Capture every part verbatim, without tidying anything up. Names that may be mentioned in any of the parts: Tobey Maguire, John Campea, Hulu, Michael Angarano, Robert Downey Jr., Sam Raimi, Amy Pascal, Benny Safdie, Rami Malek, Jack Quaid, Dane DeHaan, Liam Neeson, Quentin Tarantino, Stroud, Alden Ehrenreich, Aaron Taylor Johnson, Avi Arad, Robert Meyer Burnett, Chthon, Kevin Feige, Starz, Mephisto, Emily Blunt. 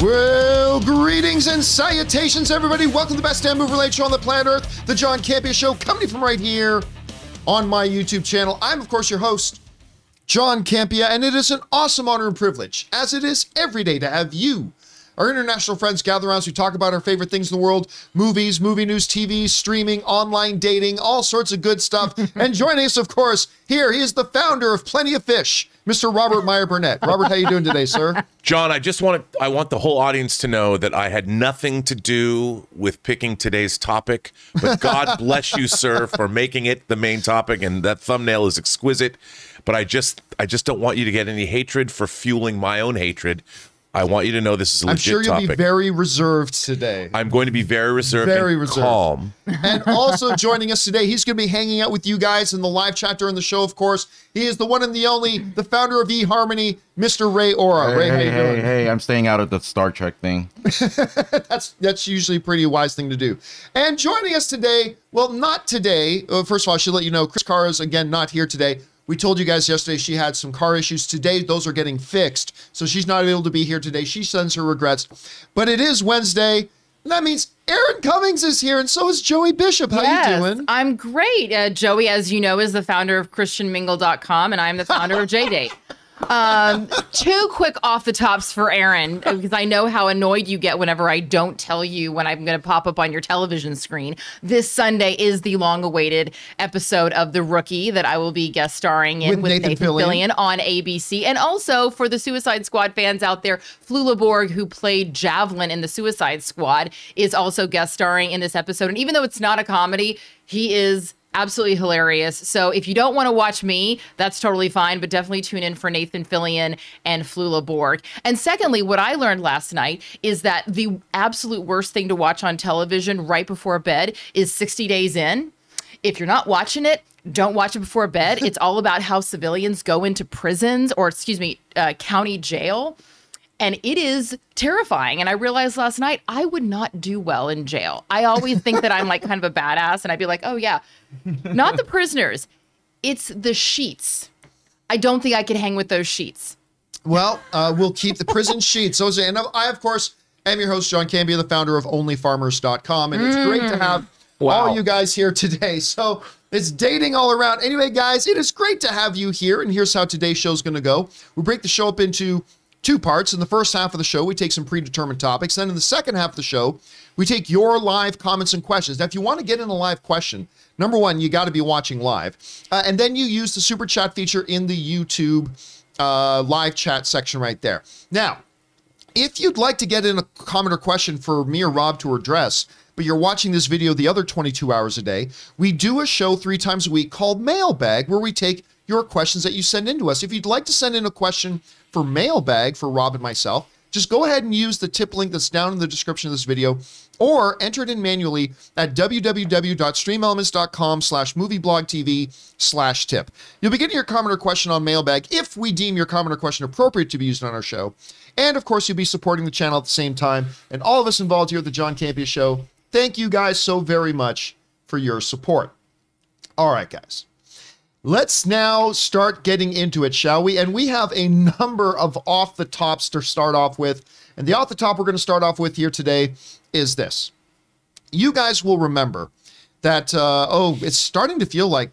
Well, greetings and salutations, everybody. Welcome to the best damn movie-related show on the planet Earth, the John Campea Show, coming from right here on my YouTube channel. I'm, of course, your host, John Campea, and it is an awesome honor and privilege, as it is every day, to have you, our international friends, gather around as we talk about our favorite things in the world: movies, movie news, T V, streaming, online dating, all sorts of good stuff. And joining us, of course, here, he is the founder of Plenty of Fish, Mister Robert Meyer Burnett. Robert, how you doing today, sir? John, I just want to, I want the whole audience to know that I had nothing to do with picking today's topic, but God bless you, sir, for making it the main topic, and that thumbnail is exquisite. But I just, I just don't want you to get any hatred for fueling my own hatred. I want you to know this is a legit topic. I'm sure you'll topic. be very reserved today. I'm going to be very reserved very and reserved. calm. And also joining us today, he's going to be hanging out with you guys in the live chat during the show, of course. He is the one and the only, the founder of eHarmony, Mister Ray Aura. Hey, Ray, hey, how you hey, doing? hey, I'm staying out of the Star Trek thing. that's, that's usually a pretty wise thing to do. And joining us today, well, not today. Uh, first of all, I should let you know, Chris Carr is, again, not here today. We told you guys yesterday she had some car issues. Today, those are getting fixed, so she's not able to be here today. She sends her regrets. But it is Wednesday, and that means Aaron Cummings is here, and so is Joey Bishop. How yes, you doing? I'm great. Uh, Joey, as you know, is the founder of Christian Mingle dot com, and I'm the founder of J Date. Um, two quick off the tops for Aaron, because I know how annoyed you get whenever I don't tell you when I'm going to pop up on your television screen. This Sunday is the long-awaited episode of The Rookie that I will be guest starring in with, with Nathan, Nathan Fillion on A B C. And also, for the Suicide Squad fans out there, Flula Borg, who played Javelin in the Suicide Squad, is also guest starring in this episode. And even though it's not a comedy, he is absolutely hilarious. So if you don't want to watch me, that's totally fine, but definitely tune in for Nathan Fillion and Flula Borg. And secondly, what I learned last night is that the absolute worst thing to watch on television right before bed is sixty days in. If you're not watching it, don't watch it before bed. It's all about how civilians go into prisons, or excuse me, uh, county jail. And it is terrifying. And I realized last night I would not do well in jail. I always think that I'm like kind of a badass, and I'd be like, oh yeah, not the prisoners. It's the sheets. I don't think I could hang with those sheets. Well, uh, we'll keep the prison sheets. So, and I, of course, am your host, John Campea, the founder of Only Farmers dot com. And it's mm. great to have wow. all you guys here today. So it's dating all around. Anyway, guys, it is great to have you here. And here's how today's show is going to go. We break the show up into two parts. In the first half of the show, we take some predetermined topics. Then in the second half of the show, we take your live comments and questions. Now, if you want to get in a live question, number one, you got to be watching live. Uh, and then you use the super chat feature in the YouTube uh, live chat section right there. Now, if you'd like to get in a comment or question for me or Rob to address, but you're watching this video the other twenty-two hours a day, we do a show three times a week called Mailbag, where we take your questions that you send in to us. If you'd like to send in a question for Mailbag for Rob and myself, just go ahead and use the tip link that's down in the description of this video, or enter it in manually at w w w dot streamelements dot com slash movieblogtv slash tip. You'll be getting your comment or question on Mailbag if we deem your comment or question appropriate to be used on our show. And of course, you'll be supporting the channel at the same time. And all of us involved here at the John Campea Show, thank you guys so very much for your support. All right, guys. Let's now start getting into it, shall we? And we have a number of off the tops to start off with. And the off the top we're going to start off with here today is this. You guys will remember that, uh, oh, it's starting to feel like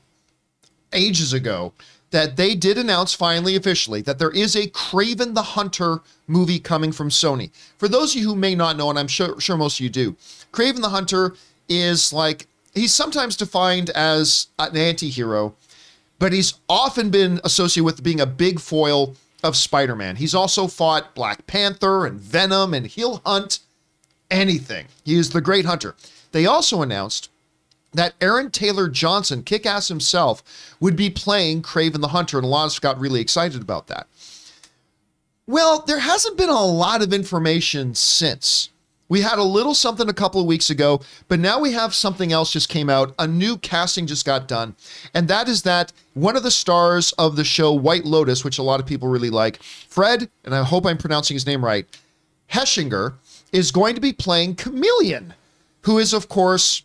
ages ago that they did announce finally, officially, that there is a Kraven the Hunter movie coming from Sony. For those of you who may not know, and I'm sure, sure most of you do, Kraven the Hunter is like, he's sometimes defined as an anti-hero, but he's often been associated with being a big foil of Spider-Man. He's also fought Black Panther and Venom, and he'll hunt anything. He is the great hunter. They also announced that Aaron Taylor Johnson, Kick-Ass himself, would be playing Kraven the Hunter, and a lot of us got really excited about that. Well, there hasn't been a lot of information since. We had a little something a couple of weeks ago, but now we have something else just came out. A new casting just got done, and that is that one of the stars of the show White Lotus, which a lot of people really like, Fred, and I hope I'm pronouncing his name right, Hechinger, is going to be playing Chameleon, who is, of course,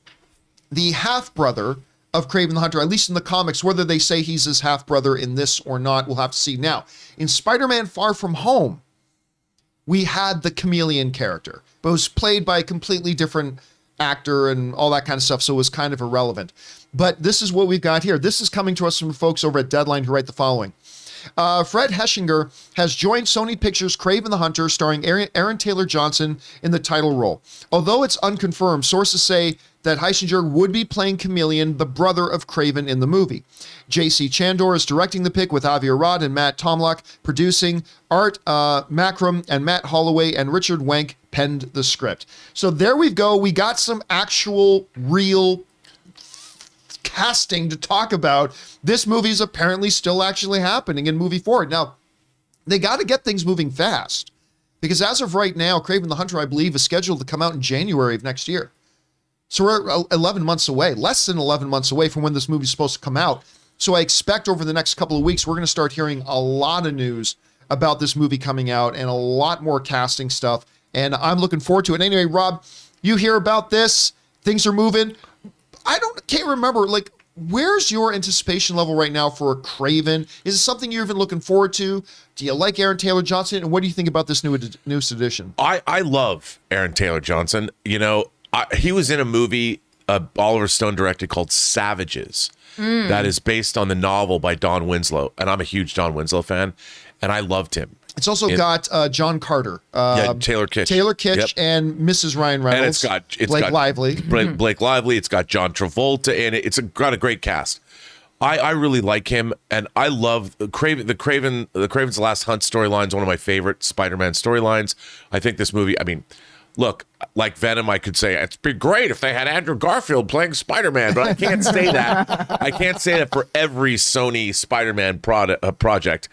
the half-brother of Kraven the Hunter, at least in the comics. Whether they say he's his half-brother in this or not, we'll have to see. Now, in Spider-Man Far From Home, we had the chameleon character, but it was played by a completely different actor and all that kind of stuff, so it was kind of irrelevant. But this is what we've got here. This is coming to us from folks over at Deadline who write the following. Uh, Fred Hechinger has joined Sony Pictures' Kraven the Hunter, starring Aaron, Aaron Taylor Johnson in the title role. Although it's unconfirmed, sources say that Hechinger would be playing Chameleon, the brother of Kraven, in the movie. J C Chandor is directing the pick, with Avi Arad and Matt Tomlock producing. Art uh, Macram and Matt Holloway and Richard Wenk penned the script. So there we go. We got some actual real casting to talk about. This movie is apparently still actually happening in movie forward. Now, they got to get things moving fast, because as of right now, Kraven the Hunter, I believe, is scheduled to come out in January of next year. So we're eleven months away, less than eleven months away from when this movie is supposed to come out. So I expect over the next couple of weeks, we're going to start hearing a lot of news about this movie coming out and a lot more casting stuff. And I'm looking forward to it. Anyway, Rob, you hear about this, things are moving. I don't can't remember, like, where's your anticipation level right now for a Kraven? Is it something you're even looking forward to? Do you like Aaron Taylor Johnson? And what do you think about this new ed- newest edition? I, I love Aaron Taylor Johnson. You know, I, he was in a movie uh, Oliver Stone directed called Savages mm. that is based on the novel by Don Winslow. And I'm a huge Don Winslow fan, and I loved him. It's also it, got uh, John Carter, uh, yeah, Taylor Kitsch, Taylor Kitsch, yep. and Missus Ryan Reynolds. And it's got it's Blake got Lively, Blake, Blake Lively. It's got John Travolta, and it. it's a, got a great cast. I, I really like him, and I love the Kraven. The Kraven, the Kraven's Last Hunt storyline is one of my favorite Spider-Man storylines. I think this movie. I mean, look, like Venom, I could say it'd be great if they had Andrew Garfield playing Spider-Man, but I can't say that. I can't say that for every Sony Spider-Man product uh, project,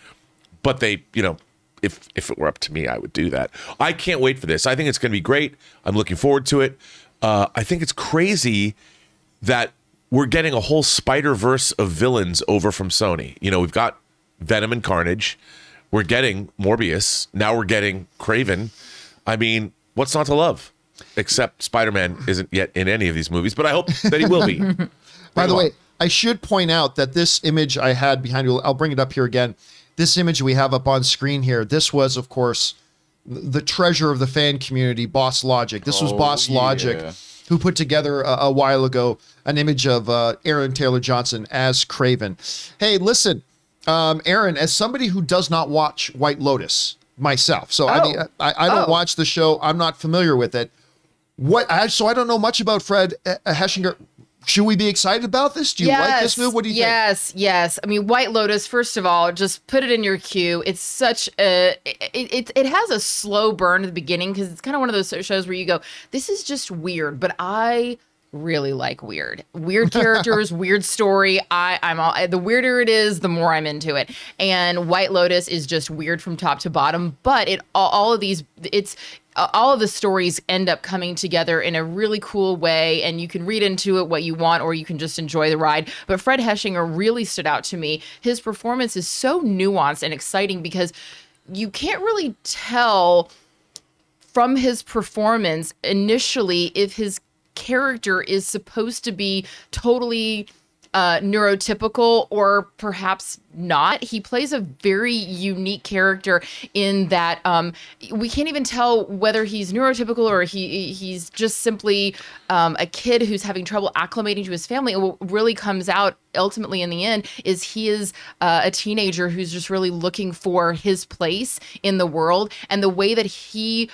but they, you know. If if it were up to me, I would do that. I can't wait for this. I think it's going to be great. I'm looking forward to it. Uh, I think it's crazy that we're getting a whole Spider-Verse of villains over from Sony. You know, we've got Venom and Carnage. We're getting Morbius. Now we're getting Kraven. I mean, what's not to love? Except Spider-Man isn't yet in any of these movies, but I hope that he will be. By the way, I should point out that this image I had behind you, I'll bring it up here again. This image we have up on screen here, this was, of course, the treasure of the fan community, Boss Logic. This was oh, Boss Logic yeah. who put together uh, a while ago an image of uh, Aaron Taylor Johnson as Kraven. Hey, listen, um, Aaron, as somebody who does not watch White Lotus myself, so oh. I, mean, I, I don't oh. watch the show. I'm not familiar with it. What? I, so I don't know much about Fred Hechinger. Should we be excited about this? Do you yes, like this move? What do you yes, think? Yes, yes. I mean, White Lotus, first of all, just put it in your queue. It's such a, it it, it has a slow burn at the beginning, because it's kind of one of those shows where you go, this is just weird, but I really like weird. Weird characters, weird story. I, I'm all, the weirder it is, the more I'm into it. And White Lotus is just weird from top to bottom, but it all, all of these, it's, all of the stories end up coming together in a really cool way, and you can read into it what you want, or you can just enjoy the ride. But Fred Hechinger really stood out to me. His performance is so nuanced and exciting, because you can't really tell from his performance initially if his character is supposed to be totally uh, neurotypical or perhaps not. He plays a very unique character in that um, we can't even tell whether he's neurotypical or he he's just simply um, a kid who's having trouble acclimating to his family. And what really comes out ultimately in the end is he is uh, a teenager who's just really looking for his place in the world, and the way that he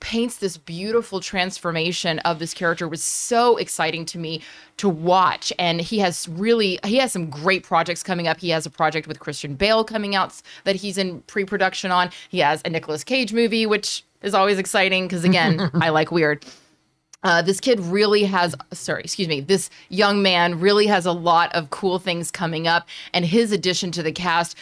paints this beautiful transformation of this character was so exciting to me to watch. And he has really, he has some great projects coming up. He has a project with Christian Bale coming out that he's in pre-production on. He has a Nicolas Cage movie, which is always exciting because, again, I like weird. Uh, this kid really has, sorry, excuse me, this young man really has a lot of cool things coming up. And his addition to the cast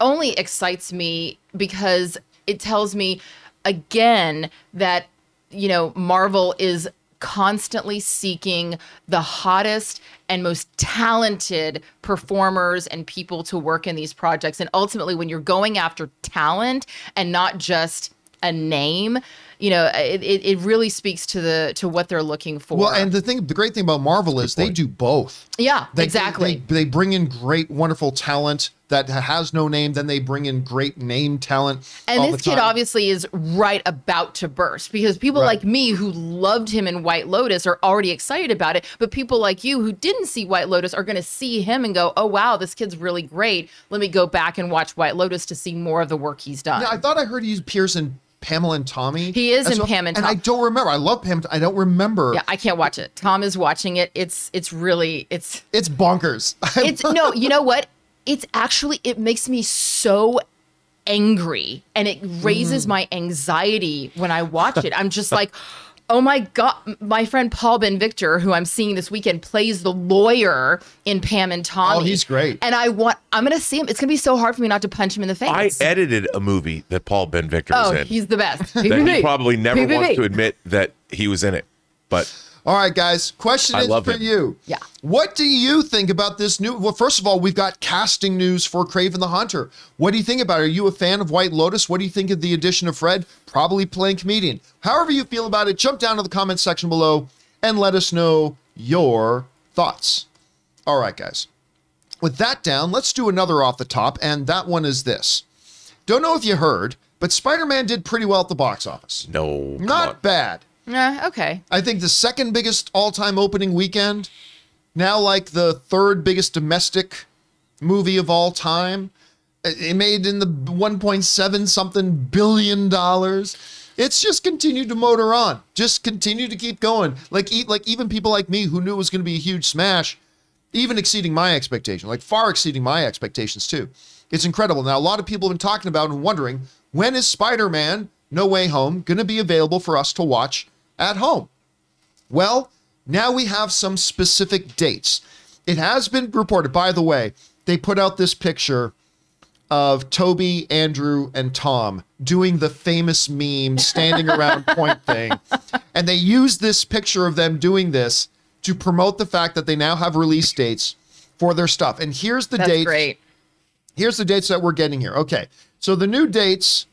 only excites me because it tells me, again, that, you know, Marvel is constantly seeking the hottest and most talented performers and people to work in these projects. And ultimately, when you're going after talent and not just a name, you know, it, it really speaks to the to what they're looking for. Well, and the thing, the great thing about Marvel is they do both. Yeah, they, exactly. They, they bring in great, wonderful talent that has no name. Then they bring in great name talent. And all this the time. Kid obviously is right about to burst, because people right. like me who loved him in White Lotus are already excited about it. But people like you who didn't see White Lotus are going to see him and go, oh, wow, this kid's really great. Let me go back and watch White Lotus to see more of the work he's done. Now, I thought I heard he appears in Pamela and Tommy. He is in well. Pam and Tommy. And I don't remember. I love Pam. I don't remember. Yeah, I can't watch it. Tom is watching it. It's it's really, it's... It's bonkers. It's no, you know what? It's actually, it makes me so angry, and it raises mm. my anxiety when I watch it. I'm just like, oh my God, my friend Paul Ben-Victor, who I'm seeing this weekend, plays the lawyer in Pam and Tommy. Oh, he's great. And I want, I'm going to see him. It's going to be so hard for me not to punch him in the face. I edited a movie that Paul Ben-Victor was oh, in. Oh, he's the best. That he probably never P P P wants to admit that he was in it, but... All right, guys, question is for you. Yeah. What do you think about this new? Well, first of all, we've got casting news for Kraven the Hunter. What do you think about it? Are you a fan of White Lotus? What do you think of the addition of Fred? Probably playing comedian. However you feel about it, jump down to the comments section below and let us know your thoughts. All right, guys. With that down, let's do another off the top, and that one is this. Don't know if you heard, but Spider-Man did pretty well at the box office. No. Not bad. Yeah, uh, okay. I think the second biggest all-time opening weekend, now like the third biggest domestic movie of all time. It made in the one point seven something billion dollars. It's just continued to motor on. Just continue to keep going. Like, like even people like me who knew it was going to be a huge smash, even exceeding my expectation, like far exceeding my expectations too. It's incredible. Now, a lot of people have been talking about and wondering, when is Spider-Man No Way Home going to be available for us to watch at home? Well, now we have some specific dates. It has been reported, by the way, they put out this picture of Toby, Andrew, and Tom doing the famous meme standing around point thing. And they used this picture of them doing this to promote the fact that they now have release dates for their stuff. And here's the dates. Great. Here's the dates that we're getting here. Okay. So the new dates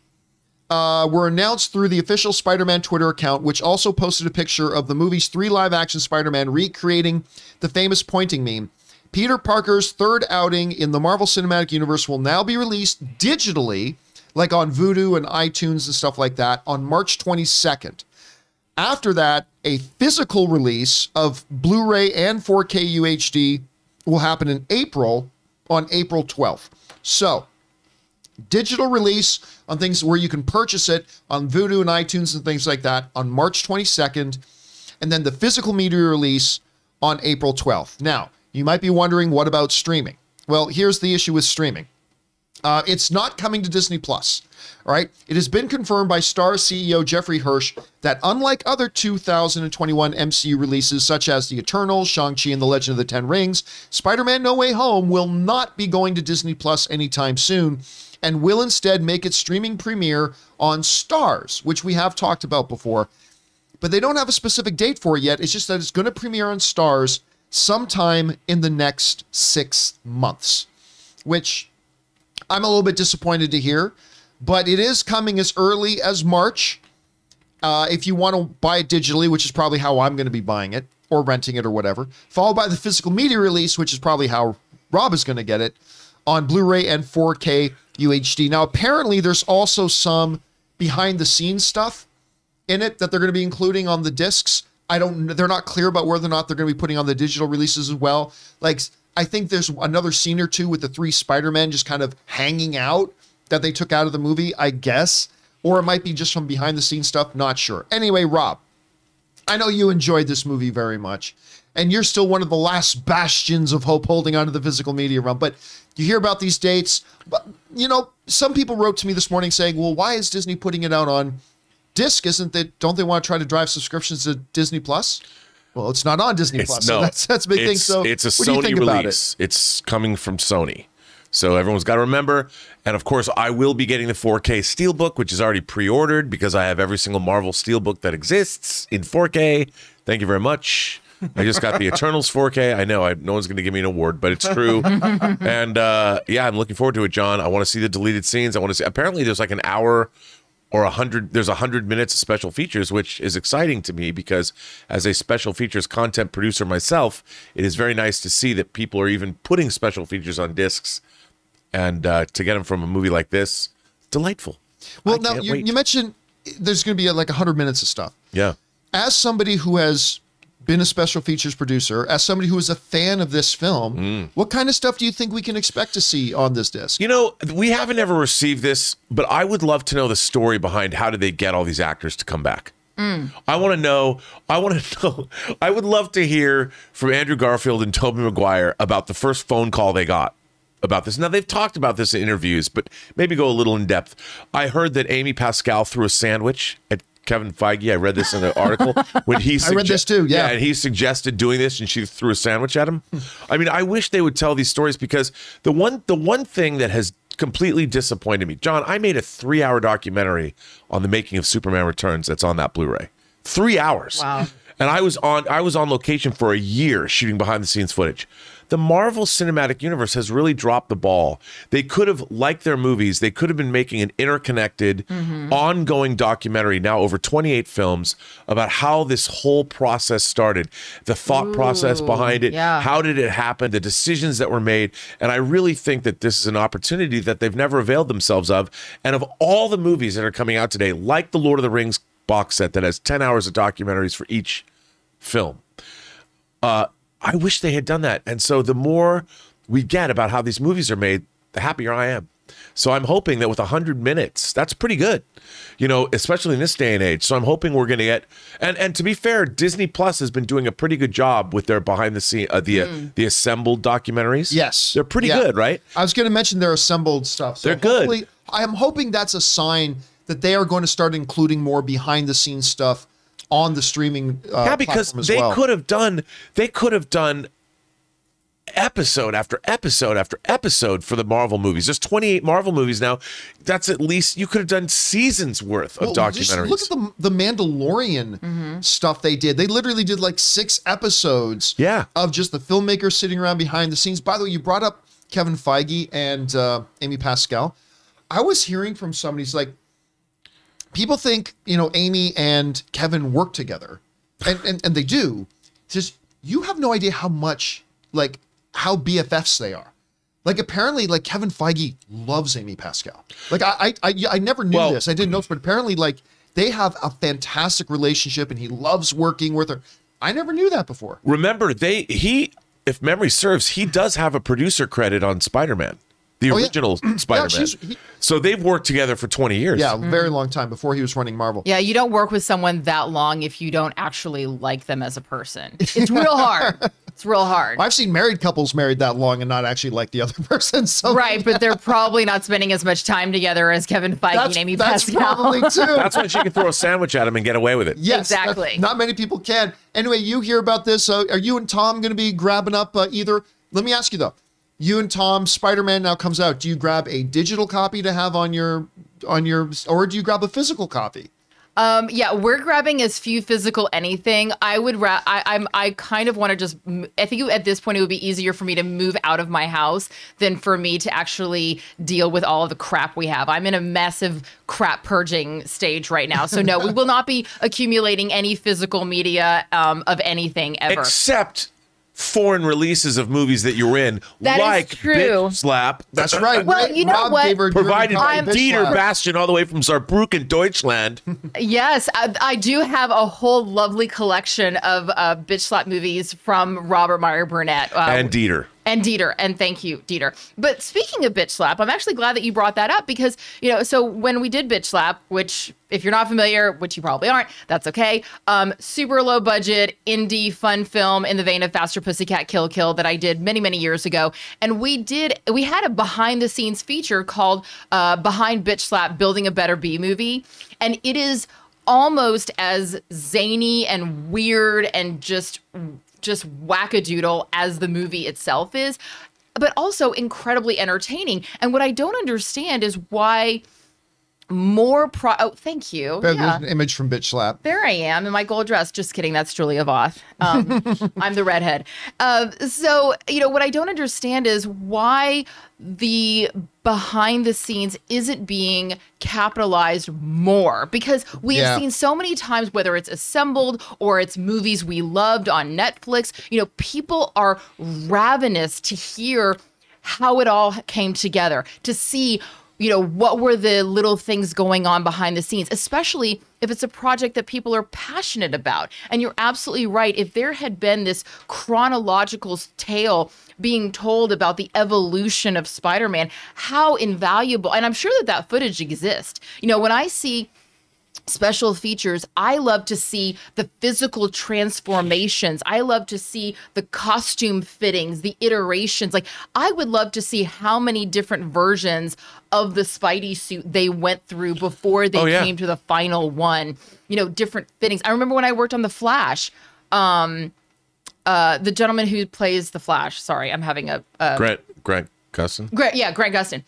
Uh, were announced through the official Spider-Man Twitter account, which also posted a picture of the movie's three live-action Spider-Man recreating the famous pointing meme. Peter Parker's third outing in the Marvel Cinematic Universe will now be released digitally, like on Vudu and iTunes and stuff like that, on March twenty-second. After that, a physical release of Blu-ray and four K U H D will happen in April, on April twelfth. So, digital release on things where you can purchase it on Vudu and iTunes and things like that on March twenty-second, and then the physical media release on April twelfth. Now, you might be wondering, what about streaming? Well, here's the issue with streaming. Uh, it's not coming to Disney Plus, all right? It has been confirmed by Starz C E O Jeffrey Hirsch that unlike other two thousand twenty-one M C U releases such as The Eternals, Shang-Chi and The Legend of the Ten Rings, Spider-Man No Way Home will not be going to Disney Plus anytime soon, and will instead make its streaming premiere on Starz, which we have talked about before. But they don't have a specific date for it yet. It's just that it's going to premiere on Starz sometime in the next six months, which I'm a little bit disappointed to hear, but it is coming as early as March. Uh, if you want to buy it digitally, which is probably how I'm going to be buying it or renting it or whatever, followed by the physical media release, which is probably how Rob is going to get it, on Blu-ray and four K U H D. Now, apparently there's also some behind the scenes stuff in it that they're going to be including on the discs. I don't, they're not clear about whether or not they're going to be putting on the digital releases as well. Like, I think there's another scene or two with the three Spider-Men just kind of hanging out that they took out of the movie, I guess, or it might be just from behind the scenes stuff. Not sure. Anyway, Rob, I know you enjoyed this movie very much, and you're still one of the last bastions of hope holding onto the physical media realm, but you hear about these dates. But, you know, some people wrote to me this morning saying, well, why is Disney putting it out on disc? Isn't that, don't they want to try to drive subscriptions to Disney Plus? Well, it's not on Disney it's, Plus. No, so that's, that's a big it's, thing. So it's a Sony release. It? It's coming from Sony. So everyone's got to remember. And of course, I will be getting the four K Steelbook, which is already pre-ordered because I have every single Marvel Steelbook that exists in four K. Thank you very much. I just got the Eternals four K. I know I, no one's going to give me an award, but it's true. And uh, yeah, I'm looking forward to it, John. I want to see the deleted scenes. I want to see. Apparently, there's like an hour or a hundred. There's a hundred minutes of special features, which is exciting to me because, as a special features content producer myself, it is very nice to see that people are even putting special features on discs And uh, to get him from a movie like this, delightful. Well, I now you, you mentioned there's going to be like one hundred minutes of stuff. Yeah. As somebody who has been a special features producer, as somebody who is a fan of this film, mm. what kind of stuff do you think we can expect to see on this disc? You know, we haven't ever received this, but I would love to know the story behind how did they get all these actors to come back. Mm. I want to know, I want to know, I would love to hear from Andrew Garfield and Tobey Maguire about the first phone call they got about this. Now, they've talked about this in interviews, but maybe go a little in depth. I heard that Amy Pascal threw a sandwich at Kevin Feige. I read this in an article. When he sugge- I read this too, yeah. yeah. And he suggested doing this, and she threw a sandwich at him. I mean, I wish they would tell these stories, because the one, the one thing that has completely disappointed me. John, I made a three-hour documentary on the making of Superman Returns that's on that Blu-ray. Three hours. Wow. And I was on I was on location for a year shooting behind-the-scenes footage. The Marvel Cinematic Universe has really dropped the ball. They could have, like their movies, they could have been making an interconnected, mm-hmm. ongoing documentary, now over twenty-eight films, about how this whole process started, the thought Ooh, process behind it, yeah. how did it happen, the decisions that were made. And I really think that this is an opportunity that they've never availed themselves of. And of all the movies that are coming out today, like the Lord of the Rings box set that has ten hours of documentaries for each film, uh, I wish they had done that. And so the more we get about how these movies are made, the happier I am. So I'm hoping that with one hundred minutes, that's pretty good, you know, especially in this day and age. So I'm hoping we're going to get, and and to be fair, Disney Plus has been doing a pretty good job with their behind the scene, uh, the mm. uh, the assembled documentaries. Yes. They're pretty yeah. good, right? I was going to mention their assembled stuff. So They're good. I am hoping that's a sign that they are going to start including more behind the scenes stuff on the streaming uh, yeah, because platform as they well. could have done they could have done episode after episode after episode for the Marvel movies. There's twenty-eight Marvel movies now. That's at least, you could have done seasons worth of well, documentaries. Just look at the, the Mandalorian mm-hmm. stuff they did. They literally did like six episodes yeah. of just the filmmakers sitting around behind the scenes. By the way, you brought up Kevin Feige and uh, Amy Pascal. I was hearing from somebody's like, people think, you know, Amy and Kevin work together, and, and, and they do. It's just, you have no idea how much, like, how B F Fs they are. Like, apparently, like, Kevin Feige loves Amy Pascal. Like, I I, I, I never knew well, this. I didn't know this, but apparently, like, they have a fantastic relationship, and he loves working with her. I never knew that before. Remember, they he, if memory serves, he does have a producer credit on Spider-Man. The oh, original yeah. Spider-Man. Yeah, he, so they've worked together for twenty years. Yeah, a mm-hmm. very long time before he was running Marvel. Yeah, you don't work with someone that long if you don't actually like them as a person. It's real hard. It's real hard. Well, I've seen married couples married that long and not actually like the other person. So right, but they're probably not spending as much time together as Kevin Feige that's, and Amy that's Pascal. That's probably too. That's when she can throw a sandwich at him and get away with it. Yes, exactly. Not many people can. Anyway, you hear about this. Uh, are you and Tom going to be grabbing up uh, either? Let me ask you, though. You and Tom, Spider-Man now comes out. Do you grab a digital copy to have on your, on your, or do you grab a physical copy? Um, yeah, we're grabbing as few physical anything. I would, ra- I, I'm, I kind of want to just, I think at this point it would be easier for me to move out of my house than for me to actually deal with all of the crap we have. I'm in a massive crap purging stage right now. So no, we will not be accumulating any physical media um, of anything ever. Except foreign releases of movies that you're in, that like Bitch Slap. That's right. Well, you know Rob what? David provided by Dieter Bastian all the way from Saarbrücken, Deutschland. Yes, I, I do have a whole lovely collection of uh, Bitch Slap movies from Robert Meyer Burnett. Uh, and Dieter. And Dieter, and thank you, Dieter. But speaking of Bitch Slap, I'm actually glad that you brought that up because, you know, so when we did Bitch Slap, which if you're not familiar, which you probably aren't, that's okay. Um, super low budget, indie, fun film in the vein of Faster Pussycat Kill Kill that I did many, many years ago. And we did, we had a behind the scenes feature called uh, Behind Bitch Slap, Building a Better B Movie. And it is almost as zany and weird and just just wackadoodle as the movie itself is, but also incredibly entertaining. And what I don't understand is why more pro oh thank you there's yeah. an image from Bitch Slap. There I am in my gold dress, just kidding, that's Julia Voth. um I'm the redhead. Uh, so you know what I don't understand is why the behind the scenes isn't being capitalized more, because we yeah. have seen so many times, whether it's assembled or it's movies we loved on Netflix, you know, people are ravenous to hear how it all came together, to see, you know, what were the little things going on behind the scenes, especially if it's a project that people are passionate about. And you're absolutely right. If there had been this chronological tale being told about the evolution of Spider-Man, how invaluable. And I'm sure that that footage exists. You know, when I see special features, I love to see the physical transformations. I love to see the costume fittings, the iterations. Like, I would love to see how many different versions of the Spidey suit they went through before they oh, yeah. came to the final one. You know, different fittings. I remember when I worked on The Flash, um, uh, the gentleman who plays The Flash. Sorry, I'm having a... a Grant, Grant Gustin? Grant, yeah, Grant Gustin.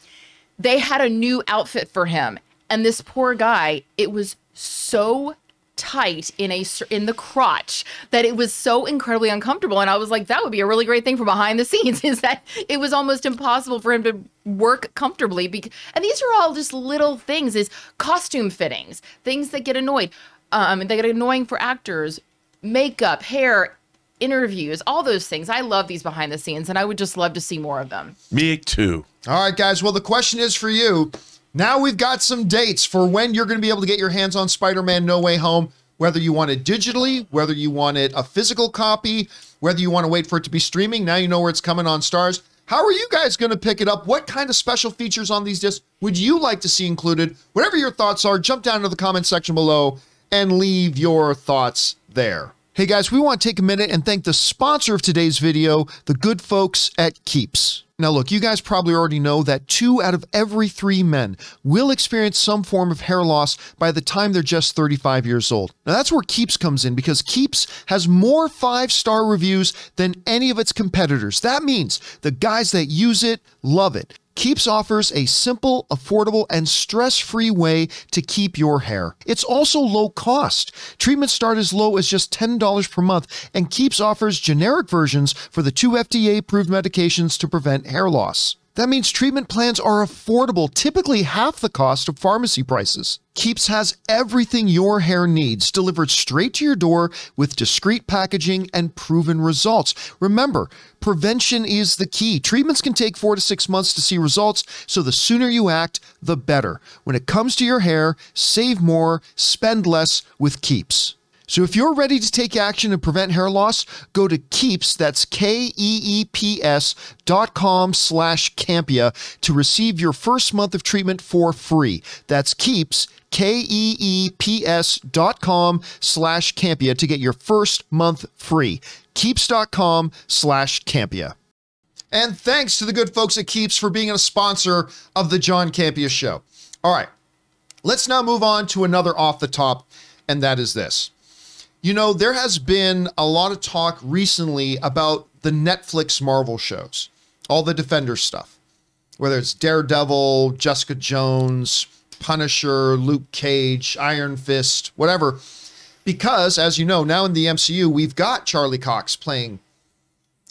They had a new outfit for him. And this poor guy, it was so tight in a in the crotch that it was so incredibly uncomfortable. And I was like, that would be a really great thing for behind the scenes, is that it was almost impossible for him to work comfortably. Because, and these are all just little things, is costume fittings, things that get annoyed, um, and they get annoying for actors, makeup, hair, interviews, all those things. I love these behind the scenes, and I would just love to see more of them. Me too. All right, guys. Well, the question is for you. Now we've got some dates for when you're going to be able to get your hands on Spider-Man No Way Home, whether you want it digitally, whether you want it a physical copy, whether you want to wait for it to be streaming. Now you know where it's coming on Starz. How are you guys going to pick it up? What kind of special features on these discs would you like to see included? Whatever your thoughts are, jump down to the comment section below and leave your thoughts there. Hey guys, we want to take a minute and thank the sponsor of today's video, the good folks at Keeps. Now look, you guys probably already know that two out of every three men will experience some form of hair loss by the time they're just thirty-five years old. Now that's where Keeps comes in, because Keeps has more five-star reviews than any of its competitors. That means the guys that use it love it. Keeps offers a simple, affordable, and stress-free way to keep your hair. It's also low cost. Treatments start as low as just ten dollars per month, and Keeps offers generic versions for the two F D A-approved medications to prevent hair loss. That means treatment plans are affordable, typically half the cost of pharmacy prices. Keeps has everything your hair needs, delivered straight to your door with discreet packaging and proven results. Remember, prevention is the key. Treatments can take four to six months to see results, so the sooner you act, the better. When it comes to your hair, save more, spend less with Keeps. So if you're ready to take action and prevent hair loss, go to Keeps, that's K E E P S dot com slash Campea to receive your first month of treatment for free. That's Keeps, K E E P S dot com slash Campea to get your first month free. Keeps dot com slash Campea. And thanks to the good folks at Keeps for being a sponsor of the John Campea Show. All right, let's now move on to another off the top, and that is this. You know, there has been a lot of talk recently about the Netflix Marvel shows, all the Defenders stuff, whether it's Daredevil, Jessica Jones, Punisher, Luke Cage, Iron Fist, whatever. Because, as you know, now in the M C U, we've got Charlie Cox playing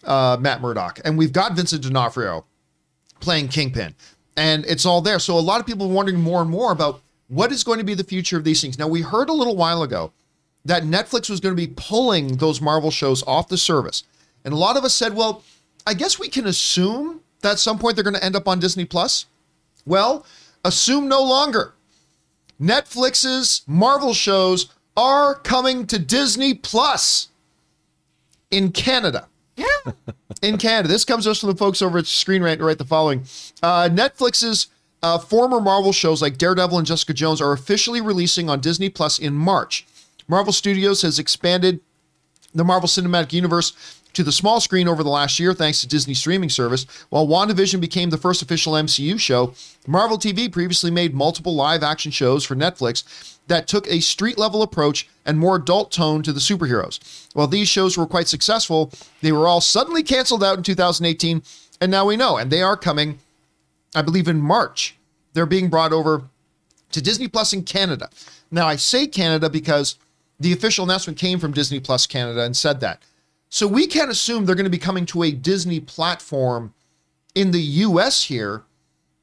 uh, Matt Murdock, and we've got Vincent D'Onofrio playing Kingpin, and it's all there. So a lot of people are wondering more and more about what is going to be the future of these things. Now, we heard a little while ago that Netflix was going to be pulling those Marvel shows off the service. And a lot of us said, well, I guess we can assume that at some point they're going to end up on Disney Plus. Well, assume no longer. Netflix's Marvel shows are coming to Disney Plus in Canada. Yeah. In Canada. This comes just from the folks over at Screen Rant who write the following. Uh, Netflix's uh, former Marvel shows like Daredevil and Jessica Jones are officially releasing on Disney Plus in March. Marvel Studios has expanded the Marvel Cinematic Universe to the small screen over the last year thanks to Disney streaming service. While WandaVision became the first official M C U show, Marvel T V previously made multiple live-action shows for Netflix that took a street-level approach and more adult tone to the superheroes. While these shows were quite successful, they were all suddenly canceled out in two thousand eighteen, and now we know, and they are coming, I believe, in March. They're being brought over to Disney Plus in Canada. Now, I say Canada because the official announcement came from Disney Plus Canada and said that. So we can't assume they're going to be coming to a Disney platform in the U S here.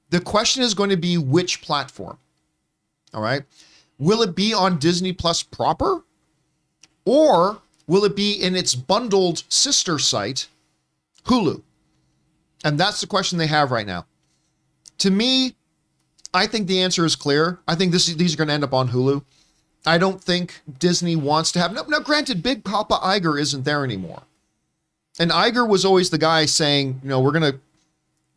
The question is going to be which platform, all right? Will it be on Disney Plus proper? Or will it be in its bundled sister site, Hulu? And that's the question they have right now. To me, I think the answer is clear. I think this, these are going to end up on Hulu. I don't think Disney wants to have... Now, now, granted, Big Papa Iger isn't there anymore. And Iger was always the guy saying, you know, we're going to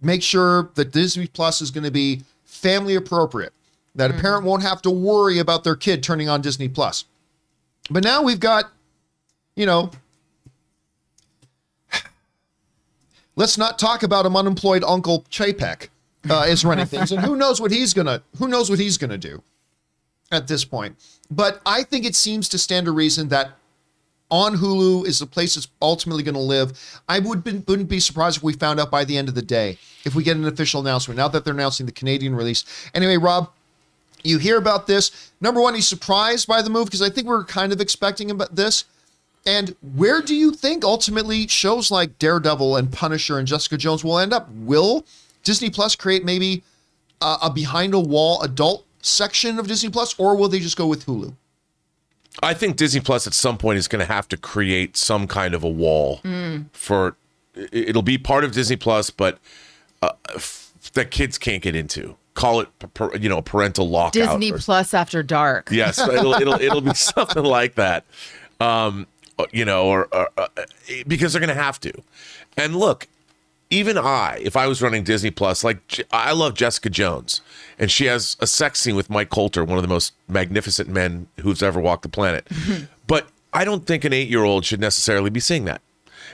make sure that Disney Plus is going to be family appropriate, that mm. a parent won't have to worry about their kid turning on Disney Plus. But now we've got, you know... Let's not talk about him, unemployed Uncle Chapek uh, is running things. And who knows what he's gonna who knows what he's gonna do at this point. But I think it seems to stand to reason that on Hulu is the place it's ultimately gonna live. I would be, wouldn't be surprised if we found out by the end of the day, if we get an official announcement, now that they're announcing the Canadian release. Anyway, Rob, you hear about this. Number one, are you surprised by the move? Because I think we were kind of expecting about this. And where do you think ultimately shows like Daredevil and Punisher and Jessica Jones will end up? Will Disney Plus create maybe a, a behind-a-wall adult section of Disney Plus, or will they just go with Hulu? I think Disney Plus at some point is going to have to create some kind of a wall mm. for it'll be part of Disney Plus, but uh, f- that kids can't get into. Call it, you know, parental lockout. Disney or, Plus After Dark. Yes, it'll it'll it'll be something like that. Um, You know, or, or uh, because they're going to have to. And look, even I, if I was running Disney Plus, like I love Jessica Jones, and she has a sex scene with Mike Colter, one of the most magnificent men who's ever walked the planet. But I don't think an eight-year-old should necessarily be seeing that.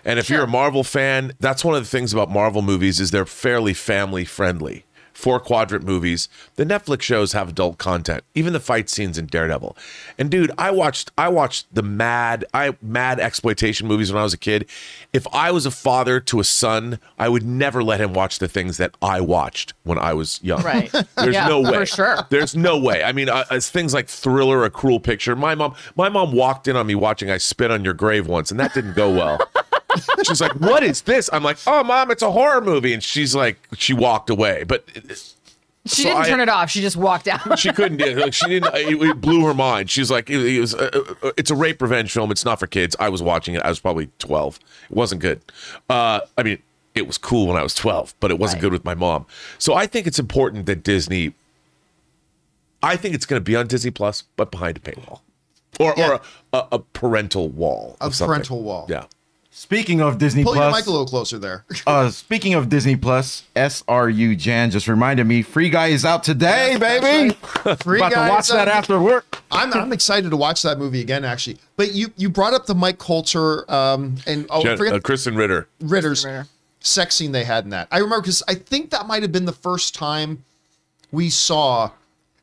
And if sure. you're a Marvel fan, that's one of the things about Marvel movies is they're fairly family-friendly. Four-quadrant movies. The Netflix shows have adult content. Even the fight scenes in Daredevil. And dude, I watched I watched the mad I mad exploitation movies when I was a kid. If I was a father to a son, I would never let him watch the things that I watched when I was young. Right. There's yeah, no way. For sure. There's no way. I mean, uh, it's things like Thriller, A Cruel Picture. My mom, my mom walked in on me watching I Spit on Your Grave once, and that didn't go well. She's like, what is this? I'm like, oh, Mom, it's a horror movie. And she's like, she walked away. But she so didn't I, turn it off. She just walked out. She couldn't do it. Like, she didn't, it, it blew her mind. She's like, it, it was, uh, it's a rape revenge film. It's not for kids. I was watching it. I was probably twelve. It wasn't good. Uh, I mean, it was cool when I was twelve, but it wasn't right. good with my mom. So I think it's important that Disney, I think it's going to be on Disney Plus, but behind a paywall or, yeah. or a, a, a parental wall. A parental wall. Yeah. Speaking of Disney Plus, pull your mic a little closer there. uh, speaking of Disney Plus, S R U Jan just reminded me, Free Guy is out today, that's, baby. That's right. Free About Guy to watch that out. After work. I'm I'm excited to watch that movie again, actually. But you you brought up the Mike Colter um, and oh, Jen, forget uh, Kristen Ritter Ritter's Kristen Ritter. sex scene they had in that. I remember because I think that might have been the first time we saw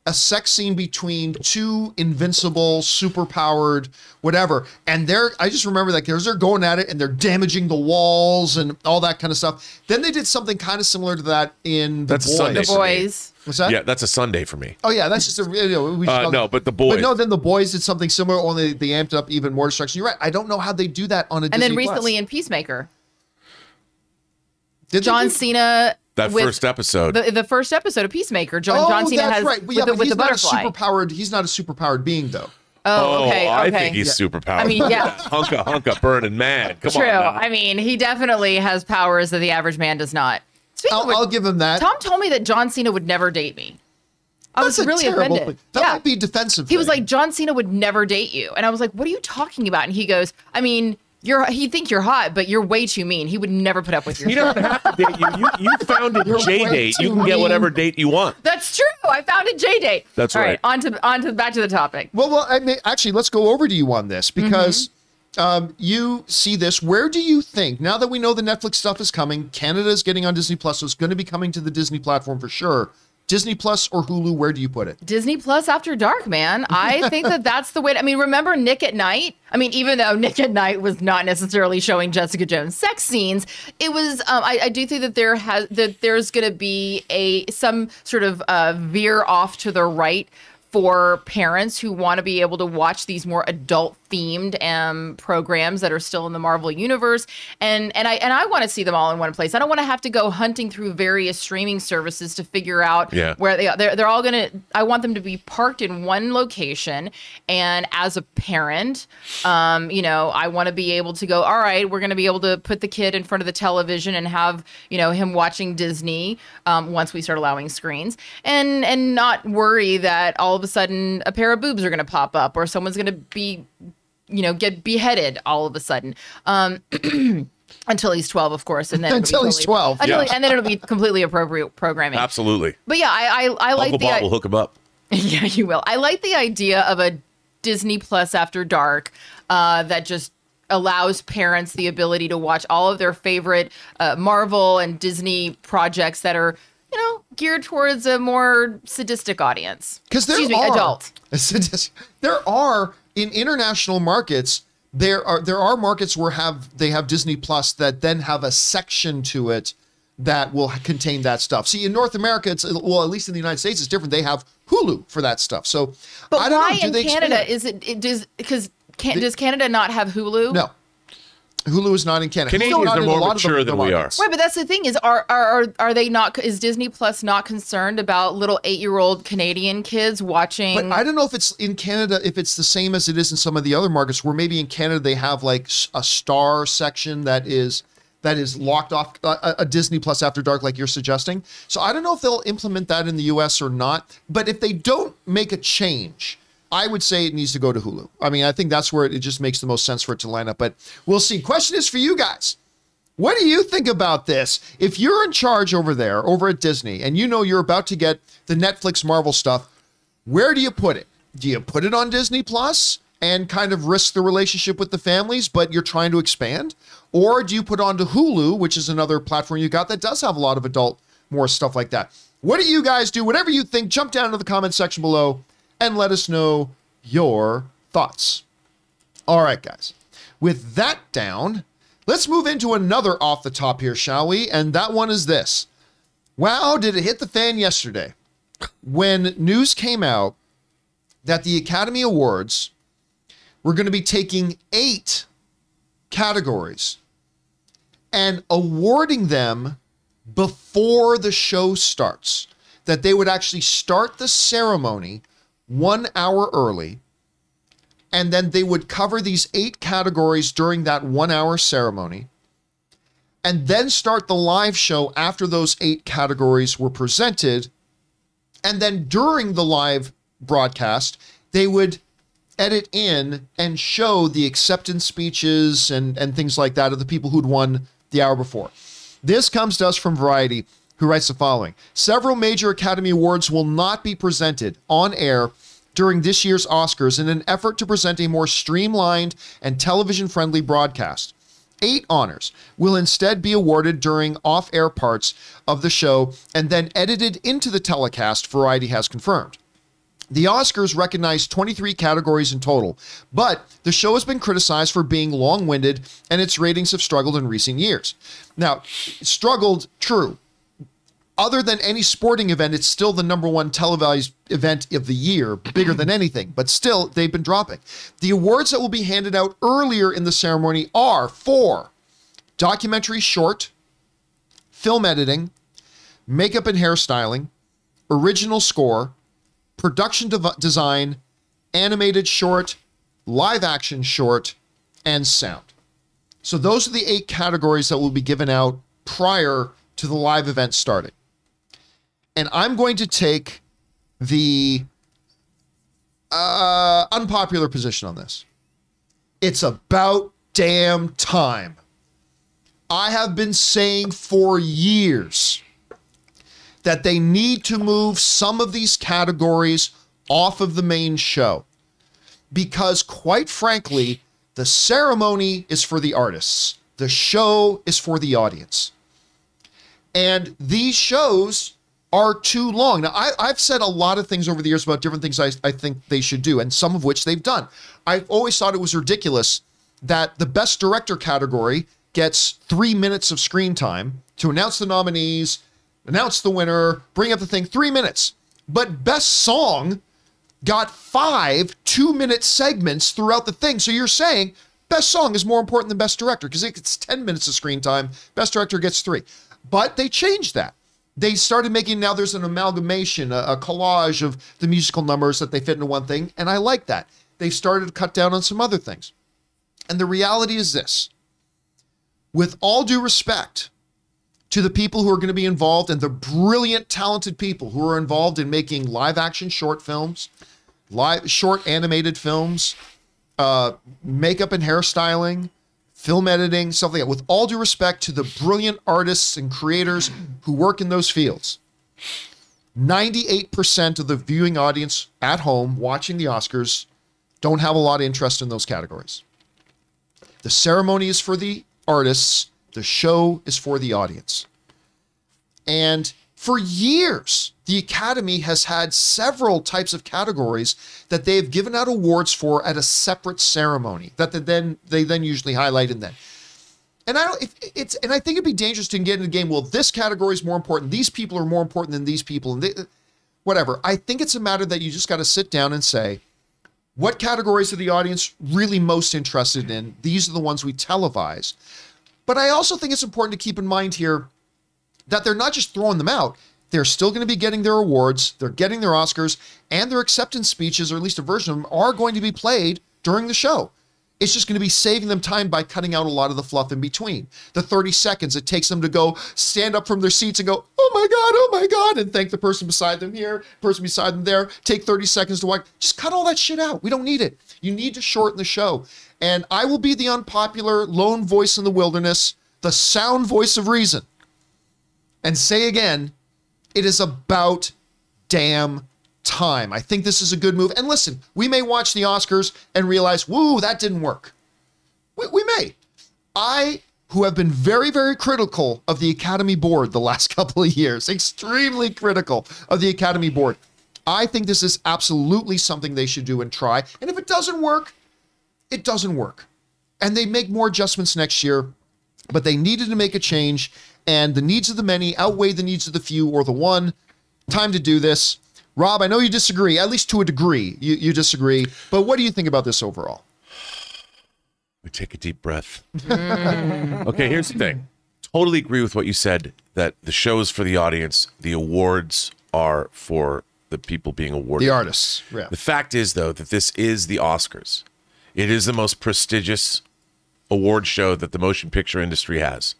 a sex scene between two invincible, superpowered, whatever. And they're, I just remember that they're going at it and they're damaging the walls and all that kind of stuff. Then they did something kind of similar to that in The that's Boys. The Boys. What's that? Yeah, that's a Sunday for me. Oh, yeah, that's just a, you know, we uh, no, but The Boys. But no, then The Boys did something similar, only they amped up even more destruction. You're right. I don't know how they do that on a and Disney And then recently Plus. In Peacemaker. Did John do- Cena... That first episode. The, the first episode of Peacemaker. John, oh, John Cena that's has right. with, yeah, the, with he's the butterfly. Not a superpowered, he's not a superpowered being, though. Oh, okay. okay. I think he's yeah. superpowered. I mean, yeah. hunka, hunka, burning man. Come True. on. True. I mean, he definitely has powers that the average man does not. I'll, which, I'll give him that. Tom told me that John Cena would never date me. I that's was really offended. Thing. That yeah. might be defensive. He thing. was like, John Cena would never date you. And I was like, what are you talking about? And he goes, I mean... You're, he'd think you're hot, but you're way too mean. He would never put up with your. You don't have to date you. You, you found a J date. You can mean. get whatever date you want. That's true. I found a J date. That's All right. right. On to on to back to the topic. Well, well, I mean, actually, let's go over to you on this because mm-hmm. um, you see this. Where do you think now that we know the Netflix stuff is coming? Canada is getting on Disney Plus, so it's going to be coming to the Disney platform for sure. Disney Plus or Hulu, where do you put it? Disney Plus After Dark, man. I think that that's the way to, I mean, remember Nick at Night? I mean, even though Nick at Night was not necessarily showing Jessica Jones sex scenes, it was, um, I, I do think that there has, that there's going to be a, some sort of uh, veer off to the right for parents who want to be able to watch these more adult-themed um, programs that are still in the Marvel universe, and and I and I want to see them all in one place. I don't want to have to go hunting through various streaming services to figure out yeah. where they are. They're, they're all gonna. I want them to be parked in one location. And as a parent, um, you know, I want to be able to go, all right, we're gonna be able to put the kid in front of the television and have you know him watching Disney um, once we start allowing screens, and and not worry that all of a sudden a pair of boobs are going to pop up, or someone's going to be, you know, get beheaded all of a sudden. Um, until he's twelve, of course, and then until he's twelve, until yeah. he, and then it'll be completely appropriate programming. Absolutely. But yeah, I I, I like Uncle the. Bob will hook him up. Yeah, you will. I like the idea of a Disney Plus After Dark uh, that just allows parents the ability to watch all of their favorite uh, Marvel and Disney projects that are, you know, geared towards a more sadistic audience. Because there Excuse are me, adult. Sadist, there are in international markets. There are there are markets where have they have Disney Plus that then have a section to it that will contain that stuff. See, in North America, it's well, at least in the United States, it's different. They have Hulu for that stuff. So, but I don't why know, do in they Canada is it, it does because can, does Canada not have Hulu? No. Hulu is not in Canada. Canadians are more mature than we are. Right, but that's the thing is, are are are they not? Is Disney Plus not concerned about little eight-year-old Canadian kids watching? But I don't know if it's in Canada, if it's the same as it is in some of the other markets, where maybe in Canada they have like a star section that is that is locked off, uh, a Disney Plus After Dark, like you're suggesting. So I don't know if they'll implement that in the U S or not. But if they don't make a change, I would say it needs to go to Hulu. I mean, I think that's where it just makes the most sense for it to line up, but we'll see. Question is for you guys. What do you think about this? If you're in charge over there, over at Disney, and you know you're about to get the Netflix Marvel stuff, where do you put it? Do you put it on Disney Plus and kind of risk the relationship with the families, but you're trying to expand? Or do you put onto Hulu, which is another platform you got that does have a lot of adult, more stuff like that? What do you guys do? Whatever you think, jump down to the comment section below and let us know your thoughts. All right, guys. With that down, let's move into another off the top here, shall we? And that one is this. Wow, did it hit the fan yesterday when news came out that the Academy Awards were going to be taking eight categories and awarding them before the show starts, that they would actually start the ceremony one hour early, and then they would cover these eight categories during that one hour ceremony, and then start the live show after those eight categories were presented. And then during the live broadcast, they would edit in and show the acceptance speeches and, and things like that of the people who'd won the hour before. This comes to us from Variety, who writes the following. Several major Academy Awards will not be presented on air during this year's Oscars in an effort to present a more streamlined and television-friendly broadcast. Eight honors will instead be awarded during off-air parts of the show and then edited into the telecast, Variety has confirmed. The Oscars recognized twenty-three categories in total, but the show has been criticized for being long-winded and its ratings have struggled in recent years. Now, struggled, true. Other than any sporting event, it's still the number one televised event of the year, bigger than anything, but still they've been dropping. The awards that will be handed out earlier in the ceremony are for documentary short, film editing, makeup and hairstyling, original score, production de- design, animated short, live action short, and sound. So those are the eight categories that will be given out prior to the live event starting. And I'm going to take the uh, unpopular position on this. It's about damn time. I have been saying for years that they need to move some of these categories off of the main show, because quite frankly, the ceremony is for the artists. The show is for the audience. And these shows are too long. Now, I, I've said a lot of things over the years about different things I, I think they should do, and some of which they've done. I always thought it was ridiculous that the Best Director category gets three minutes of screen time to announce the nominees, announce the winner, bring up the thing, three minutes. But Best Song got five two-minute segments throughout the thing. So you're saying best song is more important than best director because it gets ten minutes of screen time. Best director gets three. But they changed that. They started making, now there's an amalgamation, a, a collage of the musical numbers that they fit into one thing, and I like that. They've started to cut down on some other things. And the reality is this. With all due respect to the people who are going to be involved and the brilliant, talented people who are involved in making live-action short films, live short animated films, uh, makeup and hairstyling, film editing, stuff like that. With all due respect to the brilliant artists and creators who work in those fields, ninety-eight percent of the viewing audience at home watching the Oscars don't have a lot of interest in those categories. The ceremony is for the artists. The show is for the audience. And for years, the Academy has had several types of categories that they have given out awards for at a separate ceremony that they then they then usually highlight in that. And I don't. If it's and I think it'd be dangerous to get into the game. Well, this category is more important. These people are more important than these people, and they, whatever. I think it's a matter that you just got to sit down and say, what categories are the audience really most interested in? These are the ones we televise. But I also think it's important to keep in mind here that they're not just throwing them out. They're still going to be getting their awards, they're getting their Oscars, and their acceptance speeches, or at least a version of them, are going to be played during the show. It's just going to be saving them time by cutting out a lot of the fluff in between. The thirty seconds it takes them to go stand up from their seats and go, oh my God, oh my God, and thank the person beside them here, person beside them there, take thirty seconds to walk. Just cut all that shit out. We don't need it. You need to shorten the show. And I will be the unpopular lone voice in the wilderness, the sound voice of reason, and say again, it is about damn time. I think this is a good move. And listen, we may watch the Oscars and realize, woo, that didn't work. We, we may. I, who have been very, very critical of the Academy Board the last couple of years, extremely critical of the Academy Board, I think this is absolutely something they should do and try. And if it doesn't work, it doesn't work. And they make more adjustments next year, but they needed to make a change, and the needs of the many outweigh the needs of the few or the one. Time to do this. Rob, I know you disagree, at least to a degree, you, you disagree, but what do you think about this overall? We take a deep breath. Okay, here's the thing. Totally agree with what you said, that the show is for the audience, the awards are for the people being awarded. The artists, yeah. The fact is, though, that this is the Oscars. It is the most prestigious award show that the motion picture industry has.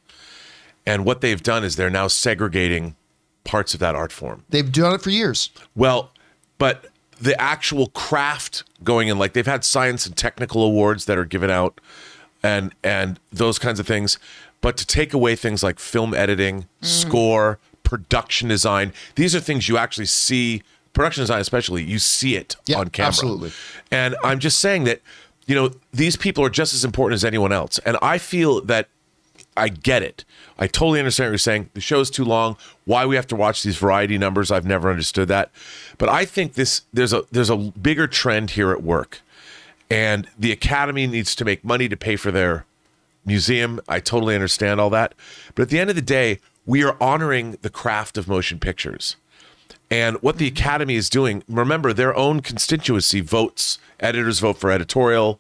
And what they've done is they're now segregating parts of that art form. They've done it for years. Well, but the actual craft going in, like they've had science and technical awards that are given out and and those kinds of things, but to take away things like film editing, mm. score, production design, these are things you actually see, production design especially, you see it yeah, on camera. Absolutely. And I'm just saying that, you know, these people are just as important as anyone else. And I feel that I get it. I totally understand what you're saying. The show's too long. Why we have to watch these variety numbers, I've never understood that. But I think this there's a there's a bigger trend here at work. And the Academy needs to make money to pay for their museum. I totally understand all that. But at the end of the day, we are honoring the craft of motion pictures. And what the Academy is doing, remember, their own constituency votes. Editors vote for editorial.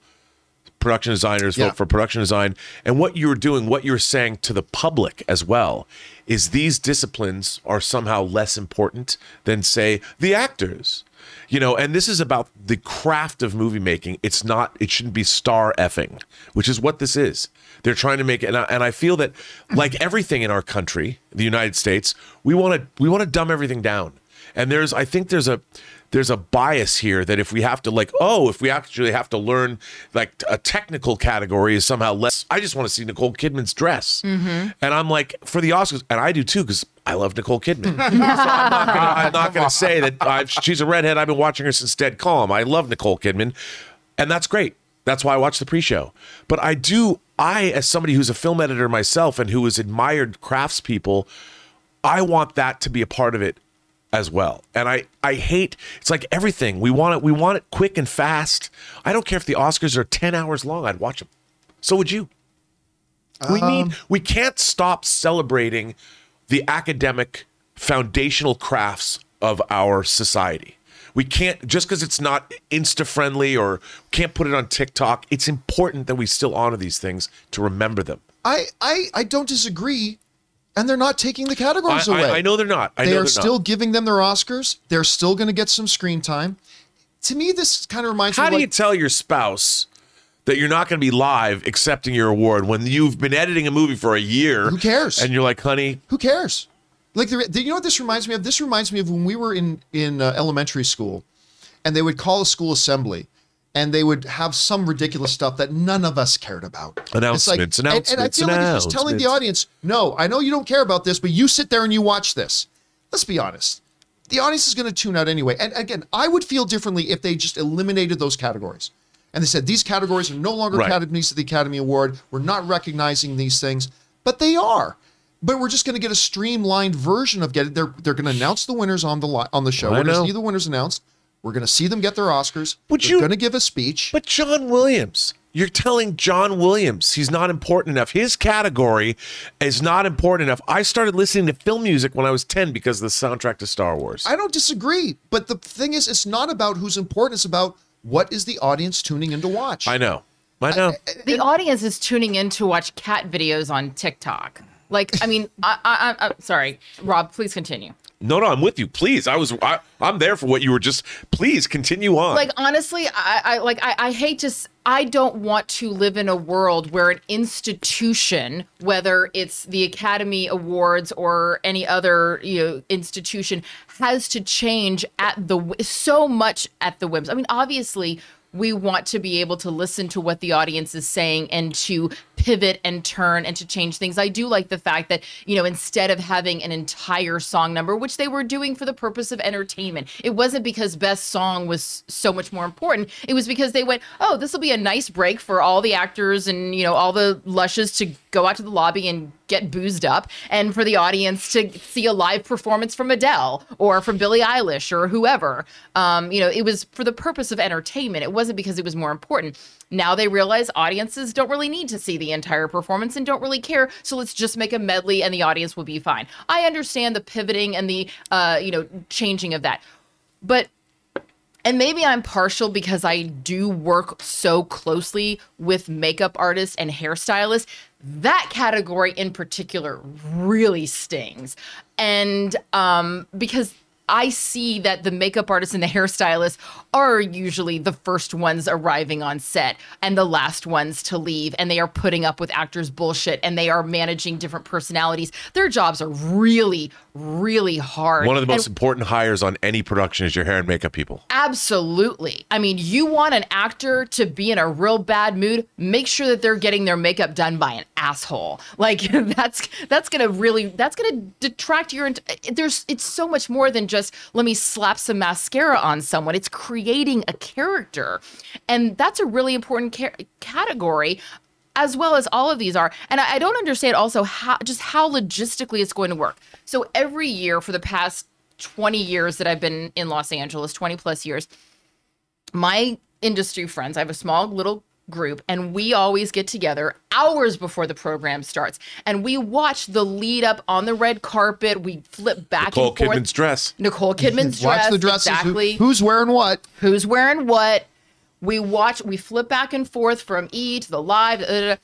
Production designers yeah. vote for production design. And what you're doing, what you're saying to the public as well, is these disciplines are somehow less important than, say, the actors. You know, and this is about the craft of movie making. It's not, it shouldn't be star effing, which is what this is. They're trying to make it. And I, and I feel that, like everything in our country, the United States, we want to we want to dumb everything down. And there's, I think there's a, there's a bias here that if we have to like, oh, if we actually have to learn like a technical category is somehow less, I just want to see Nicole Kidman's dress. Mm-hmm. And I'm like, for the Oscars, and I do too, because I love Nicole Kidman. So I'm not going to say that I've, she's a redhead. I've been watching her since Dead Calm. I love Nicole Kidman. And that's great. That's why I watch the pre-show. But I do, I, as somebody who's a film editor myself and who has admired craftspeople, I want that to be a part of it as well. And I, I hate, it's like everything. We want it, we want it quick and fast. I don't care if the Oscars are ten hours long, I'd watch them. So would you. Um, we need, we can't stop celebrating the academic foundational crafts of our society. We can't, just because it's not Insta-friendly or can't put it on TikTok, it's important that we still honor these things to remember them. I, I, I don't disagree, and they're not taking the categories I, away. I, I know they're not. I they know are still not. giving them their Oscars. They're still going to get some screen time. To me, this kind of reminds How me How do like, you tell your spouse that you're not going to be live accepting your award when you've been editing a movie for a year? Who cares? And you're like, honey. Who cares? Like, the, the, you know what this reminds me of? This reminds me of when we were in, in uh, elementary school, and they would call a school assembly, and they would have some ridiculous stuff that none of us cared about. Announcements, like, announcements, and, and I feel like it's just telling the audience, no, I know you don't care about this, but you sit there and you watch this. Let's be honest. The audience is going to tune out anyway. And again, I would feel differently if they just eliminated those categories. And they said, these categories are no longer right. categories of the Academy Award. We're not recognizing these things. But they are. But we're just going to get a streamlined version of getting. They're, they're going to announce the winners on the, on the show. We're going to see the winners announced. We're going to see them get their Oscars. But they're you, going to give a speech. But John Williams, you're telling John Williams he's not important enough. His category is not important enough. I started listening to film music when I was ten because of the soundtrack to Star Wars. I don't disagree. But the thing is, it's not about who's important. It's about what is the audience tuning in to watch. I know. I know. I, I, the and, audience is tuning in to watch cat videos on TikTok. Like, I mean, I, I, I'm sorry, Rob, please continue. No, no, I'm with you. Please. I was, I, I'm there for what you were just, please continue on. Like, honestly, I, I like, I, I hate to, I don't want to live in a world where an institution, whether it's the Academy Awards or any other, you know, institution, has to change at the, so much at the whims. I mean, obviously, we want to be able to listen to what the audience is saying and to pivot and turn and to change things. I do like the fact that, you know, instead of having an entire song number, which they were doing for the purpose of entertainment, it wasn't because best song was so much more important. It was because they went, oh, this will be a nice break for all the actors and, you know, all the lushes to go out to the lobby and get boozed up, and for the audience to see a live performance from Adele or from Billie Eilish or whoever. Um, you know, it was for the purpose of entertainment. It wasn't because it was more important. Now they realize audiences don't really need to see the entire performance and don't really care. So let's just make a medley and the audience will be fine. I understand the pivoting and the, uh, you know, changing of that. But, and maybe I'm partial because I do work so closely with makeup artists and hairstylists. That category in particular really stings. And um, because I see that the makeup artists and the hairstylists are usually the first ones arriving on set and the last ones to leave, and they are putting up with actors' bullshit, and they are managing different personalities. Their jobs are really, really hard. One of the most and important hires on any production is your hair and makeup people. Absolutely. I mean, you want an actor to be in a real bad mood, make sure that they're getting their makeup done by an asshole. Like, that's that's going to really, that's going to detract your, there's, it's so much more than just Just, let me slap some mascara on someone. It's creating a character. And that's a really important ca- category, as well as all of these are. And I, I don't understand also how just how logistically it's going to work. So every year for the past twenty years that I've been in Los Angeles, twenty plus years, my industry friends, I have a small little group, and we always get together hours before the program starts, and we watch the lead up on the red carpet. We flip back Nicole and forth. Nicole Kidman's dress. Nicole Kidman's watch dress. Watch the dresses. Exactly. Who, who's wearing what? Who's wearing what? We watch. We flip back and forth from E to the live, blah, blah, blah,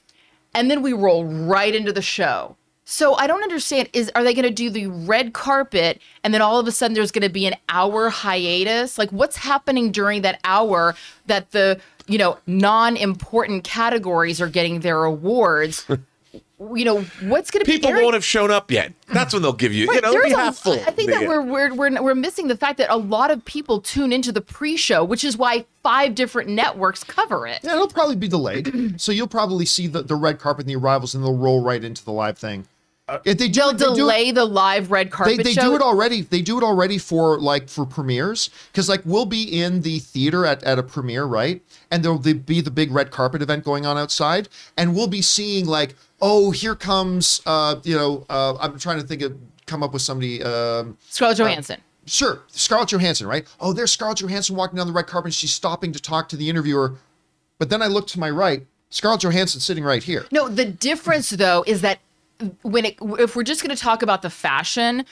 and then we roll right into the show. So I don't understand. Is are they going to do the red carpet, and then all of a sudden there's going to be an hour hiatus? Like, what's happening during that hour that the you know, non-important categories are getting their awards? You know, what's going to be... People airing? won't have shown up yet. That's when they'll give you, right, you know, be half-full. I think that yeah. we're, we're, we're, we're missing the fact that a lot of people tune into the pre-show, which is why five different networks cover it. Yeah, it'll probably be delayed. So you'll probably see the, the red carpet and the arrivals, and they'll roll right into the live thing. Uh, if they do, they'll they delay do it, the live red carpet they, they show. They do it already. They do it already for like for premieres, because like we'll be in the theater at, at a premiere, right? And there'll be the big red carpet event going on outside, and we'll be seeing like, oh, here comes, uh, you know, uh, I'm trying to think of come up with somebody. Um, Scarlett Johansson. Uh, sure, Scarlett Johansson, right? Oh, there's Scarlett Johansson walking down the red carpet. And she's stopping to talk to the interviewer, but then I look to my right, Scarlett Johansson sitting right here. No, the difference though is that. When it, if we're just going to talk about the fashion,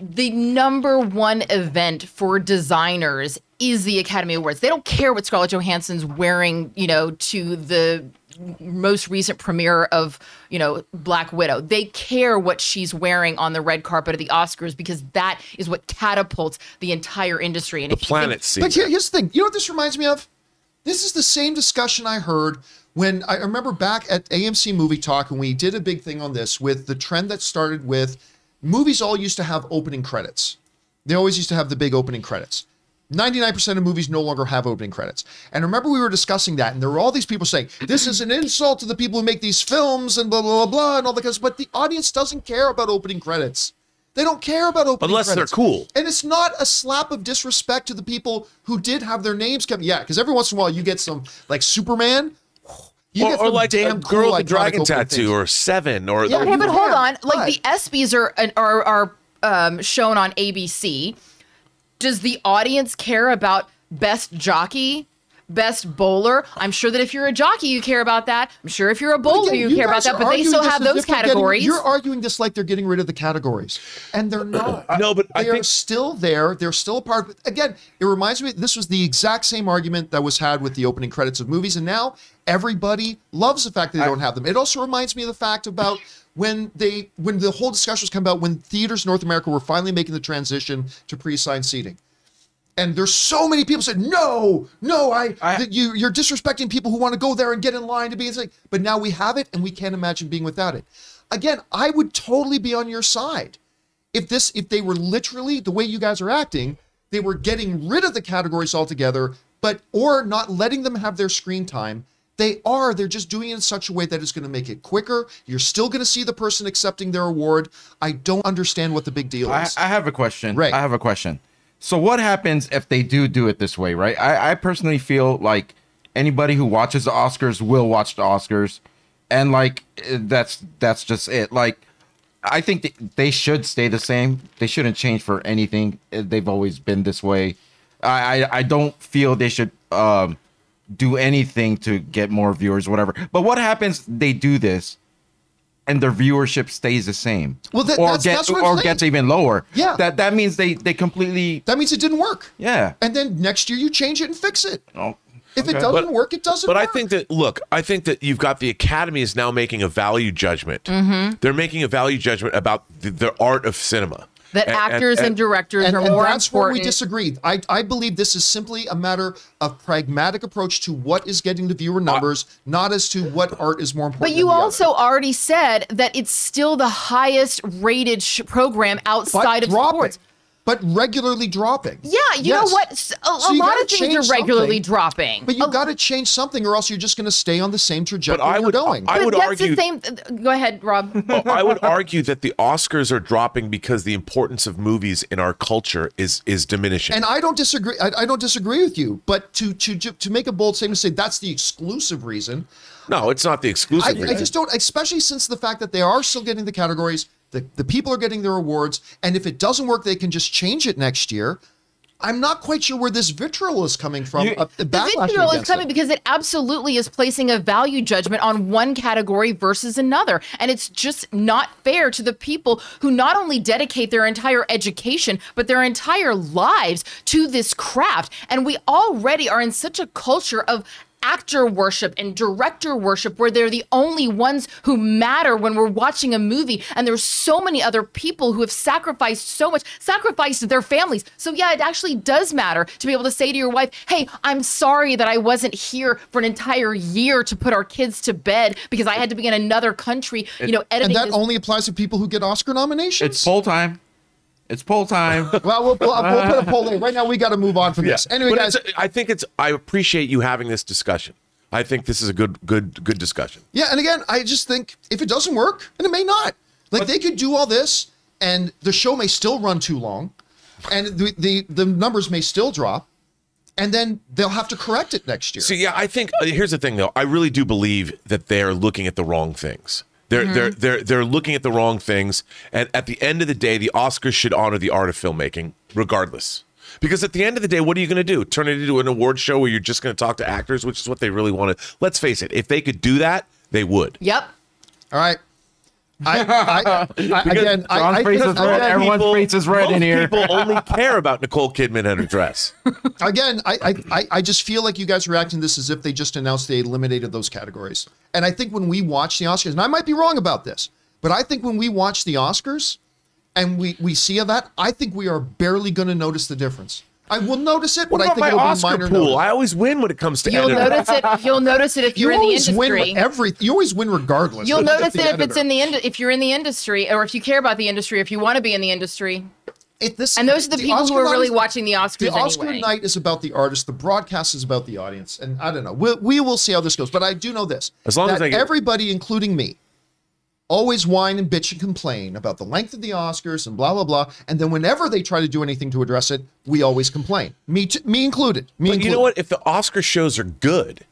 the number one event for designers is the Academy Awards. They don't care what Scarlett Johansson's wearing, you know, to the most recent premiere of, you know, Black Widow. They care what she's wearing on the red carpet of the Oscars, because that is what catapults the entire industry. And the planet scene. But here, here's the thing. You know what this reminds me of? This is the same discussion I heard when I remember back at A M C Movie Talk, and we did a big thing on this with the trend that started with movies all used to have opening credits. They always used to have the big opening credits. ninety-nine percent of movies no longer have opening credits. And remember, we were discussing that, and there were all these people saying, this is an insult to the people who make these films and blah, blah, blah, blah, and all that kind of stuff. But the audience doesn't care about opening credits. They don't care about opening Unless credits. Unless they're cool. And it's not a slap of disrespect to the people who did have their names come. Yeah, because every once in a while you get some, like Superman. You or or like damn a cool, Girl with the Dragon Tattoo things. Or Seven. Or yeah, okay, yeah, but hold on. Like right. The ESPYs are, are, are um, shown on A B C. Does the audience care about best jockey, best bowler? I'm sure that if you're a jockey, you care about that. I'm sure if you're a bowler, again, you, you care about that. But they still have those categories. Getting, you're arguing this like they're getting rid of the categories, and they're not. No, but they I are think... still there. They're still a part. Of, again, it reminds me. This was the exact same argument that was had with the opening credits of movies, and now everybody loves the fact that they I... don't have them. It also reminds me of the fact about. When they, when the whole discussion was coming about, when theaters in North America were finally making the transition to pre-assigned seating, and there's so many people said, no, no, I, I that you, you're disrespecting people who want to go there and get in line to be. It's like, but now we have it, and we can't imagine being without it. Again, I would totally be on your side if this, if they were literally the way you guys are acting, they were getting rid of the categories altogether, but or not letting them have their screen time. They are. They're just doing it in such a way that it's going to make it quicker. You're still going to see the person accepting their award. I don't understand what the big deal is. I, I have a question. Right. I have a question. So what happens if they do do it this way, right? I, I personally feel like anybody who watches the Oscars will watch the Oscars. And, like, that's that's just it. Like, I think th- they should stay the same. They shouldn't change for anything. They've always been this way. I, I, I don't feel they should... Um, do anything to get more viewers, whatever. But what happens? They do this, and their viewership stays the same, well, that, or that's, gets that's or gets even lower. Yeah, that that means they they completely. That means it didn't work. Yeah, and then next year you change it and fix it. Oh, if okay. it doesn't but, work, it doesn't. But work. I think that look, I think that you've got the Academy is now making a value judgment. Mm-hmm. They're making a value judgment about the, the art of cinema. That and, actors and, and directors and, are and more that's important. Where we disagree. I, I believe this is simply a matter of pragmatic approach to what is getting the viewer numbers, not as to what art is more important. But you also other. already said that it's still the highest rated sh- program outside but of sports. It. But regularly dropping. Yeah, you yes. know what? A, so a lot of things are regularly dropping. But you've a- got to change something, or else you're just going to stay on the same trajectory but I would, you're going. I, I would that's argue. The same, go ahead, Rob. Oh, I would argue that the Oscars are dropping because the importance of movies in our culture is is diminishing. And I don't disagree. I, I don't disagree with you. But to to to make a bold statement, say that's the exclusive reason. No, it's not the exclusive I, reason. I just don't, especially since the fact that they are still getting the categories. The, the people are getting their awards, and if it doesn't work, they can just change it next year. I'm not quite sure where this vitriol is coming from. You, uh, the, the vitriol is coming it. because it absolutely is placing a value judgment on one category versus another. And it's just not fair to the people who not only dedicate their entire education, but their entire lives to this craft. And we already are in such a culture of actor worship and director worship, where they're the only ones who matter when we're watching a movie, and there's so many other people who have sacrificed so much, sacrificed their families. So yeah, it actually does matter to be able to say to your wife, hey, I'm sorry that I wasn't here for an entire year to put our kids to bed because I had to be in another country, you know, editing. And that this- only applies to people who get Oscar nominations? It's full time. It's poll time. Well, we'll, we'll, we'll put a poll in. Right now, we got to move on from yeah. this. Anyway, but guys, I think it's. I appreciate you having this discussion. I think this is a good, good, good discussion. Yeah, and again, I just think if it doesn't work, and it may not, like but, they could do all this, and the show may still run too long, and the the, the numbers may still drop. And then they'll have to correct it next year. So yeah, I think here's the thing though. I really do believe that they're looking at the wrong things. They're mm-hmm. they're they're they're looking at the wrong things, and at the end of the day, the Oscars should honor the art of filmmaking, regardless. Because at the end of the day, what are you going to do? Turn it into an award show where you're just going to talk to actors, which is what they really want to. Let's face it, if they could do that, they would. Yep. All right. I, I, I again, I, I think everyone's face is red in here. People only care about Nicole Kidman and her dress. Again, I, I, I just feel like you guys are acting this as if they just announced they eliminated those categories. And I think when we watch the Oscars, and I might be wrong about this, but I think when we watch the Oscars and we, we see that, I think we are barely going to notice the difference. I will notice it, what but I think it'll Oscar be minor pool? Notice. I always win when it comes to you'll editor. Notice it, you'll notice it if you're you in the industry. Win every, you always win regardless. You'll notice it if editor. It's in the ind- if you're in the industry, or if you care about the industry, if you want to be in the industry. It, this, and those are the, the people Oscar who are really is, watching the Oscars The Oscar anyway. Night is about the artist. The broadcast is about the audience. And I don't know. We'll, we will see how this goes. But I do know this. As long that as I get... everybody, including me, always whine and bitch and complain about the length of the Oscars and blah, blah, blah. And then whenever they try to do anything to address it, we always complain. Me too, me included. Me but included. You know what? If the Oscar shows are good,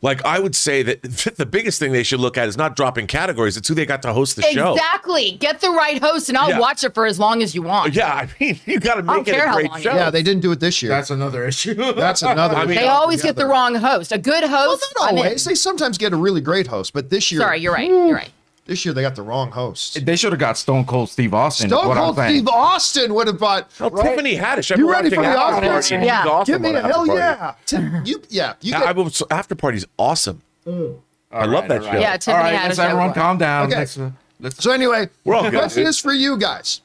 like I would say that the biggest thing they should look at is not dropping categories. It's who they got to host the exactly. show. Exactly. Get the right host and I'll yeah. watch it for as long as you want. Yeah, I mean, you got to make it a great show. Yeah, they didn't do it this year. That's another issue. That's another I mean, they always together. Get the wrong host. A good host. Well, not always. They sometimes get a really great host, but this year. Sorry, you're right. You're right. This year, they got the wrong host. They should have got Stone Cold Steve Austin. Stone what Cold I'm Steve Austin would have bought. Well, right? Tiffany Haddish. You ready for the Oscars? Yeah. Awesome. Give me a hell yeah. you, yeah. You get... I will, so after party's awesome. Mm. I love right, that right. show. Yeah, Tiffany all right, Haddish. Let's everyone calm down. Okay. Let's, uh, let's... So anyway, the question is for you guys.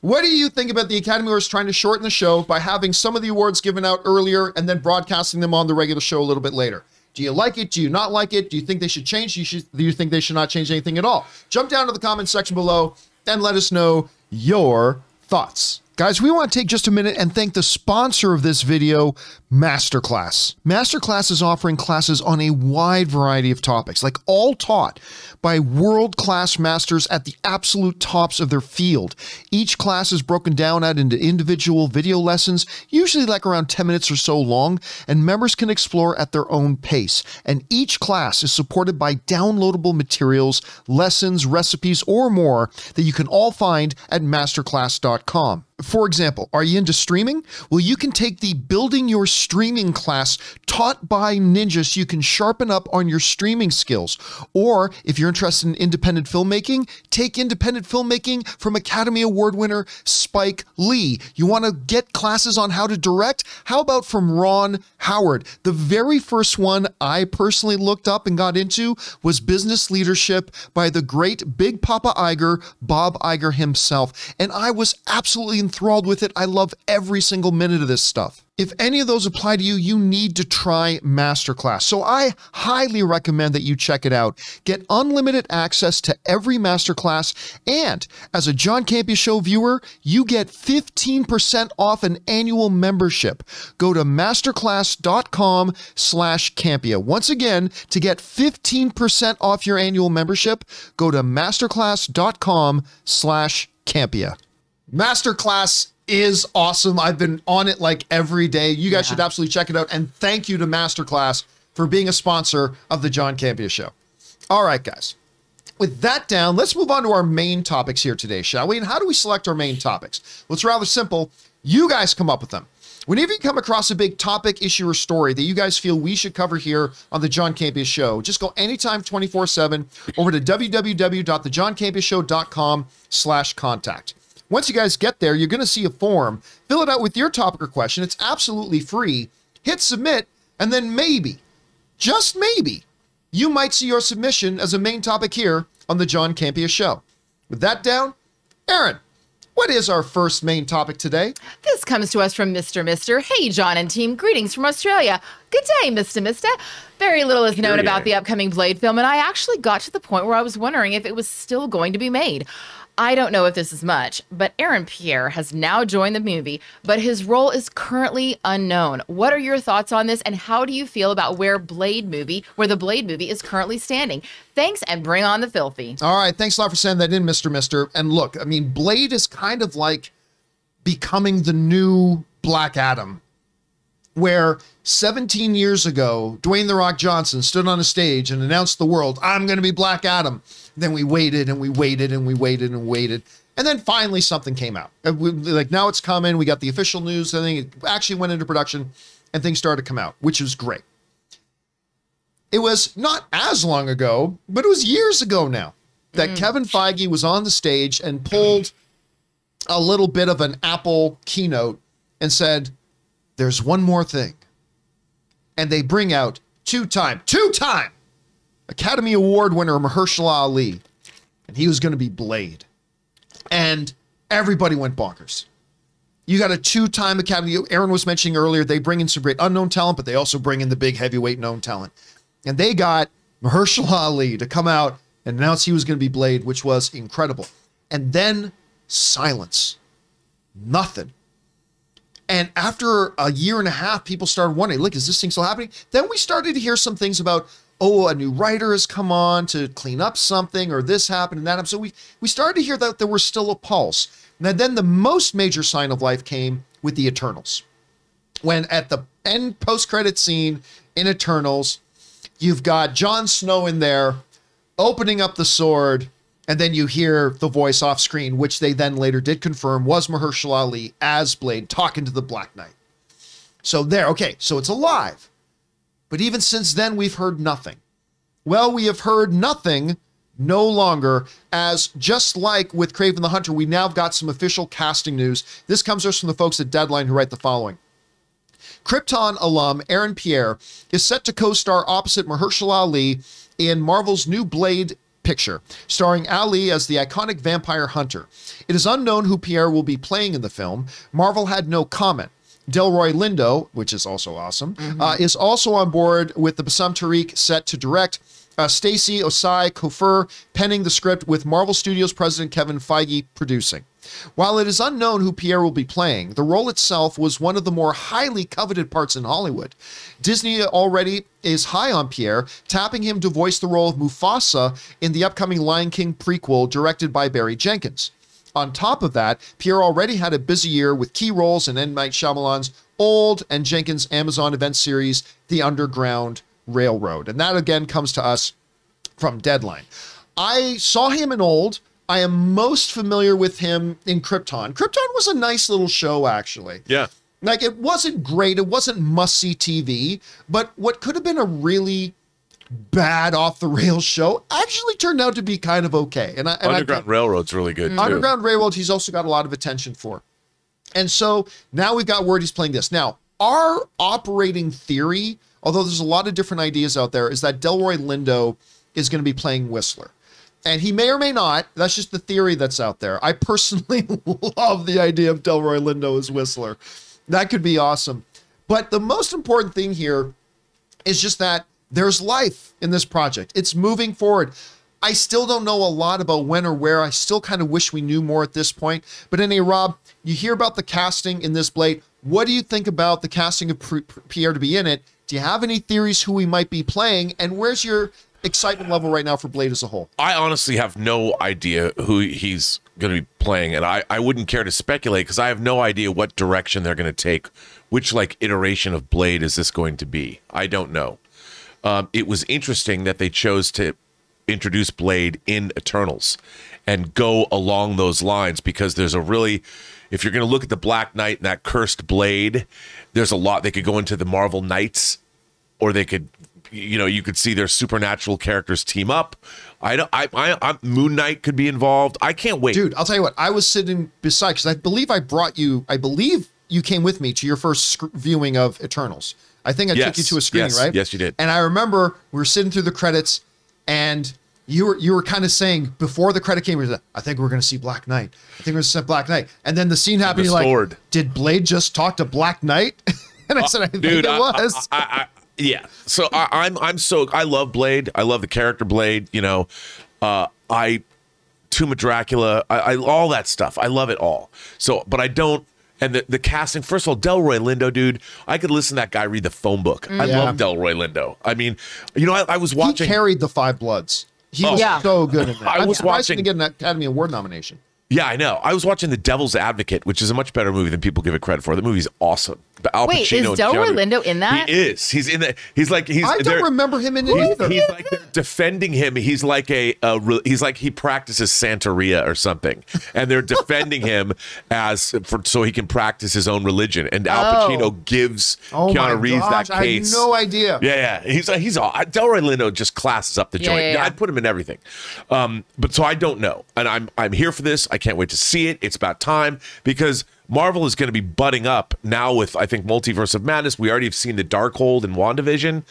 What do you think about the Academy Awards trying to shorten the show by having some of the awards given out earlier and then broadcasting them on the regular show a little bit later? Do you like it? Do you not like it? Do you think they should change? Do you, should, do you think they should not change anything at all? Jump down to the comments section below and let us know your thoughts. Guys, we want to take just a minute and thank the sponsor of this video, Masterclass. Masterclass is offering classes on a wide variety of topics, like all taught by world-class masters at the absolute tops of their field. Each class is broken down out into individual video lessons, usually like around ten minutes or so long, and members can explore at their own pace. And each class is supported by downloadable materials, lessons, recipes, or more that you can all find at masterclass dot com. For example, are you into streaming? Well, you can take the Building Your Streaming class taught by ninjas so you can sharpen up on your streaming skills. Or if you're interested in independent filmmaking, take independent filmmaking from Academy Award winner Spike Lee. You want to get classes on how to direct? How about from Ron Howard? The very first one I personally looked up and got into was Business Leadership by the great Big Papa Iger, Bob Iger himself. And I was absolutely enthralled with it. I love every single minute of this stuff. If any of those apply to you, you need to try Masterclass. So I highly recommend that you check it out. Get unlimited access to every Masterclass. And as a John Campea Show viewer, you get fifteen percent off an annual membership. Go to masterclass.com slash Campea. Once again, to get fifteen percent off your annual membership, go to masterclass.com slash Campea. Masterclass is awesome. I've been on it like every day. You guys yeah. should absolutely check it out. And thank you to Masterclass for being a sponsor of the John Campea Show. All right, guys. With that down, let's move on to our main topics here today, shall we? And how do we select our main topics? Well, it's rather simple. You guys come up with them. Whenever you come across a big topic, issue, or story that you guys feel we should cover here on The John Campea Show, just go anytime twenty-four seven over to www.thejohncampeashow.com slash contact. Once you guys get there, you're going to see a form. Fill it out with your topic or question. It's absolutely free. Hit submit, and then maybe, just maybe, you might see your submission as a main topic here on The John Campea Show. With that down, Aaron, what is our first main topic today? This comes to us from Mister Mister. Hey, John and team. Greetings from Australia. Good day, Mister Mister. Very little is known about the upcoming Blade film, and I actually got to the point where I was wondering if it was still going to be made. I don't know if this is much, but Aaron Pierre has now joined the movie, but his role is currently unknown. What are your thoughts on this, and how do you feel about where Blade movie, where the Blade movie is currently standing? Thanks, and bring on the filthy. All right, thanks a lot for sending that in, Mister Mister. And look, I mean, Blade is kind of like becoming the new Black Adam, where seventeen years ago, Dwayne The Rock Johnson stood on a stage and announced the world, I'm going to be Black Adam. Then we waited and we waited and we waited and waited. And then finally something came out. We, like now it's coming. We got the official news. I think it actually went into production and things started to come out, which was great. It was not as long ago, but it was years ago now. that mm. Kevin Feige was on the stage and pulled a little bit of an Apple keynote and said, there's one more thing. And they bring out two-time, two-time Academy Award winner Mahershala Ali. And he was going to be Blade. And everybody went bonkers. You got a two-time Academy. Aaron was mentioning earlier, they bring in some great unknown talent, but they also bring in the big heavyweight known talent. And they got Mahershala Ali to come out and announce he was going to be Blade, which was incredible. And then silence. Nothing. And after a year and a half, people started wondering, look, is this thing still happening? Then we started to hear some things about, oh, a new writer has come on to clean up something, or this happened and that happened. So we, we started to hear that there was still a pulse. And then the most major sign of life came with the Eternals. When at the end post-credit scene in Eternals, you've got Jon Snow in there opening up the sword, and then you hear the voice off screen, which they then later did confirm was Mahershala Ali as Blade talking to the Black Knight. So there, okay, so it's alive. But even since then, we've heard nothing. Well, we have heard nothing no longer, as just like with Kraven the Hunter, we now have got some official casting news. This comes to us from the folks at Deadline, who write the following. Krypton alum Aaron Pierre is set to co-star opposite Mahershala Ali in Marvel's new Blade picture, starring Ali as the iconic vampire hunter. It is unknown who Pierre will be playing in the film. Marvel had no comment. Delroy Lindo, which is also awesome, mm-hmm. uh, is also on board, with the Bassam Tariq set to direct. Uh, Stacey Osei-Kuffour penning the script, with Marvel Studios president Kevin Feige producing. While it is unknown who Pierre will be playing, the role itself was one of the more highly coveted parts in Hollywood. Disney already is high on Pierre, tapping him to voice the role of Mufasa in the upcoming Lion King prequel directed by Barry Jenkins. On top of that, Pierre already had a busy year with key roles in M. Night Shyamalan's Old and Jenkins' Amazon event series, The Underground Railroad. And that again comes to us from Deadline. I saw him in Old. I am most familiar with him in Krypton. Krypton was a nice little show, actually. Yeah. Like, it wasn't great. It wasn't must-see T V. But what could have been a really bad off-the-rails show actually turned out to be kind of okay. And, I, and Underground I, Railroad's really good, mm-hmm. too. Underground Railroad, he's also got a lot of attention for. And so now we've got word he's playing this. Now, our operating theory, although there's a lot of different ideas out there, is that Delroy Lindo is going to be playing Whistler. And he may or may not. That's just the theory that's out there. I personally love the idea of Delroy Lindo as Whistler. That could be awesome. But the most important thing here is just that there's life in this project. It's moving forward. I still don't know a lot about when or where. I still kind of wish we knew more at this point. But anyway, Rob, you hear about the casting in this Blade. What do you think about the casting of Pierre to be in it? Do you have any theories who he might be playing? And where's your excitement level right now for Blade as a whole? I honestly have no idea who he's going to be playing, and I, I wouldn't care to speculate, because I have no idea what direction they're going to take. Which, like, iteration of Blade is this going to be? I don't know. Um, it was interesting that they chose to introduce Blade in Eternals and go along those lines, because there's a really... If you're going to look at the Black Knight and that cursed Blade, there's a lot. They could go into the Marvel Knights, or they could... You know, you could see their supernatural characters team up. I don't. I, I, I. Moon Knight could be involved. I can't wait, dude. I'll tell you what. I was sitting beside, because I believe I brought you. I believe you came with me to your first sc- viewing of Eternals. I think I yes. took you to a screening, yes. right? Yes, you did. And I remember we were sitting through the credits, and you were you were kind of saying before the credit came, I think we're going to see Black Knight. I think we're going to see Black Knight. And then the scene happened. You're like, did Blade just talk to Black Knight? And I said, I uh, think dude, it I, was. I, I, I, I, Yeah, so I, I'm I'm so I love Blade. I love the character Blade. You know, uh, I Tomb of Dracula, I, I all that stuff. I love it all. So, but I don't. And the, the casting. First of all, Delroy Lindo, dude. I could listen to that guy read the phone book. Mm, I yeah. love Delroy Lindo. I mean, you know, I, I was watching. He carried the Five Bloods. He oh, was yeah. so good in that. I I'm was surprised watching to get an Academy Award nomination. Yeah, I know. I was watching The Devil's Advocate, which is a much better movie than people give it credit for. The movie's awesome. Al Wait, Pacino is Delroy Lindo in that? He is. He's in that. He's like he's. I don't remember him in it he's, either. He's like they're defending him. He's like a, a. He's like he practices Santeria or something, and they're defending him as for so he can practice his own religion. And Al Pacino oh. gives oh Keanu Reeves gosh, that case. I have no idea. Yeah, yeah. He's he's all Delroy Lindo just classes up the yeah, joint. Yeah, yeah. I'd put him in everything, um, but so I don't know, and I'm I'm here for this. I I can't wait to see it. It's about time because Marvel is going to be butting up now with, I think, Multiverse of Madness. We already have seen the Darkhold in WandaVision,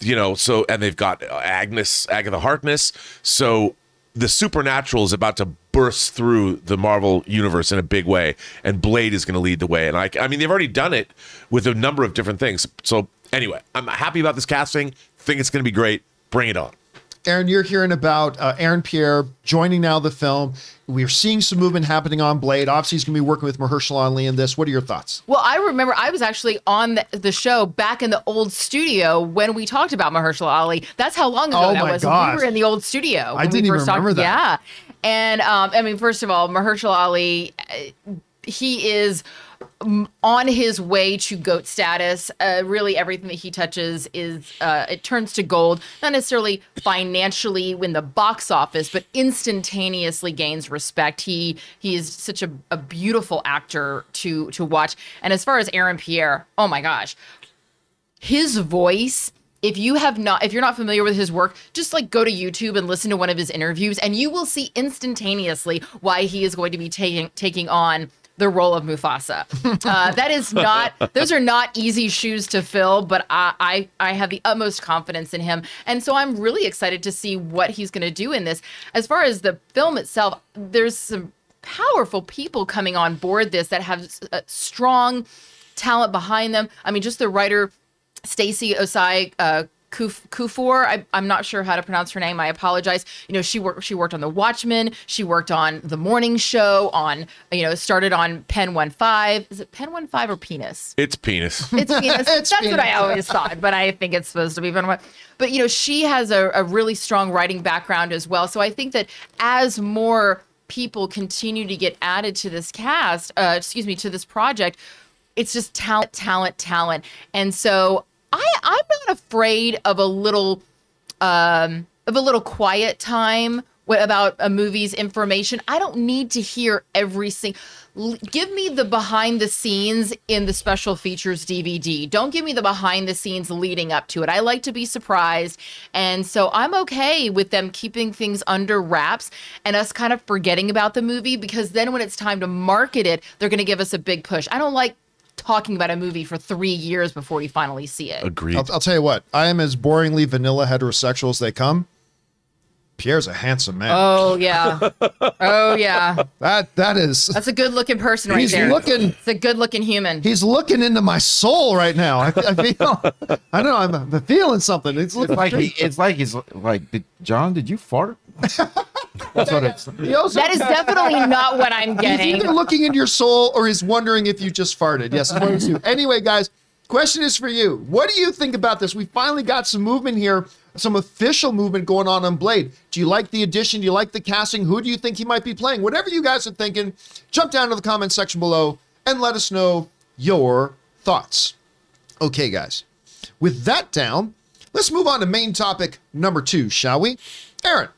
you know, so, and they've got Agnes, Agatha Harkness. So the supernatural is about to burst through the Marvel universe in a big way, and Blade is going to lead the way. And I, I mean, they've already done it with a number of different things. So anyway, I'm happy about this casting. Think it's going to be great. Bring it on. Aaron, you're hearing about uh, Aaron Pierre joining now the film. We're seeing some movement happening on Blade. Obviously, he's going to be working with Mahershala Ali in this. What are your thoughts? Well, I remember I was actually on the, the show back in the old studio when we talked about Mahershala Ali. That's how long ago oh that was. Gosh. We were in the old studio. I didn't even remember talked. that. Yeah. And, um, I mean, first of all, Mahershala Ali, he is on his way to GOAT status. Uh, really everything that he touches is uh, it turns to gold, not necessarily financially in the box office, but instantaneously gains respect. He he is such a, a beautiful actor to to watch. And as far as Aaron Pierre, oh my gosh, his voice, if you have not, if you're not familiar with his work, just like go to YouTube and listen to one of his interviews and you will see instantaneously why he is going to be taking taking on the role of Mufasa. Uh, that is not, those are not easy shoes to fill, but I, I, I have the utmost confidence in him. And so I'm really excited to see what he's going to do in this. As far as the film itself, there's some powerful people coming on board this that have a strong talent behind them. I mean, just the writer, Stacey Osei, uh, Kuffour, I, I'm not sure how to pronounce her name. I apologize. You know, she worked. She worked on The Watchmen. She worked on The Morning Show. On you know, started on Pen One Five. Is it Pen One Five or Penis? It's Penis. It's Penis. it's That's penis. What I always thought, but I think it's supposed to be Pen One. But you know, she has a, a really strong writing background as well. So I think that as more people continue to get added to this cast, uh, excuse me, to this project, it's just talent, talent, talent, and so. I, I'm not afraid of a little um, of a little quiet time about a movie's information. I don't need to hear every single. Give me the behind the scenes in the special features D V D. Don't give me the behind the scenes leading up to it. I like to be surprised. And so I'm okay with them keeping things under wraps and us kind of forgetting about the movie, because then when it's time to market it, they're going to give us a big push. I don't like talking about a movie for three years before you finally see it. Agreed. I'll, I'll tell you what, I am as boringly vanilla heterosexual as they come. Pierre's a handsome man. Oh yeah, oh yeah. That that is. That's a good looking person right he's there. He's looking. It's a good looking human. He's looking into my soul right now. I, I feel. I don't know. I'm, I'm feeling something. It's, it's like he, It's like he's like. Did, John, did you fart? That's what it's, also, that is definitely not what I'm getting. He's either looking into your soul or he's wondering if you just farted. Yes, one or two. Anyway, guys, question is for you. What do you think about this? We finally got some movement here, some official movement going on on Blade. Do you like the addition? Do you like the casting? Who do you think he might be playing? Whatever you guys are thinking, jump down to the comment section below and let us know your thoughts. Okay, guys, with that down, let's move on to main topic number two, shall we? Aaron,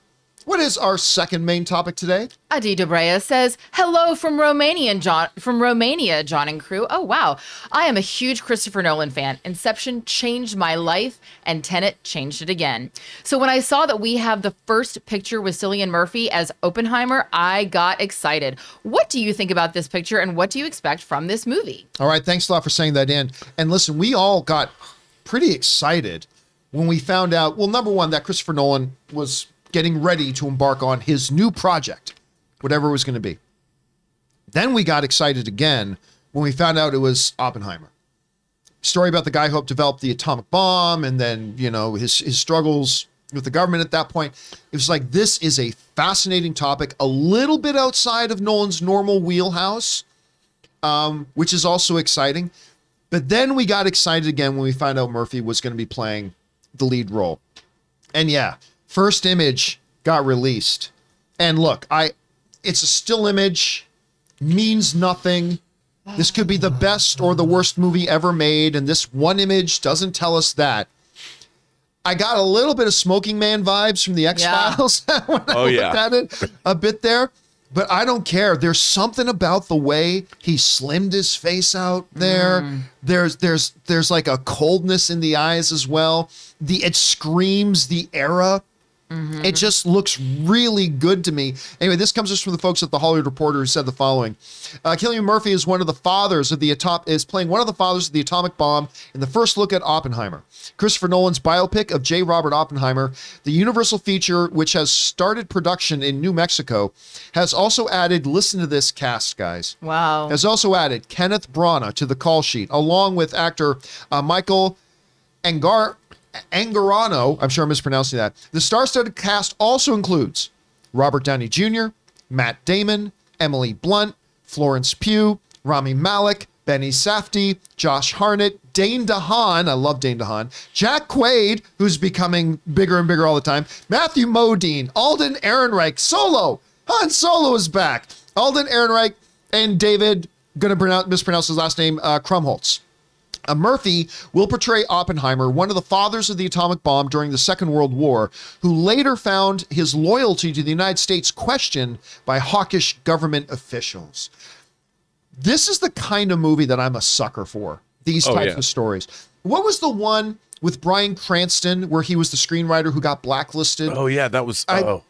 what is our second main topic today? Adi Dobrea says, hello from Romanian John from Romania, John and crew. Oh, wow. I am a huge Christopher Nolan fan. Inception changed my life and Tenet changed it again. So when I saw that we have the first picture with Cillian Murphy as Oppenheimer, I got excited. What do you think about this picture and what do you expect from this movie? All right. Thanks a lot for saying that, in. And listen, we all got pretty excited when we found out, well, number one, that Christopher Nolan was getting ready to embark on his new project, whatever it was going to be. Then we got excited again when we found out it was Oppenheimer. Story about the guy who helped develop the atomic bomb and then, you know, his, his struggles with the government at that point. It was like, this is a fascinating topic, a little bit outside of Nolan's normal wheelhouse, um, which is also exciting. But then we got excited again when we found out Murphy was going to be playing the lead role. And yeah, first image got released. And look, I It's a still image, means nothing. This could be the best or the worst movie ever made, and this one image doesn't tell us that. I got a little bit of Smoking Man vibes from the X-Files yeah. when I oh, looked yeah. at it a bit there, but I don't care. There's something about the way he slimmed his face out there. Mm. There's there's there's like a coldness in the eyes as well. The it screams the era. Mm-hmm. It just looks really good to me. Anyway, this comes just from the folks at the Hollywood Reporter, who said the following: uh, Cillian Murphy is one of the fathers of the atop is playing one of the fathers of the atomic bomb in the first look at Oppenheimer, Christopher Nolan's biopic of J. Robert Oppenheimer. The Universal feature, which has started production in New Mexico, has also added. Listen to this cast, guys. Wow. Has also added Kenneth Branagh to the call sheet, along with actor uh, Michael Angar. Angarano, I'm sure I'm mispronouncing that. The star-studded cast also includes Robert Downey Junior, Matt Damon, Emily Blunt, Florence Pugh, Rami Malek, Benny Safdie, Josh Harnett, Dane DeHaan, I love Dane DeHaan, Jack Quaid, who's becoming bigger and bigger all the time, Matthew Modine, Alden Ehrenreich, Solo, Han Solo is back, Alden Ehrenreich, and David, gonna pronounce, mispronounce his last name, uh, Krumholtz. Uh, Murphy will portray Oppenheimer, one of the fathers of the atomic bomb during the Second World War, who later found his loyalty to the United States questioned by hawkish government officials. This is the kind of movie that I'm a sucker for, these oh, types yeah. of stories. What was the one with Bryan Cranston where he was the screenwriter who got blacklisted? Oh, yeah, that was... I, oh.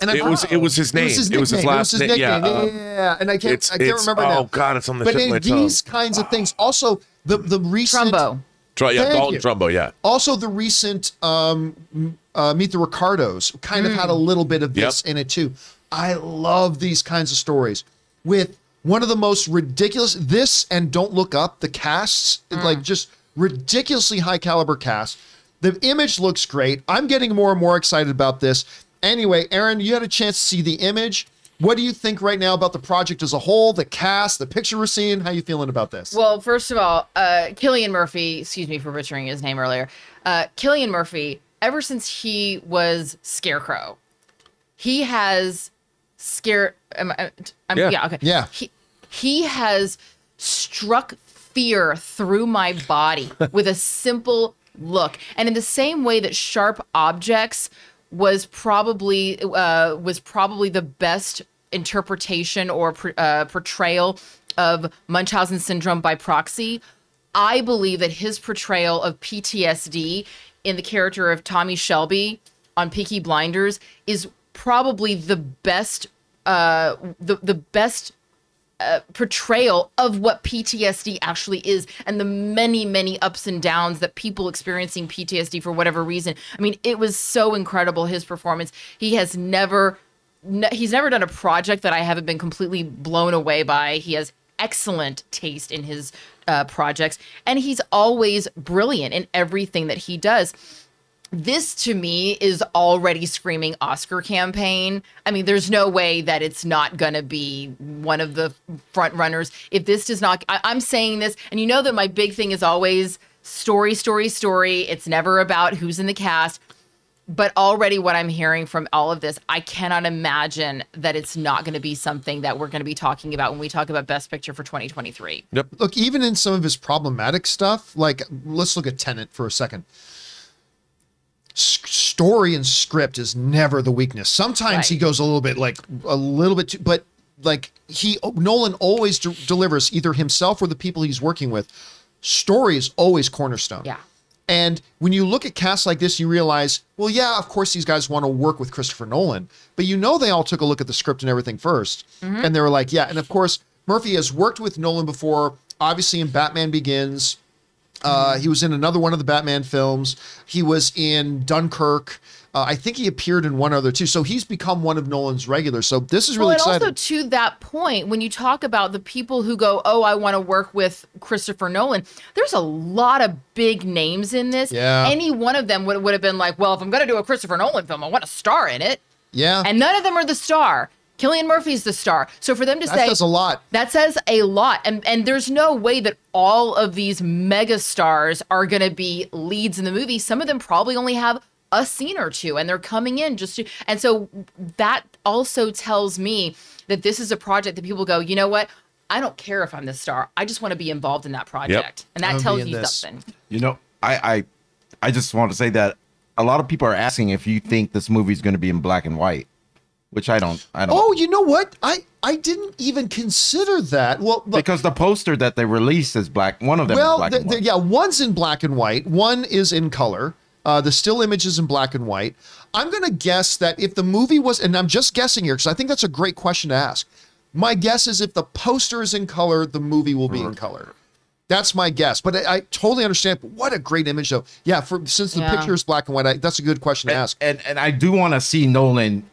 And it was, it was his name. It was his, it was his last name. Yeah, uh, yeah, and I can't, I can't remember now. Oh, God, it's on the tip of my tongue. But these kinds of things. Also, the, the recent... Trumbo. Tr- yeah, Dalton Trumbo, yeah. Also, the recent um, uh, Meet the Ricardos kind mm. of had a little bit of this yep. in it, too. I love these kinds of stories with one of the most ridiculous... This and Don't Look Up, the casts, mm. like just ridiculously high-caliber casts. The image looks great. I'm getting more and more excited about this. Anyway, Aaron, you had a chance to see the image. What do you think right now about the project as a whole, the cast, the picture we're seeing? How are you feeling about this? Well, first of all, uh, Cillian Murphy, excuse me for butchering his name earlier. Uh, Cillian Murphy, ever since he was Scarecrow, he has scare. Um, I'm, yeah. yeah, okay. Yeah. He, he has struck fear through my body with a simple look. And in the same way that sharp objects was probably uh, was probably the best interpretation or pr- uh, portrayal of Munchausen syndrome by proxy. I believe that his portrayal of P T S D in the character of Tommy Shelby on Peaky Blinders is probably the best uh, the the best uh, portrayal of what P T S D actually is and the many, many ups and downs that people experiencing P T S D for whatever reason. I mean, it was so incredible, his performance. He has never, no, he's never done a project that I haven't been completely blown away by. He has excellent taste in his uh, projects, and he's always brilliant in everything that he does. This, to me, is already screaming Oscar campaign. I mean, there's no way that it's not going to be one of the front runners. If this does not, I, I'm saying this, and you know that my big thing is always story, story, story. It's never about who's in the cast. But already what I'm hearing from all of this, I cannot imagine that it's not going to be something that we're going to be talking about when we talk about Best Picture for twenty twenty-three. Yep. Look, even in some of his problematic stuff, like let's look at Tenet for a second. Story and script is never the weakness. Sometimes right. he goes a little bit like a little bit too, but like he Nolan always de- delivers either himself or the people he's working with. Story is always cornerstone. Yeah. And when you look at casts like this, you realize, well, yeah, of course these guys want to work with Christopher Nolan, but you know they all took a look at the script and everything first. Mm-hmm. And they were like, yeah. And of course, Murphy has worked with Nolan before, obviously in Batman Begins. Uh, he was in another one of the Batman films. He was in Dunkirk. Uh, I think he appeared in one other, too. So he's become one of Nolan's regulars. So this is really well, and exciting. Also, to that point, when you talk about the people who go, oh, I want to work with Christopher Nolan, there's a lot of big names in this. Yeah. Any one of them would, would have been like, well, if I'm going to do a Christopher Nolan film, I want to star in it. Yeah. And none of them are the star. Cillian Murphy's the star. So for them to that say... That says a lot. That says a lot. And and there's no way that all of these mega stars are going to be leads in the movie. Some of them probably only have a scene or two, and they're coming in just to, and so that also tells me that this is a project that people go, you know what, I don't care if I'm the star, I just want to be involved in that project. Yep. And that tells you this. something. You know, I, I I just want to say that a lot of people are asking if you think this movie is going to be in black and white, which I don't. I don't. Oh, you know what? I, I didn't even consider that. Well, look, because the poster that they released is black. One of them well, is black the, and white. The, yeah, one's in black and white. One is in color. Uh, the still image is in black and white. I'm going to guess that if the movie was, and I'm just guessing here because I think that's a great question to ask. My guess is if the poster is in color, the movie will be in color. That's my guess, but I, I totally understand. But what a great image, though. Yeah, for, since the yeah. picture is black and white, I, that's a good question and, to ask. And and I do want to see Nolan,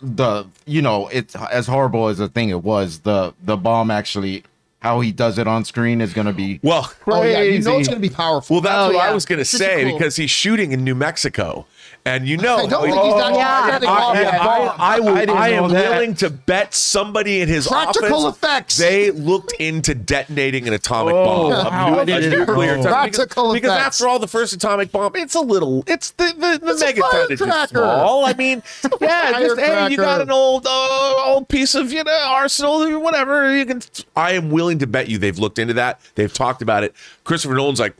the you know, it's as horrible as the thing it was. The the bomb actually, how he does it on screen is going to be well, crazy. Oh yeah, you know it's going to be powerful. Well, that's oh, what yeah. I was going to say cool. because he's shooting in New Mexico. And you know, I don't think he's not getting off. I am willing to bet somebody in his practical office, effects. They looked into detonating an atomic oh, bomb, wow. a nuclear oh. practical because, because after all, the first atomic bomb, it's a little, it's the the, the it's megaton is just small. I mean, yeah, just, hey, you got an old uh, old piece of you know arsenal, or whatever. You can. I am willing to bet you they've looked into that. They've talked about it. Christopher Nolan's like,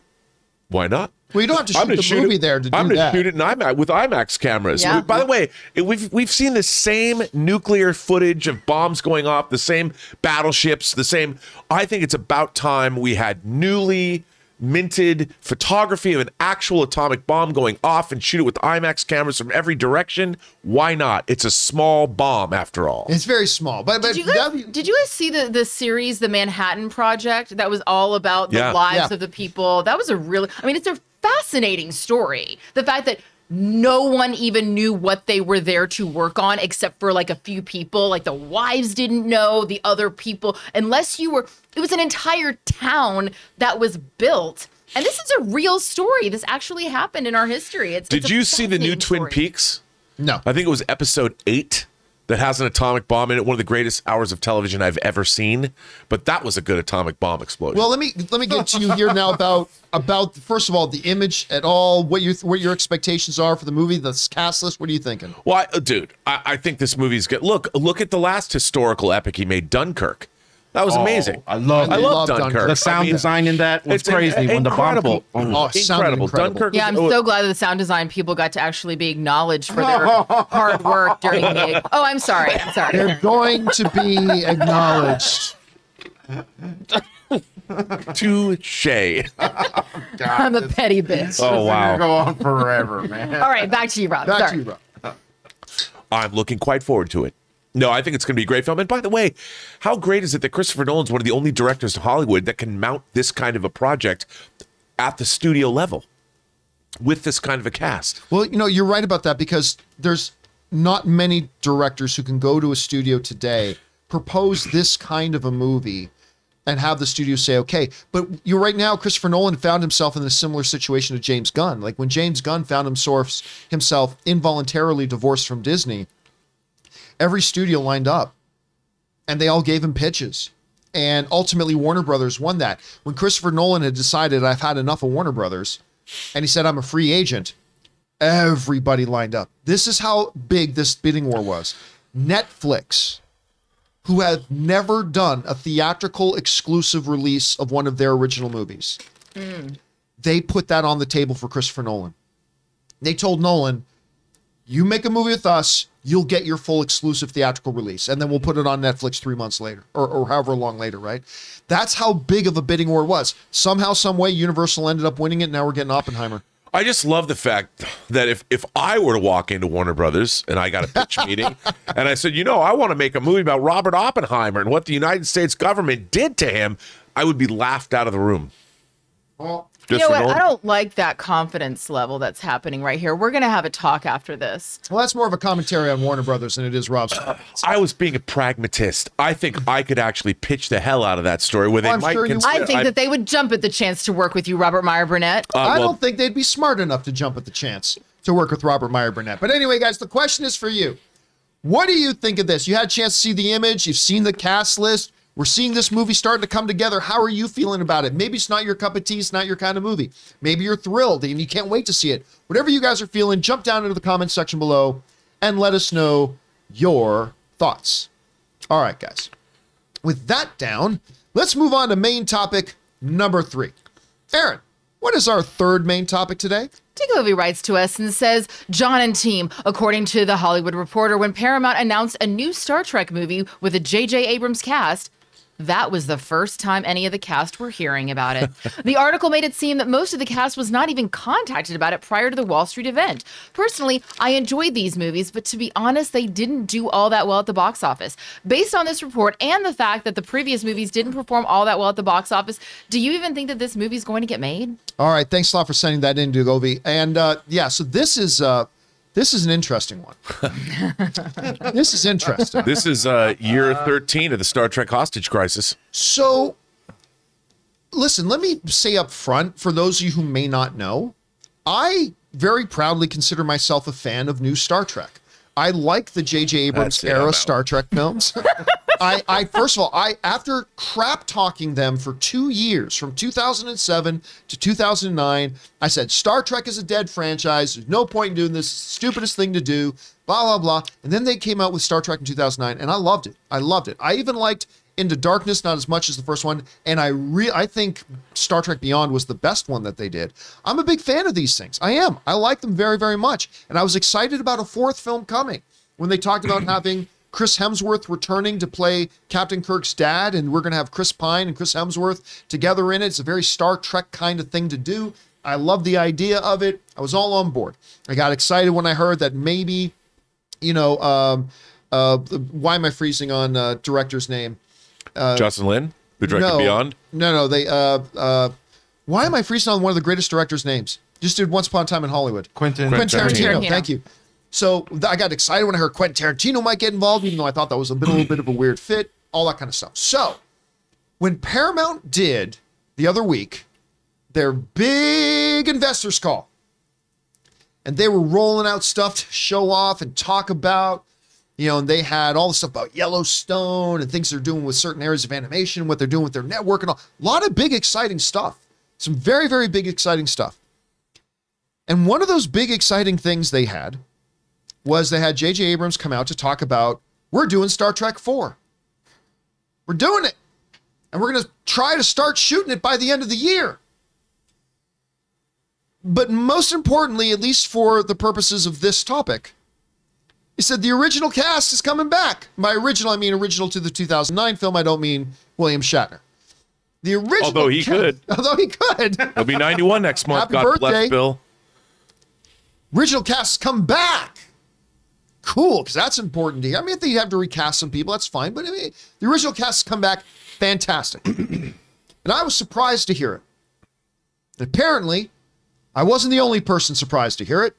why not? Well, you don't have to shoot the shoot movie it, there to do I'm gonna that. I'm going to shoot it in IMAX, with IMAX cameras. Yeah. By the way, we've we've seen the same nuclear footage of bombs going off, the same battleships, the same. I think it's about time we had newly minted photography of an actual atomic bomb going off and shoot it with IMAX cameras from every direction. Why not? It's a small bomb after all. It's very small. But, but did, you guys, did you guys see the, the series, The Manhattan Project? That was all about the yeah. lives yeah. of the people. That was a really, I mean, it's a fascinating story. The fact that no one even knew what they were there to work on except for like a few people, like the wives didn't know, the other people, unless you were, it was an entire town that was built. And this is a real story. This actually happened in our history. It's, Did it's you see the new story. Twin Peaks? No. I think it was episode eight that has an atomic bomb in it. One of the greatest hours of television I've ever seen. But that was a good atomic bomb explosion. Well, let me let me get to you here now about about first of all the image at all. What you what your expectations are for the movie, the cast list. What are you thinking? Well, I, dude, I, I think this movie's good. Look, look at the last historical epic he made, Dunkirk. That was oh, amazing. I love, I love Dunkirk. Dunkirk. The sound I mean, design in that was it's crazy. In, in, when incredible. The bomb oh, incredible. incredible. Dunkirk. Yeah, I'm oh. so glad that the sound design people got to actually be acknowledged for their hard work during the. Oh, I'm sorry. I'm sorry. They're going to be acknowledged. Touche. Oh, I'm a petty bitch. Oh wow. Go on forever, man. All right, back to you, Rob. Back sorry. to you, Rob. Oh. I'm looking quite forward to it. No, I think it's going to be a great film. And by the way, how great is it that Christopher Nolan's one of the only directors in Hollywood that can mount this kind of a project at the studio level with this kind of a cast? Well, you know, you're right about that because there's not many directors who can go to a studio today, propose this kind of a movie, and have the studio say, okay. But you right now, Christopher Nolan found himself in a similar situation to James Gunn. Like when James Gunn found himself, himself involuntarily divorced from Disney, every studio lined up and they all gave him pitches. And ultimately Warner Brothers won that. When Christopher Nolan had decided I've had enough of Warner Brothers and he said, I'm a free agent, everybody lined up. This is how big this bidding war was. Netflix, who have never done a theatrical exclusive release of one of their original movies. Mm. They put that on the table for Christopher Nolan. They told Nolan, you make a movie with us, you'll get your full exclusive theatrical release. And then we'll put it on Netflix three months later or, or however long later, right? That's how big of a bidding war it was. Somehow, some way, Universal ended up winning it. Now we're getting Oppenheimer. I just love the fact that if, if I were to walk into Warner Brothers and I got a pitch meeting and I said, you know, I want to make a movie about Robert Oppenheimer and what the United States government did to him, I would be laughed out of the room. Well, you know what? I don't like that confidence level that's happening right here. We're going to have a talk after this. Well, that's more of a commentary on Warner Brothers than it is Rob's. I was being a pragmatist. I think I could actually pitch the hell out of that story where well, they I'm might. Sure consider, I think I, that they would jump at the chance to work with you, Robert Meyer Burnett. Uh, I well, don't think they'd be smart enough to jump at the chance to work with Robert Meyer Burnett. But anyway, guys, the question is for you. What do you think of this? You had a chance to see the image. You've seen the cast list. We're seeing this movie starting to come together. How are you feeling about it? Maybe it's not your cup of tea. It's not your kind of movie. Maybe you're thrilled and you can't wait to see it. Whatever you guys are feeling, jump down into the comments section below and let us know your thoughts. All right, guys. With that down, let's move on to main topic number three. Aaron, what is our third main topic today? Movie writes to us and says, John and team, according to The Hollywood Reporter, when Paramount announced a new Star Trek movie with a J J. Abrams cast, that was the first time any of the cast were hearing about it. The article made it seem that most of the cast was not even contacted about it prior to the Wall Street event. Personally, I enjoyed these movies, but to be honest, they didn't do all that well at the box office. Based on this report and the fact that the previous movies didn't perform all that well at the box office, do you even think that this movie is going to get made? All right, thanks a lot for sending that in, Dugovi. And uh, yeah, so this is... Uh... This is an interesting one. This is interesting. This is uh, year thirteen of the Star Trek hostage crisis. So, listen, let me say up front, for those of you who may not know, I very proudly consider myself a fan of new Star Trek. I like the J J. Abrams era Star Trek films. I, I first of all, I after crap talking them for two years, from two thousand seven to two thousand nine, I said Star Trek is a dead franchise. There's no point in doing this. It's the stupidest thing to do. Blah blah blah. And then they came out with Star Trek in two thousand nine, and I loved it. I loved it. I even liked Into Darkness, not as much as the first one. And I re I think Star Trek Beyond was the best one that they did. I'm a big fan of these things. I am. I like them very very much. And I was excited about a fourth film coming when they talked about having Chris Hemsworth returning to play Captain Kirk's dad, and we're going to have Chris Pine and Chris Hemsworth together in it. It's a very Star Trek kind of thing to do. I love the idea of it. I was all on board. I got excited when I heard that maybe, you know, um, uh, why am I freezing on uh, director's name? Uh, Jocelyn Lin, who directed no, Beyond? No, no, they, uh, uh, why am I freezing on one of the greatest directors' names? Just did Once Upon a Time in Hollywood. Quentin, Quentin, Quentin Tarantino. Tarantino, thank you. So I got excited when I heard Quentin Tarantino might get involved, even though I thought that was a, bit, a little bit of a weird fit, all that kind of stuff. So when Paramount did, the other week, their big investors call, and they were rolling out stuff to show off and talk about, you know, and they had all the stuff about Yellowstone and things they're doing with certain areas of animation, what they're doing with their network and all. A lot of big, exciting stuff. Some very, very big, exciting stuff. And one of those big, exciting things they had was they had J J. Abrams come out to talk about, we're doing Star Trek four. We're doing it. And we're going to try to start shooting it by the end of the year. But most importantly, at least for the purposes of this topic, he said the original cast is coming back. By original, I mean original to the two thousand nine film. I don't mean William Shatner. The original Although he cast, could. Although he could. He'll be ninety-one next month. Happy God birthday. Bless, Bill. Original cast is coming back. Cool, because that's important to hear. I mean, if they have to recast some people, that's fine. But I mean, the original cast come back fantastic. And I was surprised to hear it. And apparently, I wasn't the only person surprised to hear it.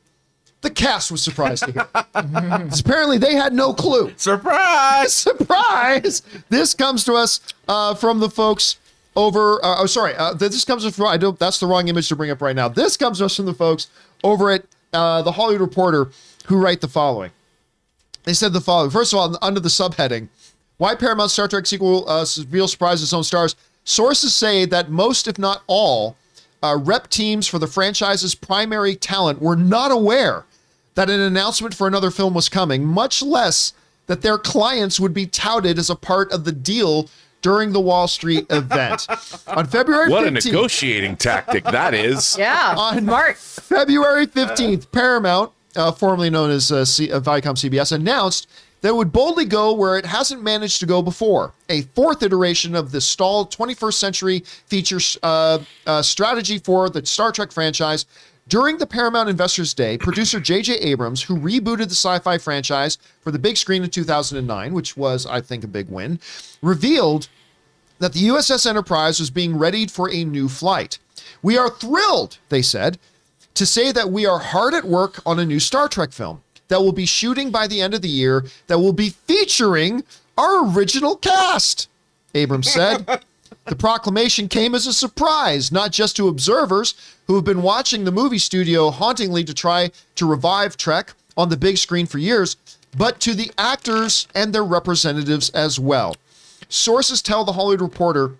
The cast was surprised to hear it. Because apparently, they had no clue. Surprise! Surprise! This comes to us uh, from the folks over... Uh, oh, sorry. Uh, this comes from... I don't, that's the wrong image to bring up right now. This comes to us from the folks over at uh, The Hollywood Reporter, who write the following. They said the following. First of all, under the subheading, why Paramount Star Trek sequel uh, reveal surprise its own stars? Sources say that most, if not all, uh, rep teams for the franchise's primary talent were not aware that an announcement for another film was coming, much less that their clients would be touted as a part of the deal during the Wall Street event. On February fifteenth... What a negotiating tactic that is. Yeah, on Mark. February fifteenth, Paramount... Uh, formerly known as uh, C- uh, Viacom C B S, announced that it would boldly go where it hasn't managed to go before, a fourth iteration of the stalled twenty-first century feature uh, uh, strategy for the Star Trek franchise. During the Paramount Investors Day, producer J J. Abrams, who rebooted the sci-fi franchise for the big screen in two thousand nine, which was, I think, a big win, revealed that the U S S Enterprise was being readied for a new flight. We are thrilled, they said, to say that we are hard at work on a new Star Trek film that will be shooting by the end of the year that will be featuring our original cast, Abrams said. The proclamation came as a surprise, not just to observers who have been watching the movie studio hauntingly to try to revive Trek on the big screen for years, but to the actors and their representatives as well. Sources tell The Hollywood Reporter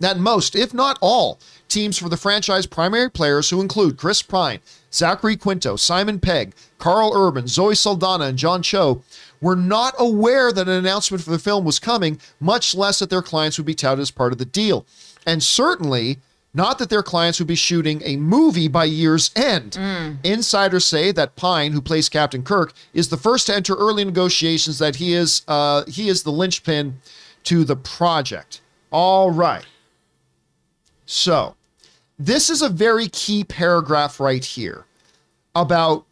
that most, if not all, teams for the franchise primary players, who include Chris Pine, Zachary Quinto, Simon Pegg, Carl Urban, Zoe Saldana, and John Cho, were not aware that an announcement for the film was coming, much less that their clients would be touted as part of the deal. And certainly not that their clients would be shooting a movie by year's end. Mm. Insiders say that Pine, who plays Captain Kirk, is the first to enter early negotiations, that he is uh, he is the linchpin to the project. All right. So this is a very key paragraph right here about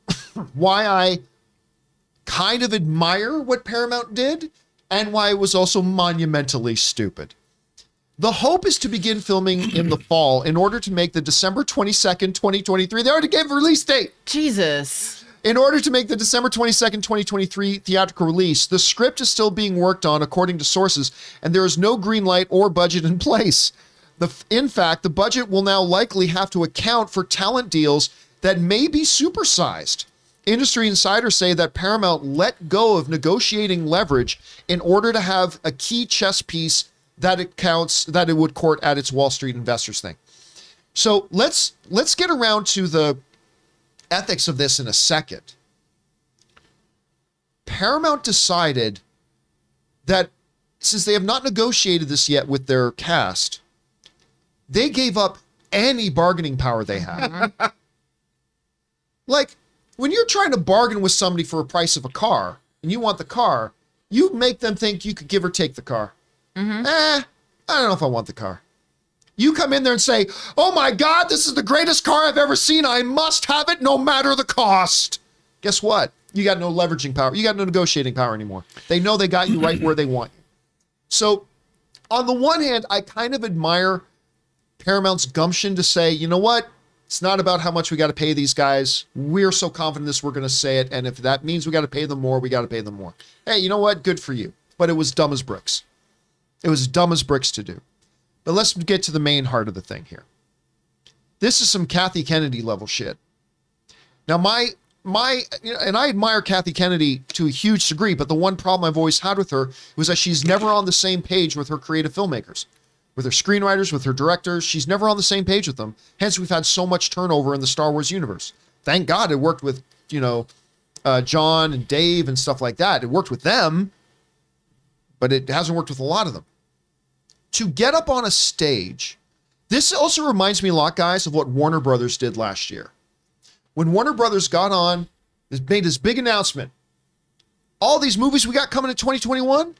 why I kind of admire what Paramount did and why it was also monumentally stupid. The hope is to begin filming in the fall in order to make the December twenty-second, twenty twenty-three. They already gave a release date. Jesus. In order to make the December twenty-second, twenty twenty-three theatrical release, the script is still being worked on, according to sources, and there is no green light or budget in place. The, in fact, the budget will now likely have to account for talent deals that may be supersized. Industry insiders say that Paramount let go of negotiating leverage in order to have a key chess piece that it counts, that it would court at its Wall Street investors thing. So let's let's get around to the ethics of this in a second. Paramount decided that since they have not negotiated this yet with their cast, they gave up any bargaining power they had. Like, when you're trying to bargain with somebody for a price of a car and you want the car, you make them think you could give or take the car. Mm-hmm. Eh, I don't know if I want the car. You come in there and say, oh my God, this is the greatest car I've ever seen. I must have it no matter the cost. Guess what? You got no leveraging power. You got no negotiating power anymore. They know they got you right where they want you. So on the one hand, I kind of admire Paramount's gumption to say, you know what? It's not about how much we got to pay these guys. We're so confident this, we're going to say it. And if that means we got to pay them more, we got to pay them more. Hey, you know what? Good for you. But it was dumb as bricks. It was dumb as bricks to do. But let's get to the main heart of the thing here. This is some Kathy Kennedy level shit. Now, my, my, you know, and I admire Kathy Kennedy to a huge degree, but the one problem I've always had with her was that she's never on the same page with her creative filmmakers, with her screenwriters, with her directors. She's never on the same page with them. Hence, we've had so much turnover in the Star Wars universe. Thank God it worked with, you know, uh, John and Dave and stuff like that. It worked with them, but it hasn't worked with a lot of them. To get up on a stage, this also reminds me a lot, guys, of what Warner Brothers did last year. When Warner Brothers got on, made this big announcement, all these movies we got coming in twenty twenty-one,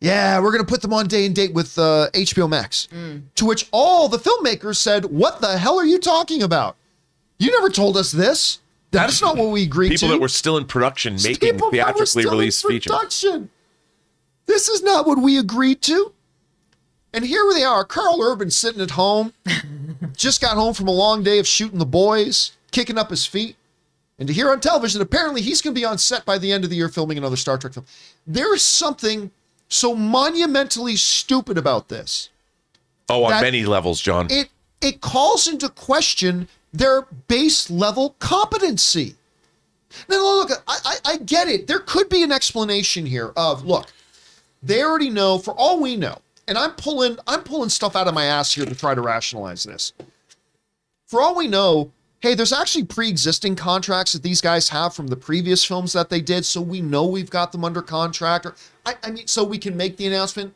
yeah, we're going to put them on day and date with uh, H B O Max. Mm. To which all the filmmakers said, what the hell are you talking about? You never told us this. That is not what we agreed people to. People that were still in production making people theatrically released features. This is not what we agreed to. And here they are, Carl Urban sitting at home, just got home from a long day of shooting The Boys, kicking up his feet. And to hear on television, apparently he's going to be on set by the end of the year filming another Star Trek film. There is something so monumentally stupid about this. Oh, on many levels, John. It, it calls into question their base level competency. Now, look, I, I, I get it. There could be an explanation here of, look, they already know, for all we know, and I'm pulling I'm pulling stuff out of my ass here to try to rationalize this. For all we know, hey, there's actually pre-existing contracts that these guys have from the previous films that they did, so we know we've got them under contract. Or I, I mean, so we can make the announcement.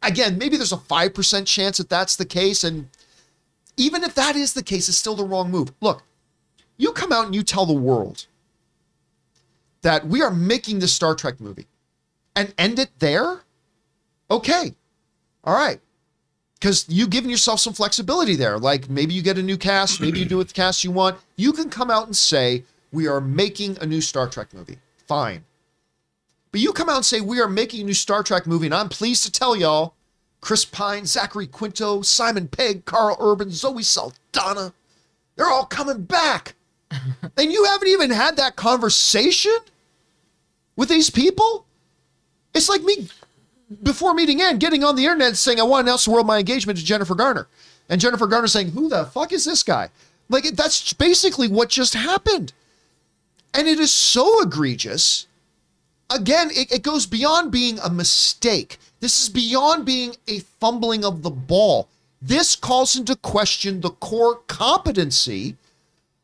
Again, maybe there's a five percent chance that that's the case, and even if that is the case, it's still the wrong move. Look, you come out and you tell the world that we are making this Star Trek movie, and end it there? Okay. All right. Because you've given yourself some flexibility there. Like, maybe you get a new cast. Maybe you do with the cast you want. You can come out and say, we are making a new Star Trek movie. Fine. But you come out and say, we are making a new Star Trek movie. And I'm pleased to tell y'all, Chris Pine, Zachary Quinto, Simon Pegg, Carl Urban, Zoe Saldana, they're all coming back. And you haven't even had that conversation with these people? It's like me, before meeting Ann, getting on the internet saying, I want to announce the world my engagement to Jennifer Garner. And Jennifer Garner saying, who the fuck is this guy? Like, that's basically what just happened. And it is so egregious. again, it, it goes beyond being a mistake. This is beyond being a fumbling of the ball. This calls into question the core competency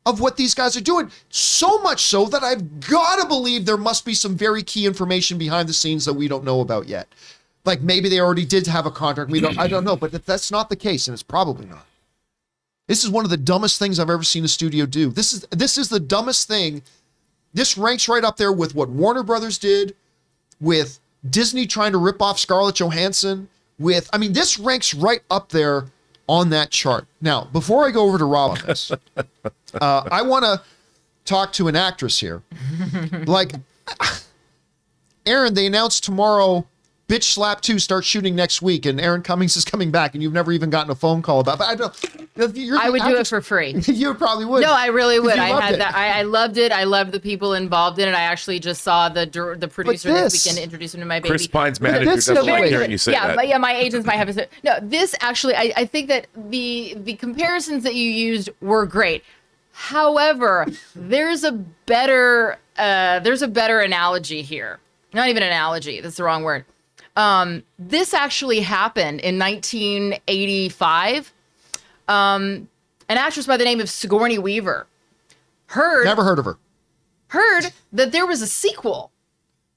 of what these guys are doing, so much so that I've got to believe there must be some very key information behind the scenes that we don't know about yet. Like maybe they already did have a contract. We don't, I don't know, but if that's not the case, and it's probably not. This is one of the dumbest things I've ever seen a studio do. This is, this is the dumbest thing. This ranks right up there with what Warner Brothers did, with Disney trying to rip off Scarlett Johansson, with, I mean, this ranks right up there on that chart. Now, before I go over to Rob on this, uh, I want to talk to an actress here. Like, Aaron, they announced tomorrow, Bitch Slap two starts shooting next week, and Aaron Cummings is coming back, and you've never even gotten a phone call about. But I don't. You're, I would I do just, it for free. You probably would. No, I really would. I had it. that. I, I loved it. I loved the people involved in it. I actually just saw the the producer this, this weekend introduce him to my baby. Chris Pine's manager doesn't no, like hearing you say yeah, that. But yeah, my agents might have a say. No, this actually, I, I think that the the comparisons that you used were great. However, there's a better uh, there's a better analogy here. Not even analogy. That's the wrong word. Um, this actually happened in nineteen eighty-five. Um, an actress by the name of Sigourney Weaver heard never heard of her. Heard that there was a sequel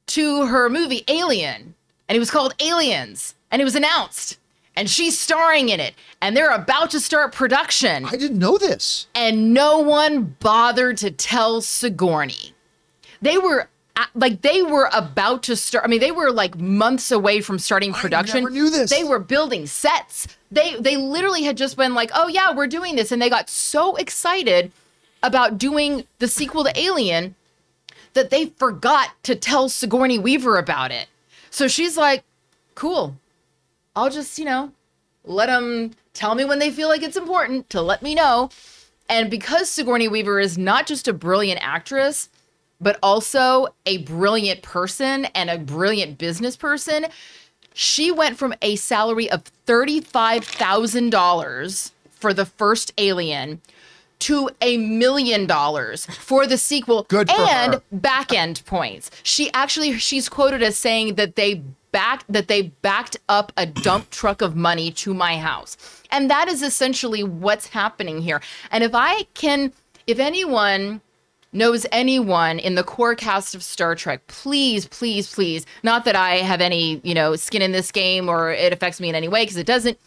to her movie Alien, and it was called Aliens, and it was announced, and she's starring in it, and they're about to start production. I didn't know this, and no one bothered to tell Sigourney. They were. Like they were about to start. I mean, they were like months away from starting production. I never knew this. They were building sets. They they literally had just been like, oh yeah, we're doing this, and they got so excited about doing the sequel to Alien that they forgot to tell Sigourney Weaver about it. So she's like, cool, I'll just you know let them tell me when they feel like it's important to let me know. And because Sigourney Weaver is not just a brilliant actress, but also a brilliant person and a brilliant business person, she went from a salary of thirty-five thousand dollars for the first Alien to a million dollars for the sequel. Good for and her. Back end points. She actually, she's quoted as saying that they backed, that they backed up a dump truck of money to my house. And that is essentially what's happening here. And if I can, if anyone knows anyone in the core cast of Star Trek, please, please, please, not that I have any, you know, skin in this game or it affects me in any way, because it doesn't.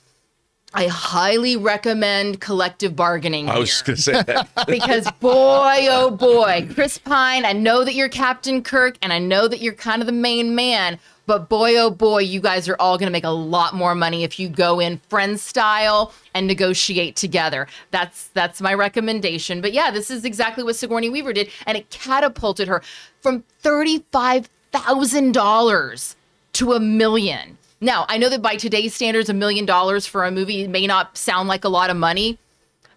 I highly recommend collective bargaining here. I was just going to say that. Because boy, oh boy, Chris Pine, I know that you're Captain Kirk, and I know that you're kind of the main man, but boy, oh boy, you guys are all going to make a lot more money if you go in friend style and negotiate together. That's that's my recommendation. But yeah, this is exactly what Sigourney Weaver did, and it catapulted her from thirty-five thousand dollars to a million. Now, I know that by today's standards, a million dollars for a movie may not sound like a lot of money,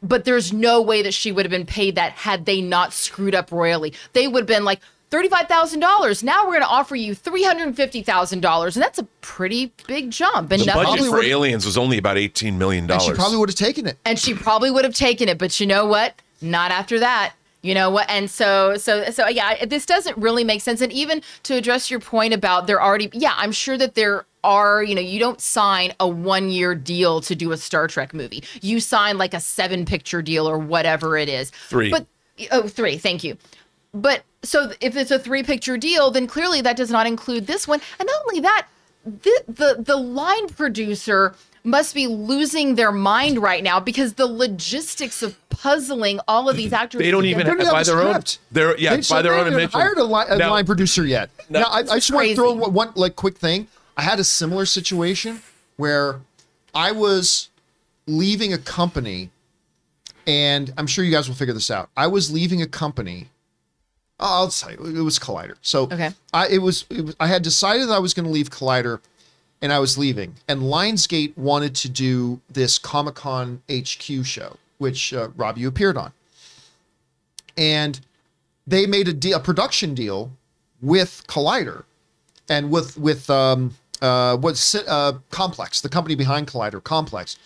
but there's no way that she would have been paid that had they not screwed up royally. They would have been like, thirty-five thousand dollars. Now we're going to offer you three hundred fifty thousand dollars, and that's a pretty big jump. And the budget for Aliens was only about eighteen million dollars. And she probably would have taken it. And she probably would have taken it, but you know what? Not after that. You know what? And so, so, so, yeah, this doesn't really make sense. And even to address your point about they're already, yeah, I'm sure that there are, you know, you don't sign a one-year deal to do a Star Trek movie. You sign like a seven-picture deal or whatever it is. Three. But, oh, three. Thank you. But so if it's a three-picture deal, then clearly that does not include this one. And not only that, the, the the line producer must be losing their mind right now, because the logistics of puzzling all of these actors. They don't even have by their own. They're yeah, by their own invention. They haven't hired a, li- a now, line producer yet. No, now I, I just want to throw one, one like quick thing. I had a similar situation where I was leaving a company, and I'm sure you guys will figure this out. I was leaving a company. I'll tell you, it was Collider. So okay. I it was, it was I had decided that I was going to leave Collider, and I was leaving. And Lionsgate wanted to do this Comic-Con H Q show, which uh, Rob, you appeared on. And they made a deal, a production deal with Collider, and with with um uh what's uh Complex, the company behind Collider, Complex,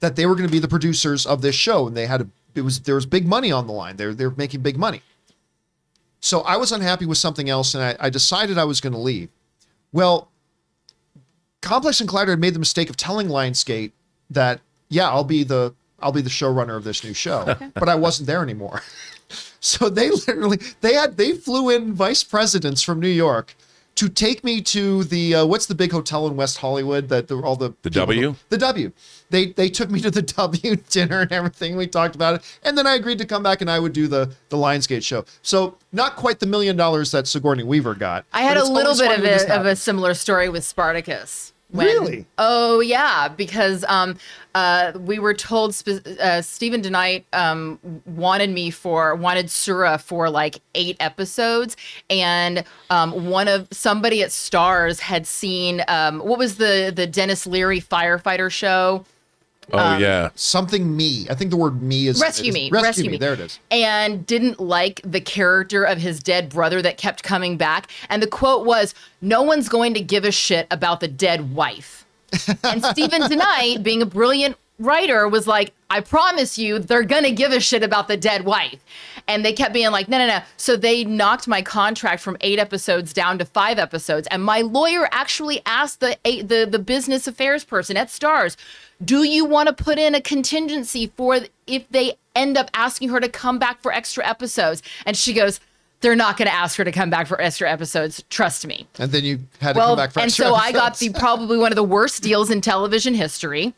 that they were going to be the producers of this show, and they had a it was there was big money on the line. They they're making big money. So I was unhappy with something else, and I, I decided I was going to leave. Well, Complex and Collider had made the mistake of telling Lionsgate that, yeah, I'll be the I'll be the showrunner of this new show, okay. But I wasn't there anymore. So they literally they had they flew in vice presidents from New York to take me to the uh, what's the big hotel in West Hollywood that the, all the the W who, the W. They they took me to the W dinner and everything. We talked about it, and then I agreed to come back and I would do the the Lionsgate show. So not quite the million dollars that Sigourney Weaver got. I had a little bit of a, of a similar story with Spartacus. When, really? Oh, yeah, because um, uh, we were told spe- uh, Stephen DeKnight um, wanted me for wanted Sura for like eight episodes, and um, one of somebody at Starz had seen um, what was the the Dennis Leary firefighter show. Oh, um, yeah. Something me. I think the word me is... Rescue is, me. Rescue, rescue me. me. There it is. And didn't like the character of his dead brother that kept coming back. And the quote was, "No one's going to give a shit about the dead wife." And Stephen DeKnight, being a brilliant writer, was like, "I promise you, they're going to give a shit about the dead wife." And they kept being like, no, no, no. So they knocked my contract from eight episodes down to five episodes. And my lawyer actually asked the the, the business affairs person at Starz, "Do you want to put in a contingency for if they end up asking her to come back for extra episodes?" And she goes, "They're not going to ask her to come back for extra episodes. Trust me." And then you had to well, come back for extra episodes. And so episodes. I got the probably one of the worst deals in television history.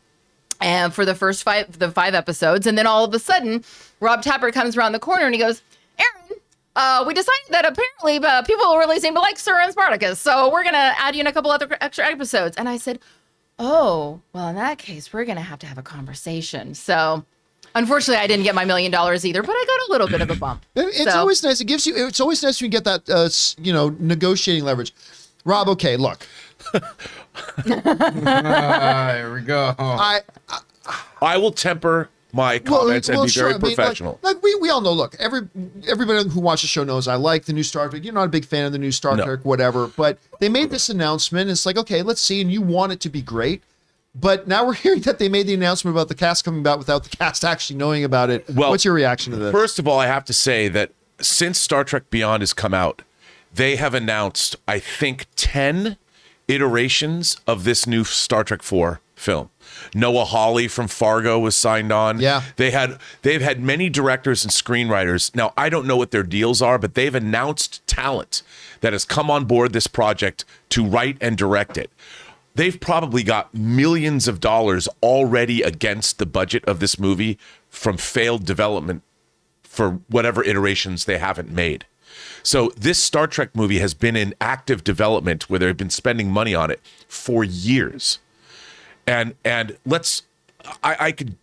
And for the first five, the five episodes. And then all of a sudden, Rob Tapper comes around the corner and he goes, "Aaron, uh, we decided that apparently uh, people really seem to like Sura and Spartacus. So we're going to add you in a couple other extra episodes." And I said, "Oh, well, in that case, we're going to have to have a conversation." So unfortunately, I didn't get my million dollars either, but I got a little bit of a bump. It's so. always nice. It gives you, it's always nice when you get that, uh, you know, negotiating leverage. Rob, okay, look. uh, here we go. I, I I will temper my comments well, well, and be sure. very I mean, professional. Like, like we, we all know. Look, every everybody who watches the show knows I like the new Star Trek. You're not a big fan of the new Star no. Trek, whatever. But they made this announcement. And it's like, okay, let's see. And you want it to be great, but now we're hearing that they made the announcement about the cast coming about without the cast actually knowing about it. Well, what's your reaction to this? First of all, I have to say that since Star Trek Beyond has come out, they have announced, I think, ten iterations of this new Star Trek four film. Noah Hawley from Fargo was signed on. Yeah. They had they've had many directors and screenwriters. Now, I don't know what their deals are, but they've announced talent that has come on board this project to write and direct it. They've probably got millions of dollars already against the budget of this movie from failed development for whatever iterations they haven't made. So this Star Trek movie has been in active development where they've been spending money on it for years. And and let's, I, I could,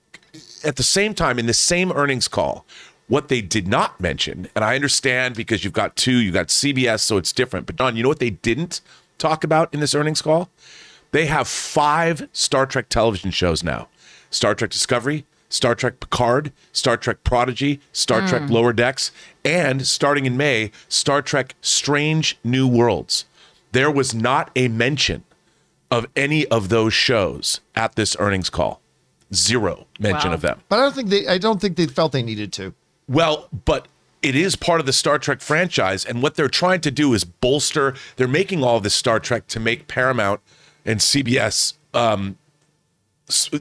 at the same time, in the same earnings call, what they did not mention, and I understand because you've got two, you've got C B S, so it's different. But Don, you know what they didn't talk about in this earnings call? They have five Star Trek television shows now. Star Trek Discovery, Star Trek Picard, Star Trek Prodigy, Star mm. Trek Lower Decks, and starting in May, Star Trek Strange New Worlds. There was not a mention of any of those shows at this earnings call. Zero mention wow. of them. But I don't think they I don't think they felt they needed to. Well, but it is part of the Star Trek franchise, and what they're trying to do is bolster. They're making all this Star Trek to make Paramount and C B S um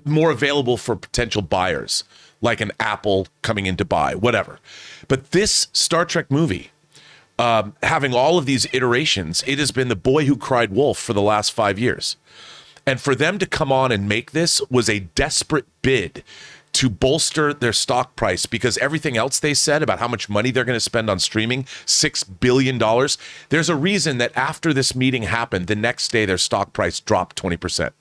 more available for potential buyers, like an Apple coming in to buy, whatever. But this Star Trek movie, um, having all of these iterations, it has been the boy who cried wolf for the last five years. And for them to come on and make this was a desperate bid to bolster their stock price, because everything else they said about how much money they're going to spend on streaming, six billion dollars. There's a reason that after this meeting happened, the next day their stock price dropped twenty percent.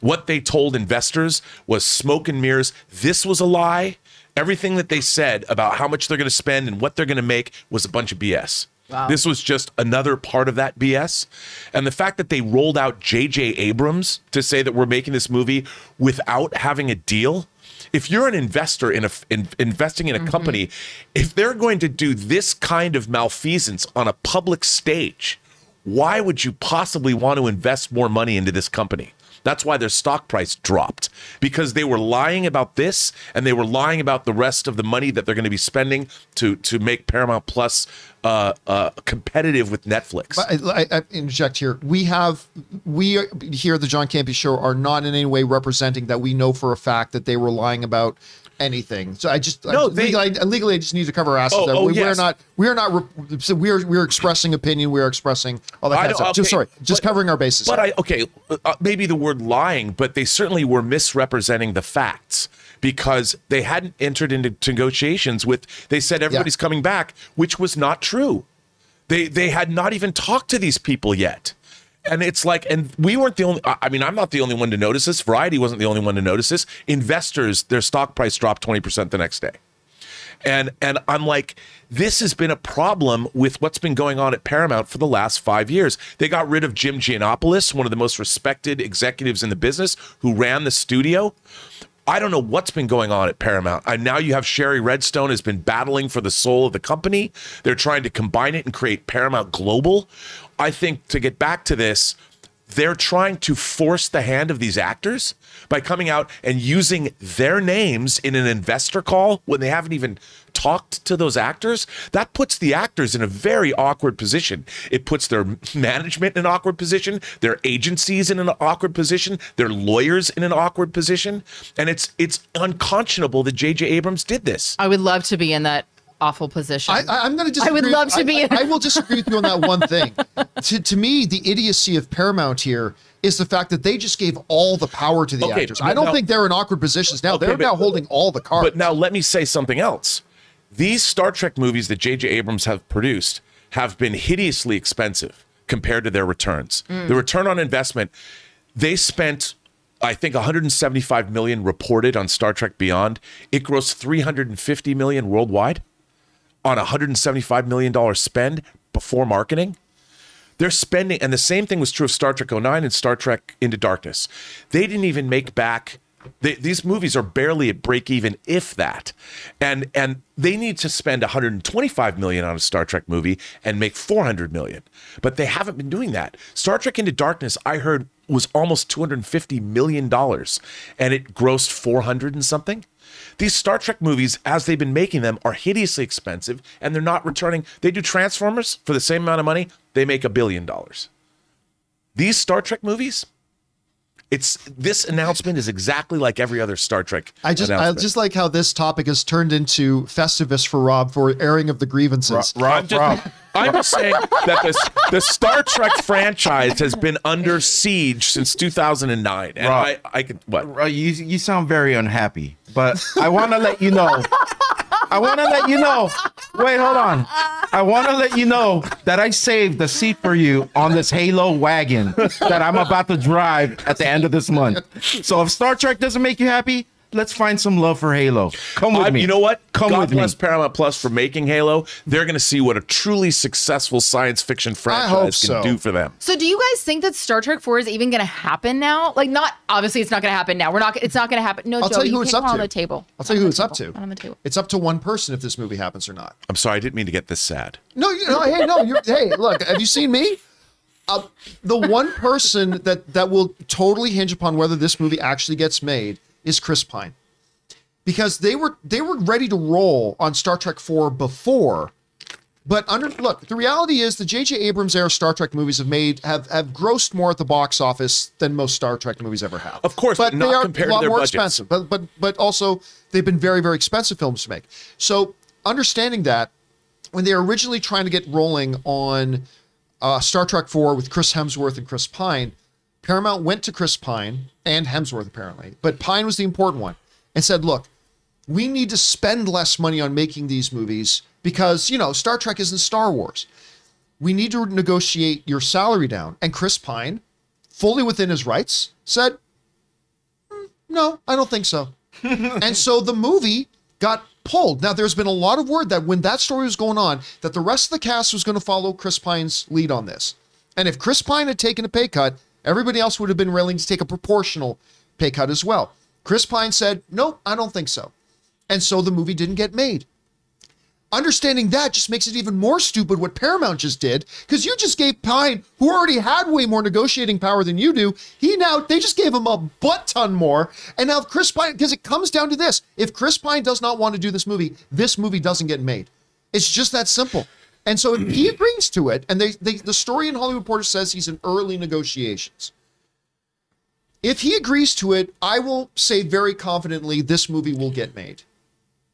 What they told investors was smoke and mirrors. This was a lie. Everything that they said about how much they're going to spend and what they're going to make was a bunch of B S. Wow. This was just another part of that B S. And the fact that they rolled out J J Abrams to say that we're making this movie without having a deal. If you're an investor in a in, investing in a mm-hmm. company, if they're going to do this kind of malfeasance on a public stage, why would you possibly want to invest more money into this company? That's why their stock price dropped, because they were lying about this and they were lying about the rest of the money that they're going to be spending to to make Paramount Plus uh, uh, competitive with Netflix. I, I, I interject here. We have, we are, here at the John Campea Show are not in any way representing that we know for a fact that they were lying about anything. So I just no, I, they, legally, I, legally I just need to cover our asses. Oh, oh, we, yes. We're not, we're not, so we're we're expressing opinion. We're expressing all that kind of stuff. Okay, just sorry, just but, covering our bases. But I, okay, uh, maybe the word lying, but they certainly were misrepresenting the facts, because they hadn't entered into negotiations with. They said everybody's yeah. coming back, which was not true. They they had not even talked to these people yet. And it's like, and we weren't the only, I mean, I'm not the only one to notice this. Variety wasn't the only one to notice this. Investors, their stock price dropped twenty percent the next day. And and I'm like, this has been a problem with what's been going on at Paramount for the last five years. They got rid of Jim Giannopoulos, one of the most respected executives in the business, who ran the studio. I don't know what's been going on at Paramount. And now you have Sherry Redstone has been battling for the soul of the company. They're trying to combine it and create Paramount Global. I think, to get back to this, they're trying to force the hand of these actors by coming out and using their names in an investor call when they haven't even talked to those actors. That puts the actors in a very awkward position. It puts their management in an awkward position, their agencies in an awkward position, their lawyers in an awkward position. And it's it's unconscionable that J J. Abrams did this. I would love to be in that awful position. I, I'm going to disagree. I would love to be. I, I will disagree with you on that one thing. to, to me, the idiocy of Paramount here is the fact that they just gave all the power to the okay, actors. I don't now, think they're in awkward positions now. Okay, they're but, now holding all the cards. But now let me say something else. These Star Trek movies that J J. Abrams have produced have been hideously expensive compared to their returns. Mm. The return on investment, they spent, I think, one hundred seventy-five million dollars reported on Star Trek Beyond. It grossed three hundred fifty million dollars worldwide. On a one hundred seventy-five million dollars spend before marketing, they're spending, and the same thing was true of Star Trek oh nine and Star Trek Into Darkness. They didn't even make back, they, these movies are barely at break even, if that. And and they need to spend one hundred twenty-five million dollars on a Star Trek movie and make four hundred million dollars, but they haven't been doing that. Star Trek Into Darkness, I heard, was almost two hundred fifty million dollars, and it grossed four hundred and something. These Star Trek movies, as they've been making them, are hideously expensive, and they're not returning. They do Transformers for the same amount of money. They make a billion dollars. These Star Trek movies, it's this announcement is exactly like every other Star Trek I just, announcement. I just like how this topic has turned into Festivus for Rob for airing of the grievances. Rob, Rob, I'm, just, Rob. I'm saying that this, the Star Trek franchise has been under siege since two thousand nine. And Rob, I, I could, what? You, you sound very unhappy, but I want to let you know. I want to let you know. Wait, hold on. I want to let you know that I saved the seat for you on this Halo wagon that I'm about to drive at the end of this month. So if Star Trek doesn't make you happy, let's find some love for Halo. Come with I, me. You know what? Come God with bless me. Paramount Plus for making Halo. They're going to see what a truly successful science fiction franchise I hope can so. do for them. So do you guys think that Star Trek four is even going to happen now? Like, not obviously it's not going to happen now. We're not it's not going to happen. No, I'll Joey, tell you who you it's up to. On the table. I'll tell you who it's up to. On the table. It's up to one person if this movie happens or not. I'm sorry, I didn't mean to get this sad. No, you know, hey, no, you're, hey, look, have you seen me? Uh, the one person that that will totally hinge upon whether this movie actually gets made is Chris Pine, because they were they were ready to roll on Star Trek four before, but under look the reality is the J J. Abrams era Star Trek movies have made have have grossed more at the box office than most Star Trek movies ever have. Of course, but, but not they are compared a lot to their more budgets. Expensive. But but but also they've been very very expensive films to make. So understanding that, when they were originally trying to get rolling on uh, Star Trek four with Chris Hemsworth and Chris Pine, Paramount went to Chris Pine and Hemsworth, apparently, but Pine was the important one, and said, look, we need to spend less money on making these movies because, you know, Star Trek isn't Star Wars. We need to negotiate your salary down. And Chris Pine, fully within his rights, said, mm, no, I don't think so. And so the movie got pulled. Now, there's been a lot of word that when that story was going on, that the rest of the cast was going to follow Chris Pine's lead on this. And if Chris Pine had taken a pay cut, everybody else would have been willing to take a proportional pay cut as well. Chris Pine said, nope, I don't think so. And so the movie didn't get made. Understanding that just makes it even more stupid what Paramount just did, because you just gave Pine, who already had way more negotiating power than you do, he now, they just gave him a butt ton more. And now if Chris Pine, because it comes down to this, if Chris Pine does not want to do this movie, this movie doesn't get made. It's just that simple. And so if he agrees to it, and they, they the story in Hollywood Reporter says he's in early negotiations. If he agrees to it, I will say very confidently this movie will get made.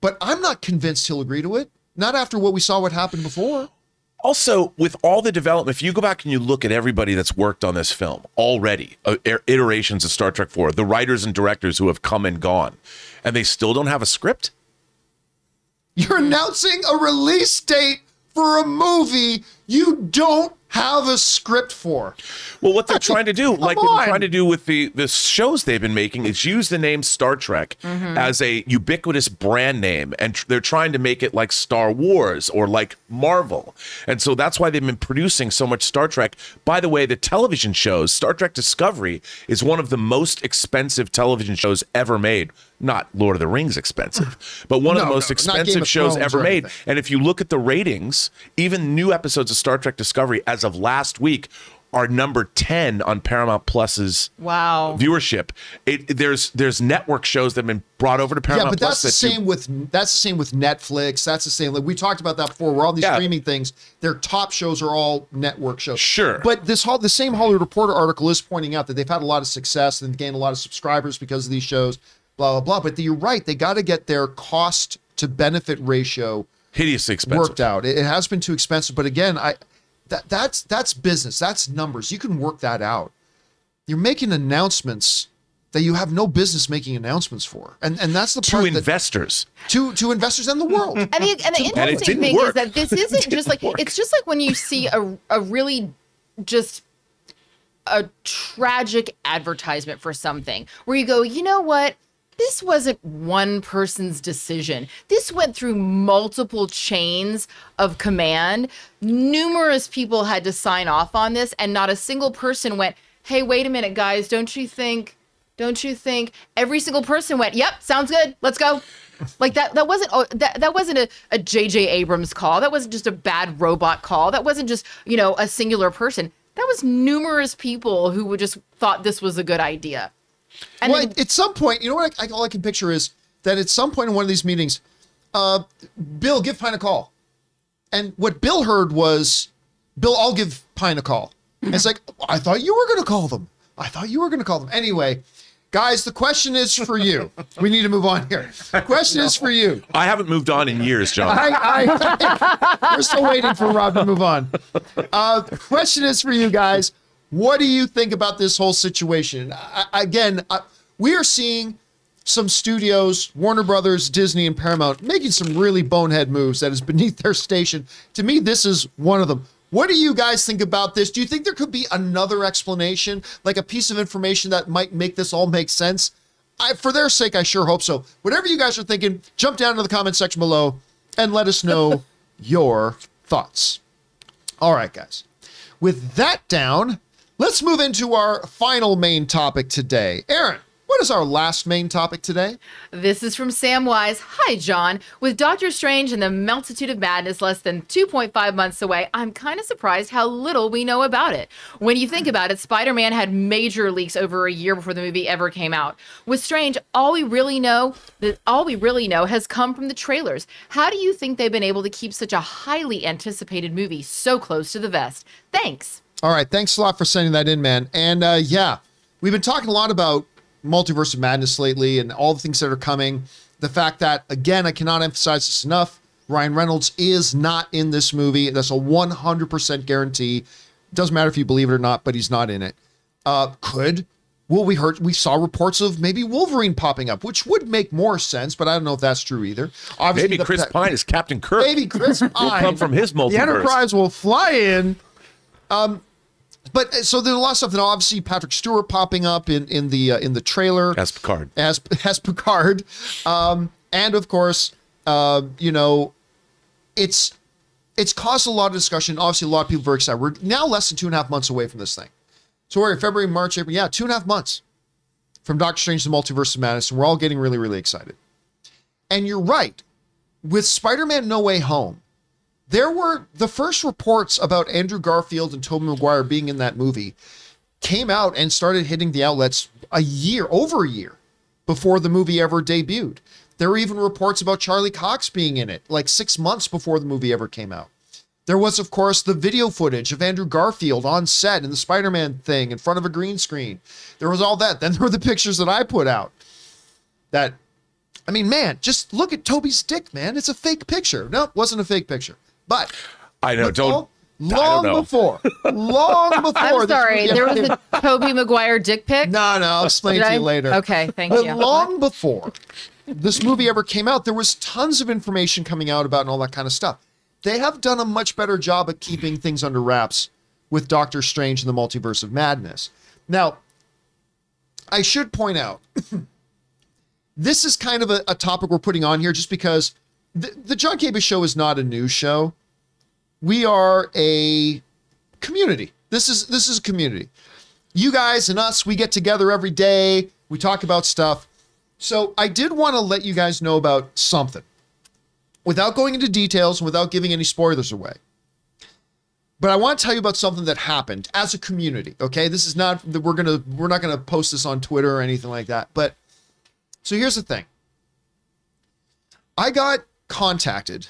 But I'm not convinced he'll agree to it. Not after what we saw what happened before. Also, with all the development, if you go back and you look at everybody that's worked on this film already, uh, iterations of Star Trek four, the writers and directors who have come and gone, and they still don't have a script? You're announcing a release date for a movie you don't have a script for. Well, what they're trying to do, like they're trying to do with the, the shows they've been making, is use the name Star Trek mm-hmm. as a ubiquitous brand name. And tr- they're trying to make it like Star Wars or like Marvel. And so that's why they've been producing so much Star Trek. By the way, the television shows, Star Trek Discovery is one of the most expensive television shows ever made. Not Lord of the Rings expensive, but one no, of the most no, expensive shows ever made. And if you look at the ratings, even new episodes of Star Trek Discovery as of last week are number ten on Paramount Plus's wow. viewership. It, there's there's network shows that have been brought over to Paramount Plus. Yeah, but Plus that's the that same do- with that's the same with Netflix. That's the same. Like we talked about that before. Where all these yeah. streaming things, their top shows are all network shows. Sure. But this whole the same Hollywood Reporter article is pointing out that they've had a lot of success and gained a lot of subscribers because of these shows. Blah, blah, blah. But you're right. They got to get their cost to benefit ratio hideously expensive worked out. It has been too expensive. But again, I that that's that's business. That's numbers. You can work that out. You're making announcements that you have no business making announcements for. And and that's the part to that, investors. To to investors and the world. I mean, and the interesting and thing work. is that this isn't just like, work. It's just like when you see a a really just a tragic advertisement for something where you go, you know what? This wasn't one person's decision. This went through multiple chains of command. Numerous people had to sign off on this, and not a single person went, hey, wait a minute, guys, don't you think, don't you think? Every single person went, yep, sounds good, let's go. Like that that wasn't oh, that that wasn't a, a J J. Abrams call. That wasn't just a bad robot call. That wasn't just, you know, a singular person. That was numerous people who would just thought this was a good idea. And well, then, at some point, you know what? I, I, all I can picture is that at some point in one of these meetings, uh, Bill, give Pine a call. And what Bill heard was, Bill, I'll give Pine a call. And it's like, I thought you were going to call them. I thought you were going to call them. Anyway, guys, the question is for you. We need to move on here. The question no. is for you. I haven't moved on in years, John. I, I, we're still waiting for Rob to move on. Uh, the question is for you guys. What do you think about this whole situation? I, again, I, we are seeing some studios, Warner Brothers, Disney, and Paramount, making some really bonehead moves that is beneath their station. To me, this is one of them. What do you guys think about this? Do you think there could be another explanation, like a piece of information that might make this all make sense? I, for their sake, I sure hope so. Whatever you guys are thinking, jump down to the comment section below and let us know your thoughts. All right, guys. With that down... let's move into our final main topic today. Aaron, what is our last main topic today? This is from Sam Wise. Hi, John. With Doctor Strange and the Multitude of Madness less than two point five months away, I'm kind of surprised how little we know about it. When you think about it, Spider-Man had major leaks over a year before the movie ever came out. With Strange, all we really know, all we really know has come from the trailers. How do you think they've been able to keep such a highly anticipated movie so close to the vest? Thanks. All right, thanks a lot for sending that in, man. And uh, yeah, we've been talking a lot about Multiverse of Madness lately and all the things that are coming. The fact that, again, I cannot emphasize this enough, Ryan Reynolds is not in this movie. That's a one hundred percent guarantee. Doesn't matter if you believe it or not, but he's not in it. Uh, could, well, we heard, we saw reports of maybe Wolverine popping up, which would make more sense, but I don't know if that's true either. Obviously, maybe the, Chris Pine is Captain Kirk. Maybe Chris Pine. Will come from his multiverse. The Enterprise will fly in. Um, But so there's a lot of stuff that obviously Patrick Stewart popping up in in the uh, in the trailer as Picard, as as Picard, um, and of course, uh, you know, it's it's caused a lot of discussion. Obviously, a lot of people are very excited. We're now less than two and a half months away from this thing. So we're February, March, April, yeah, two and a half months from Doctor Strange: The Multiverse of Madness, and we're all getting really, really excited. And you're right. with Spider-Man No Way Home, there were the first reports about Andrew Garfield and Tobey Maguire being in that movie came out and started hitting the outlets a year, over a year before the movie ever debuted. There were even reports about Charlie Cox being in it, like six months before the movie ever came out. There was, of course, the video footage of Andrew Garfield on set in the Spider-Man thing in front of a green screen. There was all that. Then there were the pictures that I put out that, I mean, man, just look at Toby's dick, man. It's a fake picture. No, it wasn't a fake picture. But I know, don't, long I don't know. before, long before. I'm sorry, there was a Tobey Maguire dick pic? No, no, I'll explain to you later. Okay, thank but you. Long before this movie ever came out, there was tons of information coming out about and all that kind of stuff. They have done a much better job at keeping things under wraps with Doctor Strange and the Multiverse of Madness. Now, I should point out, this is kind of a, a topic we're putting on here just because the, the John Campea Show is not a news show. We are a community. This is this is a community. You guys and us, we get together every day. We talk about stuff. So I did want to let you guys know about something without going into details and without giving any spoilers away. But I want to tell you about something that happened as a community. Okay, this is not that we're gonna we're not gonna post this on Twitter or anything like that. But so here's the thing. I got contacted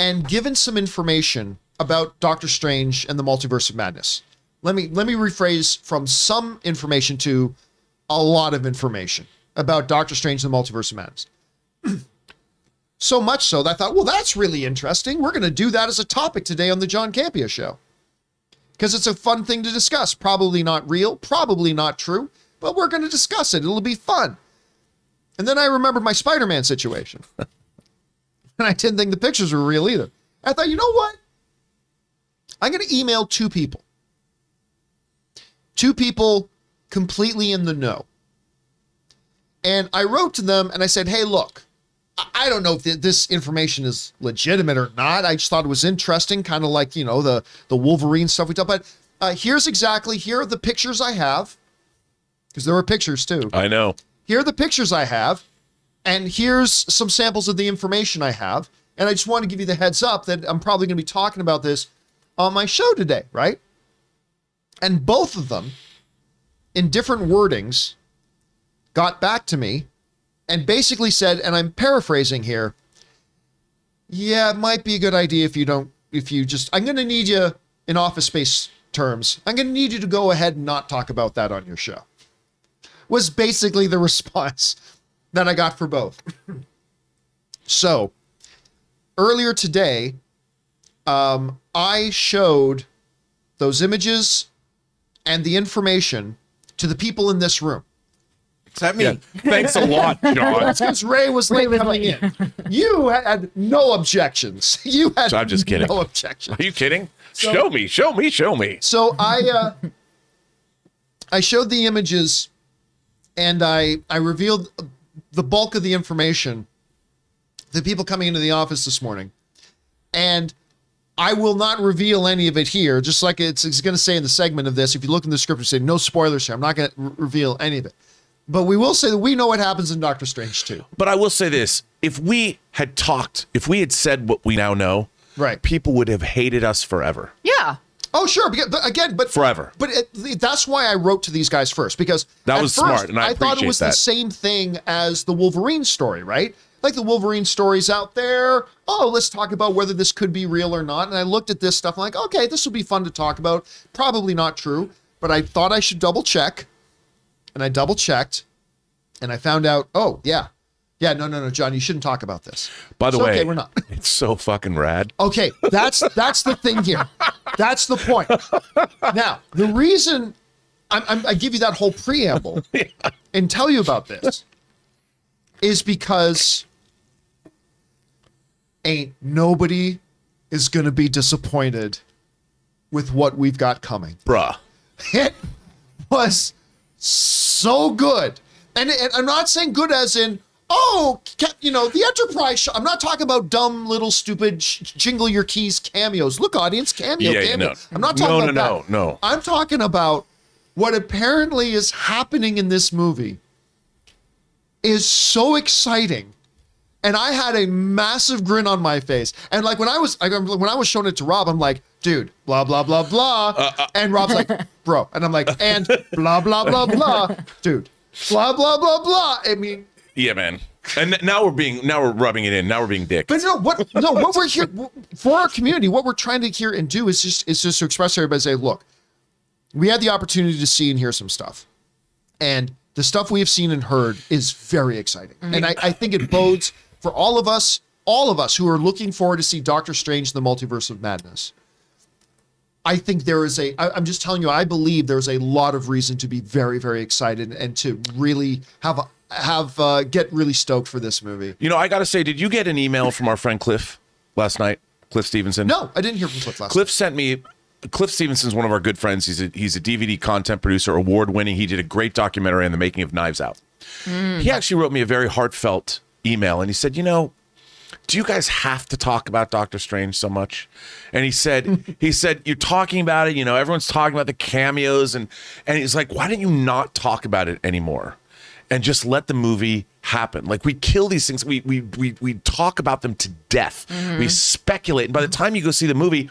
and given some information about Doctor Strange and the Multiverse of Madness. Let me let me rephrase from some information to a lot of information about Doctor Strange and the Multiverse of Madness. So much so that I thought, well, that's really interesting. We're going to do that as a topic today on the John Campea Show. Because it's a fun thing to discuss. Probably not real, probably not true, but we're going to discuss it. It'll be fun. And then I remembered my Spider-Man situation. And I didn't think the pictures were real either. I thought, you know what? I'm going to email two people. Two people completely in the know. And I wrote to them and I said, hey, look, I don't know if this information is legitimate or not. I just thought it was interesting, kind of like, you know, the, the Wolverine stuff we talked about. Uh, here's exactly, here are the pictures I have. Because there were pictures too. I know. Here are the pictures I have. And here's some samples of the information I have. And I just want to give you the heads up that I'm probably going to be talking about this on my show today, right? And both of them, in different wordings, got back to me and basically said, and I'm paraphrasing here, yeah, it might be a good idea if you don't, if you just, I'm going to need you, in Office Space terms, I'm going to need you to go ahead and not talk about that on your show, was basically the response that I got for both. So, earlier today, um, I showed those images and the information to the people in this room. Is that me? Yeah. Thanks a lot, John. That's because Ray was late Ray coming was late. in. You had no objections. You had so I'm just kidding. no objections. Are you kidding? So, show me, show me, show me. So I, uh, I showed the images and I, I revealed the bulk of the information, the people coming into the office this morning. And I will not reveal any of it here, just like it's, it's going to say in the segment of this. If you look in the script, it say no spoilers here. I'm not going to re- reveal any of it. But we will say that we know what happens in Doctor Strange too. But I will say this. If we had talked, if we had said what we now know, right, people would have hated us forever. Yeah. Oh, sure. But again, but forever. But it, that's why I wrote to these guys first, because that was smart, and I, I thought it was that. the same thing as the Wolverine story, right? Like the Wolverine stories out there. Oh, let's talk about whether this could be real or not. And I looked at this stuff and like, okay, this will be fun to talk about. Probably not true, but I thought I should double check. And I double checked and I found out, oh, yeah. Yeah, no, no, no, John, you shouldn't talk about this. By the way, okay, we're not. It's so fucking rad. Okay, that's that's the thing here. That's the point. Now, the reason I'm, I'm, I give you that whole preamble yeah. and tell you about this is because ain't nobody is going to be disappointed with what we've got coming. Bruh. It was so good. And, and I'm not saying good as in, oh, you know, the Enterprise show. I'm not talking about dumb little stupid sh- jingle your keys cameos. Look, audience, cameo, yeah, cameo. No. I'm not talking no, about no, that. No, no, I'm talking about what apparently is happening in this movie is so exciting And I had a massive grin on my face. And like when I was I, when I was showing it to Rob, I'm like, dude, blah, blah, blah, blah. Uh, uh, and Rob's like, bro. And I'm like, and blah, blah, blah, blah. Dude, blah, blah, blah, blah. I mean. Yeah, man. And now we're being, now we're rubbing it in. Now we're being dick. But no, what, no, what we're here for our community, what we're trying to hear and do is just, is just to express everybody and say, look, we had the opportunity to see and hear some stuff. And the stuff we have seen and heard is very exciting. Mm-hmm. And I, I think it bodes for all of us, all of us who are looking forward to see Doctor Strange, the Multiverse of Madness. I think there is a, I, I'm just telling you, I believe there's a lot of reason to be very, very excited and to really have, a, have uh, get really stoked for this movie. You know, I got to say, did you get an email from our friend Cliff last night? Cliff Stevenson? No, I didn't hear from Cliff last night. Cliff sent me, Cliff Stevenson's one of our good friends. He's a, he's a D V D content producer, award winning. He did a great documentary on the making of Knives Out. Mm. He actually wrote me a very heartfelt email and he said, you know, do you guys have to talk about Doctor Strange so much? And he said, he said, you're talking about it, you know, everyone's talking about the cameos and, and he's like, why don't you not talk about it anymore? And just let the movie happen. Like we kill these things. We, we, we, we talk about them to death. Mm-hmm. We speculate. And by the time you go see the movie,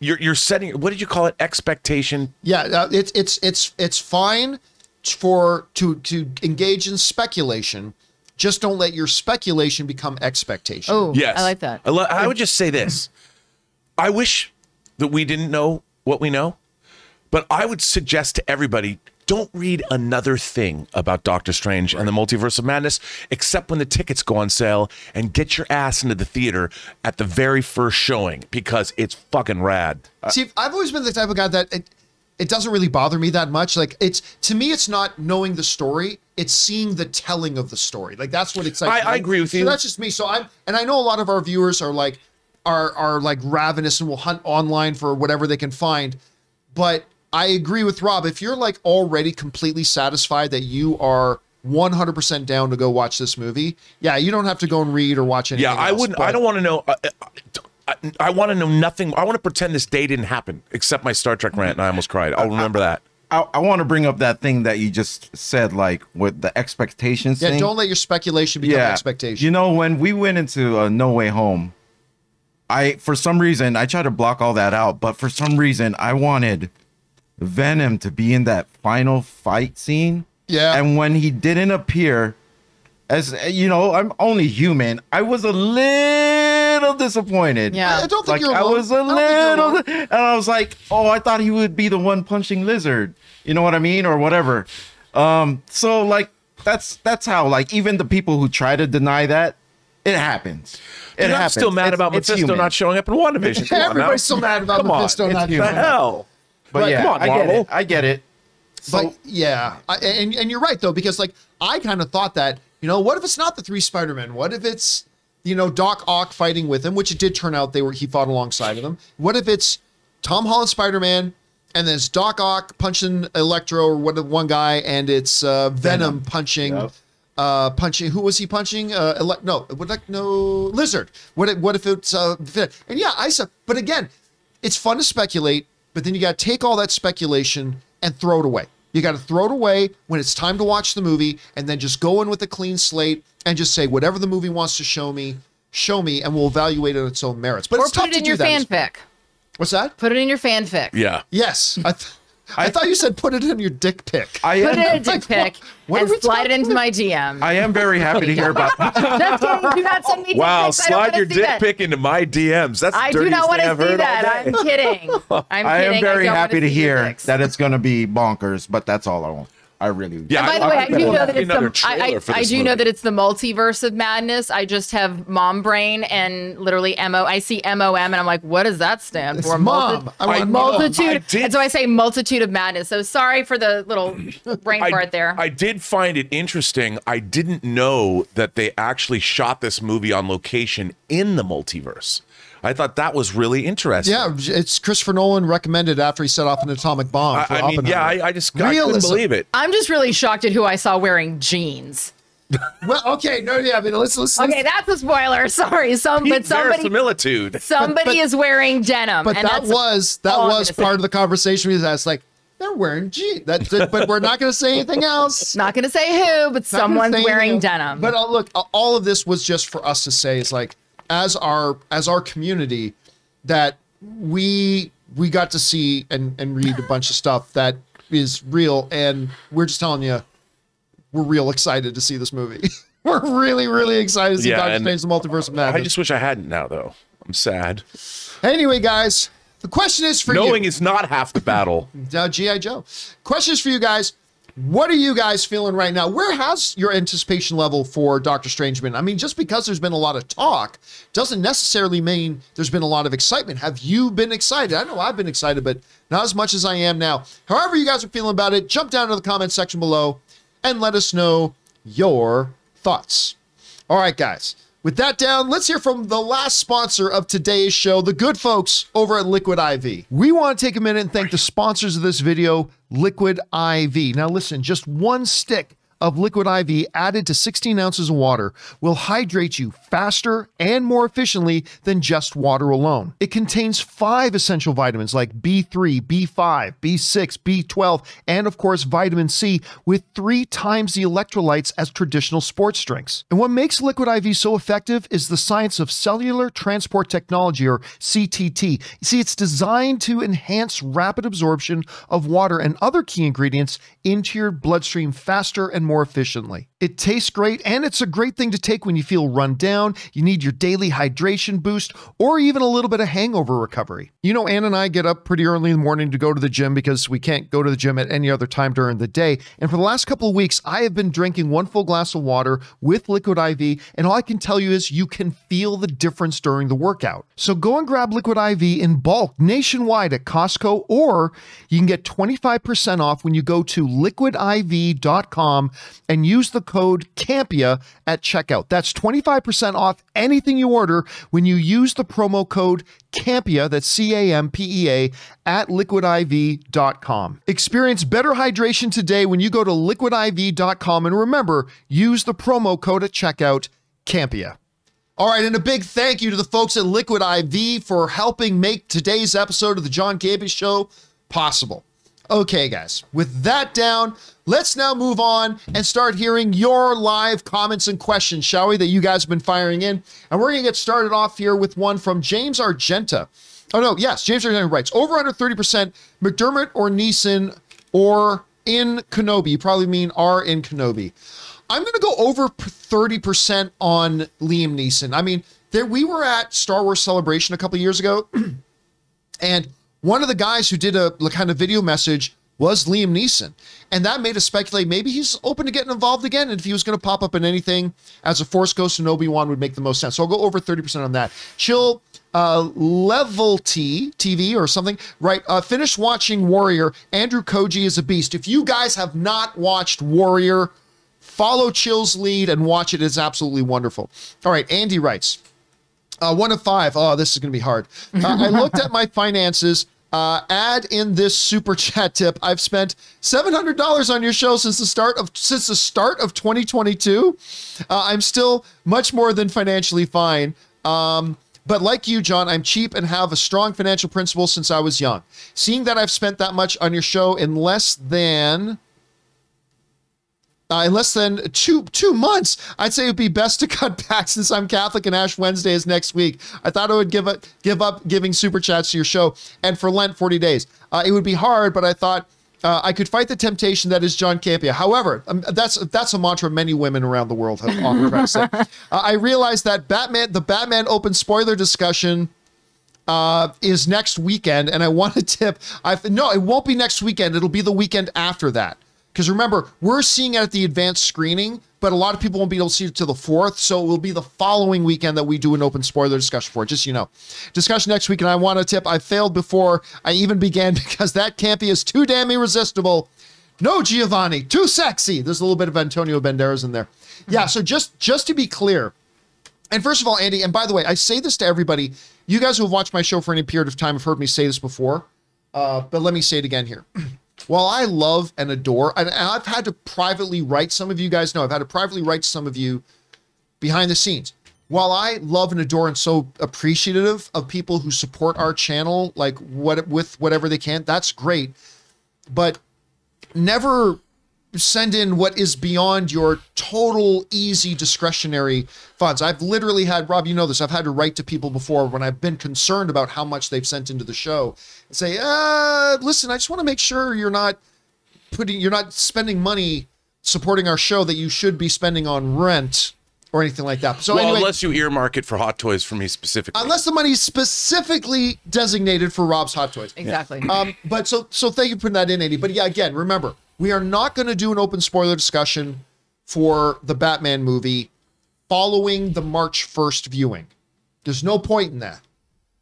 You're you're setting. What did you call it? Expectation. Yeah, uh, it's it's it's it's fine for to to engage in speculation. Just don't let your speculation become expectation. Oh, yes, I like that. I, lo- I would just say this. I wish that we didn't know what we know, but I would suggest to everybody, don't read another thing about Doctor Strange right. and the Multiverse of Madness, except when the tickets go on sale, and get your ass into the theater at the very first showing because it's fucking rad. See, I've always been the type of guy that it, it doesn't really bother me that much. Like it's to me, it's not knowing the story. It's seeing the telling of the story. Like that's what excites I, me. I agree with so you. That's just me. So I'm, and I know a lot of our viewers are like, are, are like ravenous and will hunt online for whatever they can find. But I agree with Rob. If you're like already completely satisfied that you are one hundred percent down to go watch this movie, yeah, you don't have to go and read or watch anything Yeah, I else, wouldn't, but- I don't want to know. I, I, I want to know nothing. I want to pretend this day didn't happen except my Star Trek rant and I almost cried. I'll remember that. I, I want to bring up that thing that you just said, like with the expectations yeah, thing. Yeah, don't let your speculation become yeah. expectation. You know, when we went into uh, No Way Home, I for some reason, I tried to block all that out, but for some reason, I wanted Venom to be in that final fight scene. Yeah. And when he didn't appear, as you know, I'm only human, I was a little disappointed. Yeah. I don't think like, you're I alone. was a I little, and I was like, oh, I thought he would be the one punching Lizard. You know what I mean? Or whatever. Um, so like, that's, that's how, like, even the people who try to deny that, it happens. It happens. I'm still mad it's, about Mephisto not showing up in WandaVision. Come Everybody's on still mad about Come Mephisto on. not showing up. What the hell? But, but yeah, come on, I get it. I get it. So, but yeah, I, and and you're right though, because like I kind of thought that, you know, what if it's not the three Spider-Men? What if it's, you know, Doc Ock fighting with him, which it did turn out they were he fought alongside of them. What if it's Tom Holland Spider-Man and then it's Doc Ock punching Electro or what one guy and it's uh, Venom, Venom punching yep. uh, punching who was he punching? Uh, ele- no, like no Lizard. What if, what if it's uh, and yeah, I said, but again, it's fun to speculate. But then you got to take all that speculation and throw it away. You got to throw it away when it's time to watch the movie and then just go in with a clean slate and just say, whatever the movie wants to show me, show me, and we'll evaluate it on its own merits. But or it's tough to do that. Or put it in your fanfic. What's that? Put it in your fanfic. Yeah. Yes. I, th- I thought you said put it in your dick pic. I put am, it in a dick like, pic what, what and slide it into about? my D M. I am very happy to hear about that. That's kidding. Do not send me wow, dick pics. Wow, slide your dick that. pic into my D Ms. That's I the dirtiest do not want to see that. I'm kidding. I'm I kidding. am very I happy to hear that it's going to be bonkers, but that's all I want. I really yeah. And by I, the way, I, I do know that it's the, I, I, I do movie. know that it's the Multiverse of Madness. I just have mom brain and literally M O. I see M O M and I'm like, what does that stand it's for? Mom. Multi- I multitude. I and so I say multitude of madness. So sorry for the little brain I, part there. I did find it interesting. I didn't know that they actually shot this movie on location in the multiverse. I thought that was really interesting. Yeah, it's Christopher Nolan recommended after he set off an atomic bomb. For I, I mean, yeah, I, I just I couldn't believe it. I'm just really shocked at who I saw wearing jeans. Well, okay, no, yeah, I mean, let's let's. Okay, let's, that's a spoiler. Sorry, some but somebody similitude. Somebody but, but, is wearing denim, but and that was that was part of the conversation we had. It's like, they're wearing jeans. That's it, but we're not going to say anything else. Not going to say who, but not someone's wearing denim. But uh, look, uh, all of this was just for us to say, it's like, as our as our community, that we we got to see and, and read a bunch of stuff that is real, and we're just telling you, we're real excited to see this movie. We're really, really excited to see yeah, Doctor Strange, the Multiverse of Madness. I just wish I hadn't now, though. I'm sad. Anyway, guys, the question is for Knowing you. Knowing is not half the battle. Now, G I. Joe. Question is for you guys. What are you guys feeling right now? Where has your anticipation level for Doctor Strange been? I mean, just because there's been a lot of talk doesn't necessarily mean there's been a lot of excitement. Have you been excited? I know I've been excited, but not as much as I am now. However you guys are feeling about it, jump down to the comments section below and let us know your thoughts. All right, guys. With that down, let's hear from the last sponsor of today's show, the good folks over at Liquid I V. We want to take a minute and thank the sponsors of this video, Liquid I V. Now listen, just one stick of Liquid I V added to sixteen ounces of water will hydrate you faster and more efficiently than just water alone. It contains five essential vitamins like B three, B five, B six, B twelve, and of course vitamin C, with three times the electrolytes as traditional sports drinks. And what makes Liquid I V so effective is the science of cellular transport technology, or C T T. You see, it's designed to enhance rapid absorption of water and other key ingredients into your bloodstream faster and more more efficiently. It tastes great, and it's a great thing to take when you feel run down, you need your daily hydration boost, or even a little bit of hangover recovery. You know, Ann and I get up pretty early in the morning to go to the gym because we can't go to the gym at any other time during the day, and for the last couple of weeks, I have been drinking one full glass of water with Liquid I V, and all I can tell you is you can feel the difference during the workout. So go and grab Liquid I V in bulk nationwide at Costco, or you can get twenty-five percent off when you go to liquid I V dot com and use the code Campea at checkout. That's twenty-five percent off anything you order when you use the promo code Campea, that's C A M P E A, at liquid I V dot com. Experience better hydration today when you go to liquid I V dot com, and remember, use the promo code at checkout, Campea. All right, and a big thank you to the folks at Liquid I V for helping make today's episode of the John Campea Show possible. Okay, guys, with that down, let's now move on and start hearing your live comments and questions, shall we, that you guys have been firing in. And we're going to get started off here with one from James Argenta. Oh, no, yes, James Argenta writes, over under thirty percent, McDermott or Neeson or in Kenobi. You probably mean are in Kenobi. I'm going to go over thirty percent on Liam Neeson. I mean, there, we were at Star Wars Celebration a couple of years ago, and one of the guys who did a kind of video message was Liam Neeson. And that made us speculate, maybe he's open to getting involved again, and if he was going to pop up in anything as a Force Ghost and Obi-Wan would make the most sense. So I'll go over thirty percent on that. Chill uh, Level T T V or something, right? Uh, finish watching Warrior. Andrew Koji is a beast. If you guys have not watched Warrior, follow Chill's lead and watch it. It's absolutely wonderful. All right, Andy writes, uh, one of five. Oh, this is going to be hard. Uh, I looked at my finances. Uh, add in this super chat tip. I've spent seven hundred dollars on your show since the start of since the start of twenty twenty-two. Uh, I'm still much more than financially fine. Um, but like you, John, I'm cheap and have a strong financial principle since I was young. Seeing that I've spent that much on your show in less than... Uh, in less than two two months, I'd say it'd be best to cut back since I'm Catholic and Ash Wednesday is next week. I thought I would give up give up giving super chats to your show, and for Lent forty days. Uh, it would be hard, but I thought uh, I could fight the temptation that is John Campea. However, um, that's that's a mantra many women around the world have often tried to say. Uh, I realized that Batman the Batman Open spoiler discussion uh, is next weekend, and I want a tip. I no, it won't be next weekend. It'll be the weekend after that. Because remember, we're seeing it at the advanced screening, but a lot of people won't be able to see it till the fourth, so it will be the following weekend that we do an open spoiler discussion for it, just so you know. Discussion next week, and I want a tip. I failed before I even began because that Campea is too damn irresistible. No, Giovanni, too sexy. There's a little bit of Antonio Banderas in there. Yeah, so just, just to be clear, and first of all, Andy, and by the way, I say this to everybody. You guys who have watched my show for any period of time have heard me say this before, uh, but let me say it again here. While I love and adore, and I've had to privately write, some of you guys know, I've had to privately write some of you behind the scenes. While I love and adore and so appreciative of people who support our channel, like what with whatever they can, that's great. but never send in what is beyond your total easy discretionary funds. I've literally had, Rob, you know this, I've had to write to people before when I've been concerned about how much they've sent into the show and say, uh, listen, I just want to make sure you're not putting, you're not spending money supporting our show that you should be spending on rent or anything like that. So well, anyway, unless you earmark it for Hot Toys for me specifically. Unless the money's specifically designated for Rob's Hot Toys. Exactly. Yeah. Um, but so, so thank you for putting that in, Andy. But yeah, again, remember, we are not going to do an open spoiler discussion for the Batman movie following the March first viewing. There's no point in that.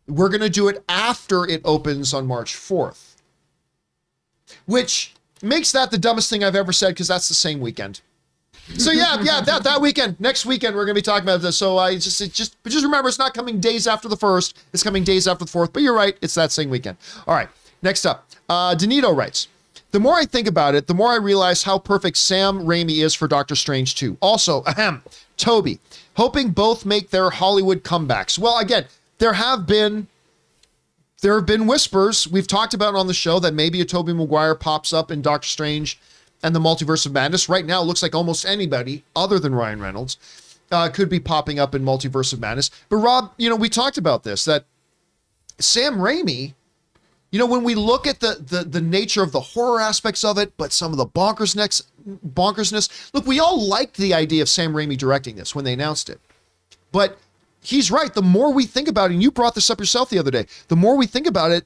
We're going to do it after it opens on March fourth, which makes that the dumbest thing I've ever said because that's the same weekend. So yeah, yeah, that that weekend, next weekend, we're going to be talking about this. So I just it just but just remember, it's not coming days after the first. It's coming days after the fourth. But you're right, it's that same weekend. All right, next up, uh, Danito writes, the more I think about it, the more I realize how perfect Sam Raimi is for Doctor Strange two. Also, ahem, Toby, hoping both make their Hollywood comebacks. Well, again, there have been there have been whispers we've talked about on the show that maybe a Tobey Maguire pops up in Doctor Strange and the Multiverse of Madness. Right now, it looks like almost anybody other than Ryan Reynolds uh, could be popping up in Multiverse of Madness. But Rob, you know, we talked about this, that Sam Raimi, you know, when we look at the, the the nature of the horror aspects of it, but some of the bonkersness, bonkersness, look, we all liked the idea of Sam Raimi directing this when they announced it. But he's right. The more we think about it, and you brought this up yourself the other day, the more we think about it,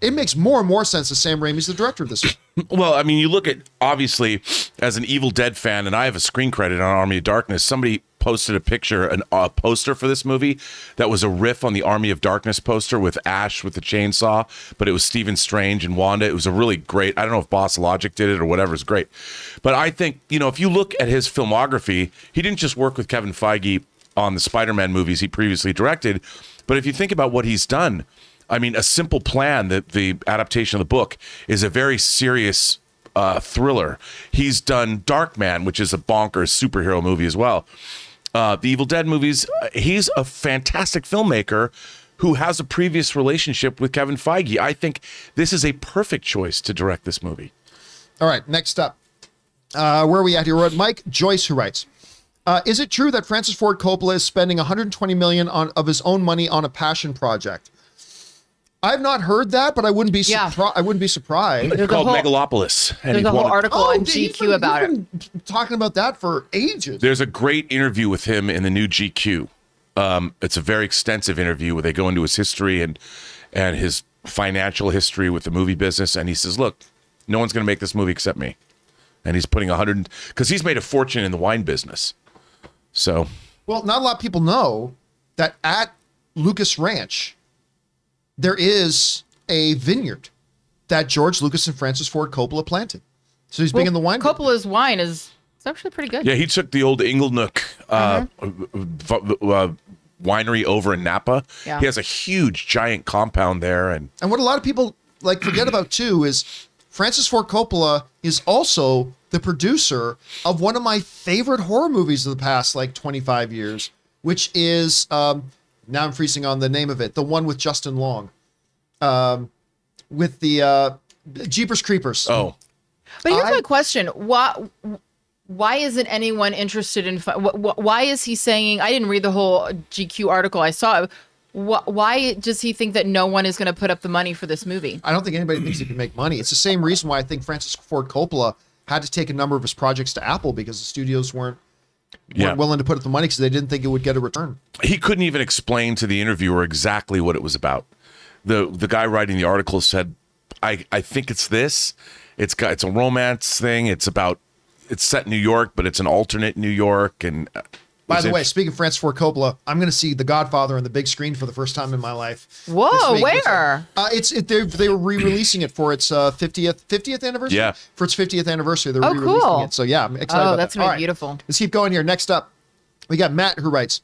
it makes more and more sense that Sam Raimi's the director of this. Well, I mean, you look at, obviously, as an Evil Dead fan, and I have a screen credit on Army of Darkness, somebody posted a picture, an, a poster for this movie that was a riff on the Army of Darkness poster with Ash with the chainsaw, but it was Stephen Strange and Wanda. It was a really great, I don't know if Boss Logic did it or whatever, it's great. But I think, you know, if you look at his filmography, he didn't just work with Kevin Feige on the Spider-Man movies he previously directed, but if you think about what he's done, I mean, A Simple Plan, the, the adaptation of the book, is a very serious uh, thriller. He's done Darkman, which is a bonkers superhero movie as well. Uh, the Evil Dead movies, he's a fantastic filmmaker who has a previous relationship with Kevin Feige. I think this is a perfect choice to direct this movie. All right, next up. Uh, where are we at here? We're at Mike Joyce, who writes, uh, is it true that Francis Ford Coppola is spending one hundred twenty million dollars on, of his own money on a passion project? I've not heard that, but I wouldn't be surprised. Yeah. I wouldn't be surprised. It's called whole, Megalopolis. And there's a whole article oh, on G Q been, about it. Been talking about that for ages. There's a great interview with him in the new G Q. Um, it's a very extensive interview where they go into his history and and his financial history with the movie business. And he says, "Look, no one's going to make this movie except me." And he's putting a hundred because he's made a fortune in the wine business. So, well, not a lot of people know that at Lucas Ranch, there is a vineyard that George Lucas and Francis Ford Coppola planted. So he's well, big in the wine. Coppola's vineyard. Wine is it's actually pretty good. Yeah, he took the old Inglenook uh, mm-hmm. uh, winery over in Napa. Yeah. He has a huge, giant compound there. And and what a lot of people like forget about, too, is Francis Ford Coppola is also the producer of one of my favorite horror movies of the past, like, twenty-five years, which is... Um, now I'm freezing on the name of it. The one with Justin Long, um, with the uh, Jeepers Creepers. Oh, but here's I, my question: Why, why isn't anyone interested in? Why is he saying? I didn't read the whole G Q article. I saw it. Why does he think that no one is going to put up the money for this movie? I don't think anybody thinks he can make money. It's the same reason why I think Francis Ford Coppola had to take a number of his projects to Apple because the studios weren't. Yeah. weren't willing to put up the money because they didn't think it would get a return. He couldn't even explain to the interviewer exactly what it was about. The the guy writing the article said, I, I think it's this. It's got, it's a romance thing. It's about, it's set in New York, but it's an alternate New York. And by the way, speaking of Francis Ford Coppola, I'm going to see The Godfather on the big screen for the first time in my life. Whoa, where? Uh, it's it, they they were re-releasing it for its uh, fiftieth anniversary. Yeah, for its fiftieth anniversary, they're oh, re-releasing cool. it. So yeah, I'm excited. Oh, about that's that. Gonna be right. beautiful. Let's keep going here. Next up, we got Matt who writes,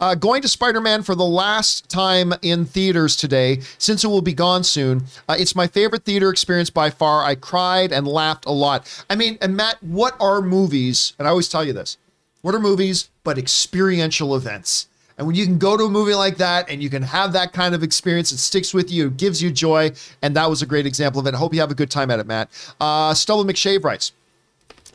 uh, going to Spider-Man for the last time in theaters today, since it will be gone soon. Uh, it's my favorite theater experience by far. I cried and laughed a lot. I mean, and Matt, what are movies? And I always tell you this. What are movies but experiential events? And when you can go to a movie like that and you can have that kind of experience, it sticks with you, it gives you joy. And that was a great example of it. I hope you have a good time at it, Matt. Uh, Stubble McShave writes,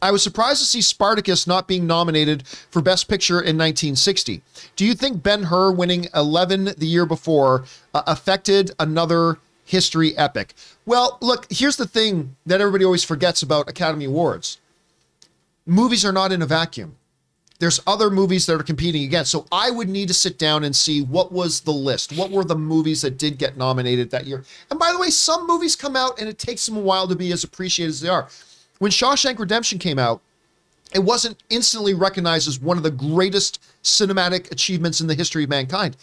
I was surprised to see Spartacus not being nominated for Best Picture in nineteen sixty. Do you think Ben-Hur winning eleven the year before uh, affected another history epic? Well, look, here's the thing that everybody always forgets about Academy Awards. Movies are not in a vacuum. There's other movies that are competing against. So I would need to sit down and see what was the list. What were the movies that did get nominated that year? And by the way, some movies come out and it takes them a while to be as appreciated as they are. When Shawshank Redemption came out, it wasn't instantly recognized as one of the greatest cinematic achievements in the history of mankind.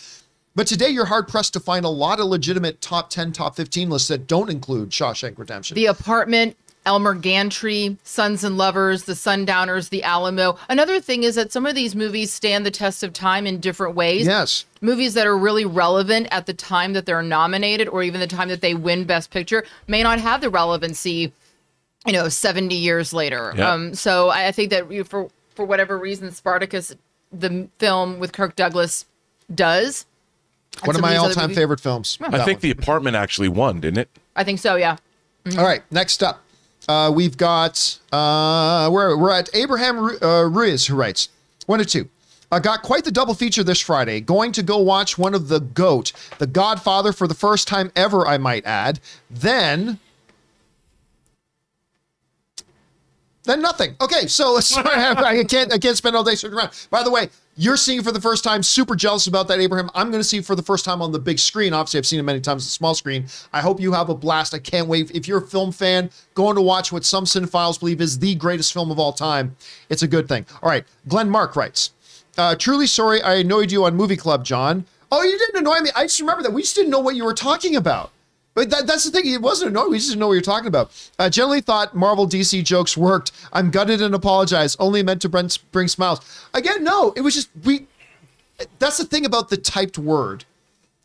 But today you're hard-pressed to find a lot of legitimate top ten, top fifteen lists that don't include Shawshank Redemption. The Apartment, Elmer Gantry, Sons and Lovers, The Sundowners, The Alamo. Another thing is that some of these movies stand the test of time in different ways. Yes. Movies that are really relevant at the time that they're nominated or even the time that they win Best Picture may not have the relevancy, you know, seventy years later. Yep. Um, so I think that for, for whatever reason, Spartacus, the film with Kirk Douglas, does. One of my all-time favorite films. Yeah. I think one. The Apartment actually won, didn't it? I think so, yeah. Mm-hmm. All right, next up. Uh, we've got, uh, we're, we're at Abraham Ru- uh, Ruiz, who writes, one or two. I got quite the double feature this Friday. Going to go watch one of the GOAT, The Godfather, for the first time ever, I might add. Then... Then nothing. Okay, so sorry, I can't I can't spend all day searching around. By the way, you're seeing it for the first time. Super jealous about that, Abraham. I'm going to see it for the first time on the big screen. Obviously, I've seen it many times on the small screen. I hope you have a blast. I can't wait. If you're a film fan, going to watch what some cinephiles believe is the greatest film of all time, it's a good thing. All right, Glenn Mark writes, uh, truly sorry I annoyed you on Movie Club, John. Oh, you didn't annoy me. I just remember that. We just didn't know what you were talking about. But that, that's the thing. It wasn't annoying. We just didn't know what you're talking about. I generally thought Marvel D C jokes worked. I'm gutted and apologize. Only meant to bring, bring smiles. Again, no. It was just we. That's the thing about the typed word.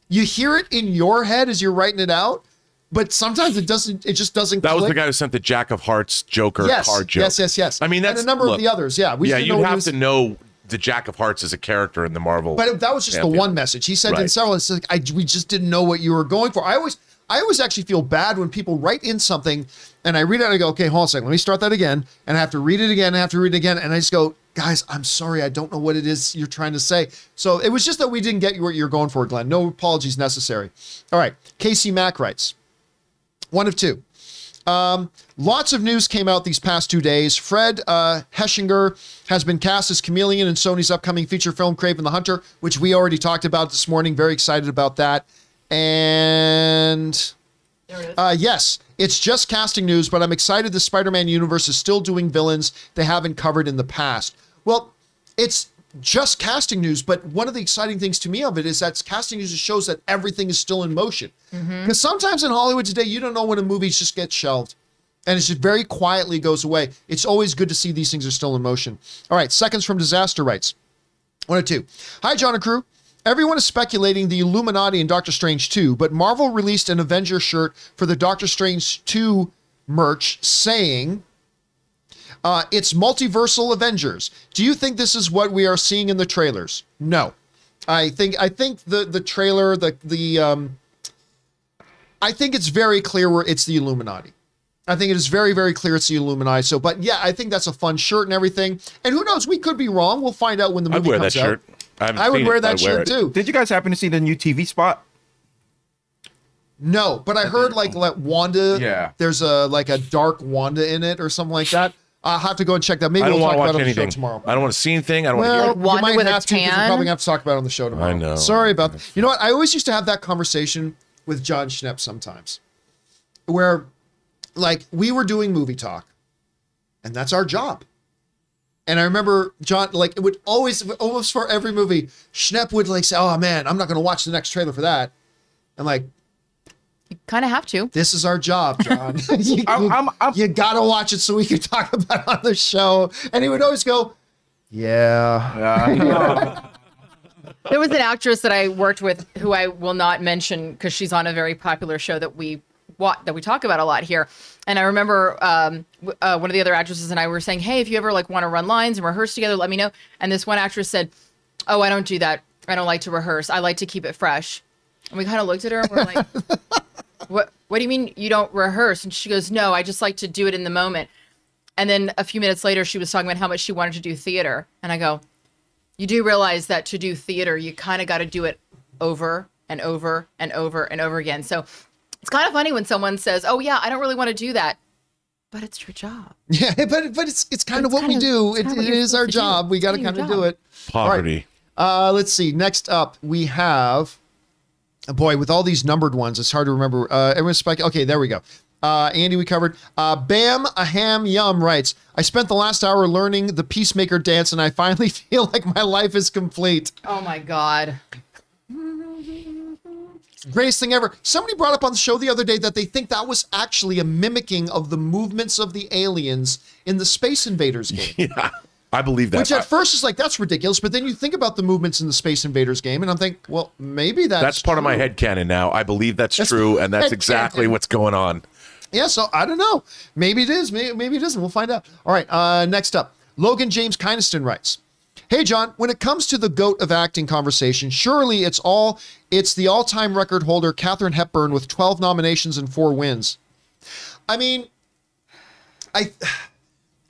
You hear it in your head as you're writing it out, but sometimes it doesn't. It just doesn't. That click. Was the guy who sent the Jack of Hearts Joker yes, card joke. Yes, yes, yes. I mean, that's and a number look, of the others. Yeah, we yeah. You have was, to know the Jack of Hearts is a character in the Marvel. But that was just champion. The one message he sent right. in several. It's like I, we just didn't know what you were going for. I always. I always actually feel bad when people write in something and I read it and I go, okay, hold on a second, let me start that again. And I have to read it again, and I have to read it again. And I just go, guys, I'm sorry, I don't know what it is you're trying to say. So it was just that we didn't get what you're going for, Glenn. No apologies necessary. All right, Casey Mack writes, one of two. Um, lots of news came out these past two days. Fred uh, Hechinger has been cast as Chameleon in Sony's upcoming feature film, Kraven the Hunter, which we already talked about this morning. Very excited about that. And uh, yes, it's just casting news, but I'm excited the Spider-Man universe is still doing villains they haven't covered in the past. Well, it's just casting news, but one of the exciting things to me of it is that casting news shows that everything is still in motion. Because mm-hmm. sometimes in Hollywood today, you don't know when a movie just gets shelved. And it just very quietly goes away. It's always good to see these things are still in motion. All right, Seconds from Disaster writes, one or two. Hi, John and crew. Everyone is speculating the Illuminati in Doctor Strange two, but Marvel released an Avenger shirt for the Doctor Strange two merch saying, uh, it's multiversal Avengers. Do you think this is what we are seeing in the trailers? No. I think I think the, the trailer, the, the um, I think it's very clear where it's the Illuminati. I think it is very, very clear it's the Illuminati. So, but yeah, I think that's a fun shirt and everything. And who knows? We could be wrong. We'll find out when the movie comes out. I'd wear that shirt. I, I would wear it, that shirt wear too. Did you guys happen to see the new T V spot? No, but I heard like, like Wanda. Yeah. There's a like a dark Wanda in it or something like that. I'll have to go and check that. Maybe we'll talk about it on the show tomorrow. I don't want to see anything. I don't well, want to hear it. You might have to because we're probably going to have to talk about it on the show tomorrow. I know. Sorry about that. You know what? I always used to have that conversation with John Schnepp sometimes where like we were doing movie talk and that's our job. And I remember John, like, it would always, almost for every movie, Schnepp would, like, say, oh, man, I'm not going to watch the next trailer for that. And, like, you kind of have to. This is our job, John. you I'm, I'm, I'm, you got to watch it so we can talk about it on the show. And he would always go, yeah. yeah. There was an actress that I worked with who I will not mention because she's on a very popular show that we that we talk about a lot here. And I remember um, uh, one of the other actresses and I were saying, hey, if you ever like want to run lines and rehearse together, let me know. And this one actress said, oh, I don't do that. I don't like to rehearse. I like to keep it fresh. And we kind of looked at her and we're like, what, what do you mean you don't rehearse? And she goes, no, I just like to do it in the moment. And then a few minutes later, she was talking about how much she wanted to do theater. And I go, you do realize that to do theater, you kind of got to do it over and over and over and over again. So it's kind of funny when someone says, oh, yeah, I don't really want to do that. But it's your job. Yeah, but but it's it's kind but of it's what kind we of, do. It, it is our job. Do. We got to kind of do it. Poverty. Right. Uh, let's see. Next up, we have, oh boy, with all these numbered ones, it's hard to remember. Uh, everyone's spike. Okay, there we go. Uh, Andy, we covered. Uh, Bam, a ham, yum writes, I spent the last hour learning the Peacemaker dance, and I finally feel like my life is complete. Oh, my God. Greatest thing ever. Somebody brought up on the show the other day that they think that was actually a mimicking of the movements of the aliens in the Space Invaders game. Yeah, I believe that. Which at I, first is like, that's ridiculous, but then you think about the movements in the Space Invaders game, and I'm thinking, well, maybe that's That's part true. Of my headcanon now. I believe that's, that's true, and that's exactly what's going on. Yeah, so I don't know. Maybe it is. Maybe, maybe it isn't. We'll find out. All right, uh, next up. Logan James Kynaston writes, hey, John, when it comes to the GOAT of acting conversation, surely it's all it's the all-time record holder Katharine Hepburn with twelve nominations and four wins. I mean, I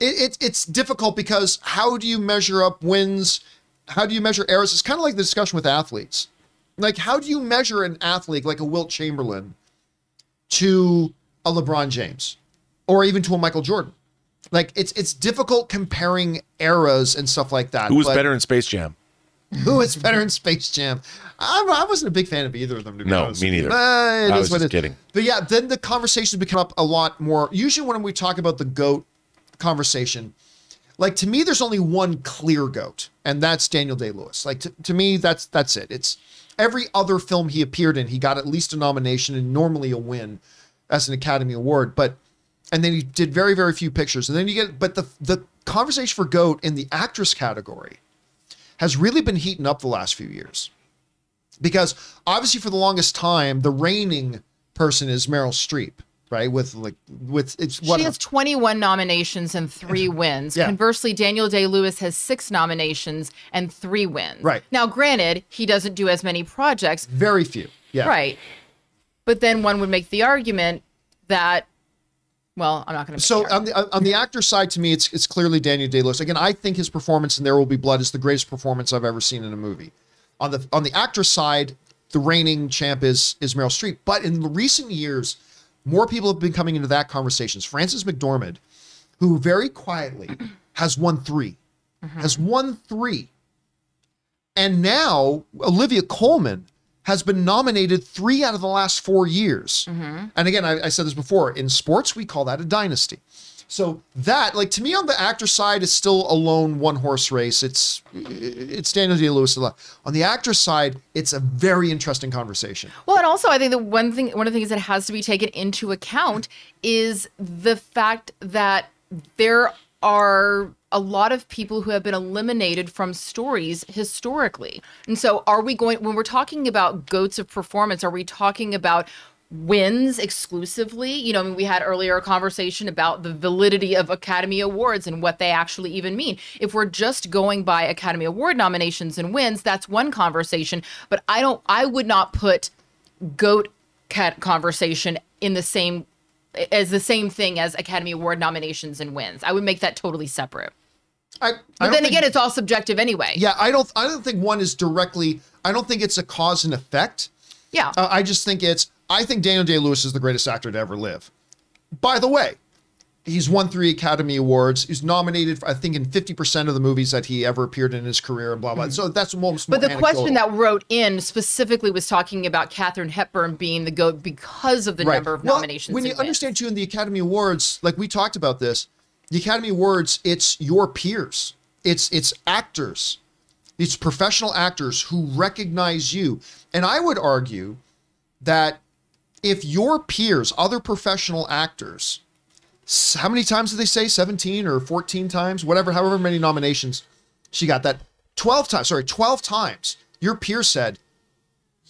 it, it it's difficult because how do you measure up wins? How do you measure errors? It's kind of like the discussion with athletes. Like, how do you measure an athlete like a Wilt Chamberlain to a LeBron James or even to a Michael Jordan? Like, it's it's difficult comparing eras and stuff like that. Who was better in Space Jam? Who is better in Space Jam? I, I wasn't a big fan of either of them, to be no, honest. No, me neither. But it I is was what just it kidding. Is. But yeah, then the conversations become up a lot more. Usually when we talk about the GOAT conversation, like, to me, there's only one clear GOAT, and that's Daniel Day-Lewis. Like, to, to me, that's that's it. It's every other film he appeared in, he got at least a nomination and normally a win as an Academy Award, but and then he did very, very few pictures. And then you get, but the the conversation for GOAT in the actress category has really been heating up the last few years. Because obviously for the longest time, the reigning person is Meryl Streep, right? With like, with it's what? She has twenty-one nominations and three wins. Yeah. Conversely, Daniel Day-Lewis has six nominations and three wins. Right. Now, granted, he doesn't do as many projects. Very few. Yeah. Right. But then one would make the argument that, well, I'm not going to. So on the on the actor side, to me, it's it's clearly Daniel Day-Lewis. Again, I think his performance in There Will Be Blood is the greatest performance I've ever seen in a movie. On the on the actor side, the reigning champ is is Meryl Streep. But in the recent years, more people have been coming into that conversation. Frances McDormand, who very quietly has won three, mm-hmm. has won three, and now Olivia Colman has been nominated three out of the last four years. Mm-hmm. And again, I, I said this before, in sports, we call that a dynasty. So that, like, to me on the actor side is still a lone one horse race. It's it's Daniel Day-Lewis. On the actor side, it's a very interesting conversation. Well, and also I think that one thing, one of the things that has to be taken into account is the fact that there are a lot of people who have been eliminated from stories historically. And so are we going, when we're talking about GOATs of performance, are we talking about wins exclusively? You know, I mean, we had earlier a conversation about the validity of Academy Awards and what they actually even mean. If we're just going by Academy Award nominations and wins, that's one conversation, but I don't, I would not put GOAT conversation in the same, as the same thing as Academy Award nominations and wins. I would make that totally separate. I, but I then think, again, it's all subjective anyway. Yeah, I don't. I don't think one is directly. I don't think it's a cause and effect. Yeah. Uh, I just think it's. I think Daniel Day-Lewis is the greatest actor to ever live. By the way, he's won three Academy Awards. He's nominated, I think, in fifty percent of the movies that he ever appeared in his career, and blah blah. Mm-hmm. So that's most. But more the anecdotal. Question that wrote in specifically was talking about Katharine Hepburn being the GOAT because of the right. number of well, nominations. When you wins. Understand too, in the Academy Awards, like we talked about this. The Academy Awards, it's your peers. It's it's actors. It's professional actors who recognize you. And I would argue that if your peers, other professional actors, how many times did they say? seventeen or fourteen times? Whatever, however many nominations she got that. twelve times, sorry, twelve times your peer said,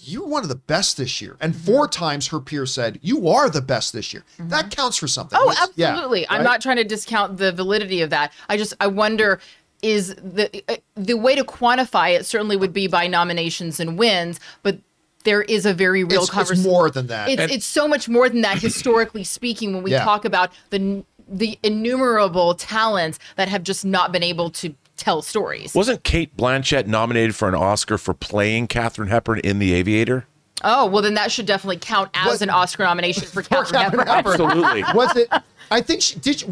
you're one of the best this year. And four times her peer said, you are the best this year. Mm-hmm. That counts for something. Oh, absolutely. Yeah, right? I'm not trying to discount the validity of that. I just, I wonder is the the way to quantify it certainly would be by nominations and wins, but there is a very real it's, conversation. It's more than that. It's, and- it's so much more than that, historically speaking, when we yeah. talk about the the innumerable talents that have just not been able to tell stories. Wasn't Kate Blanchett nominated for an Oscar for playing Katharine Hepburn in The Aviator? Oh, well, then that should definitely count as what? an Oscar nomination for Katharine Hepburn. Absolutely. Was it? I think she did. She,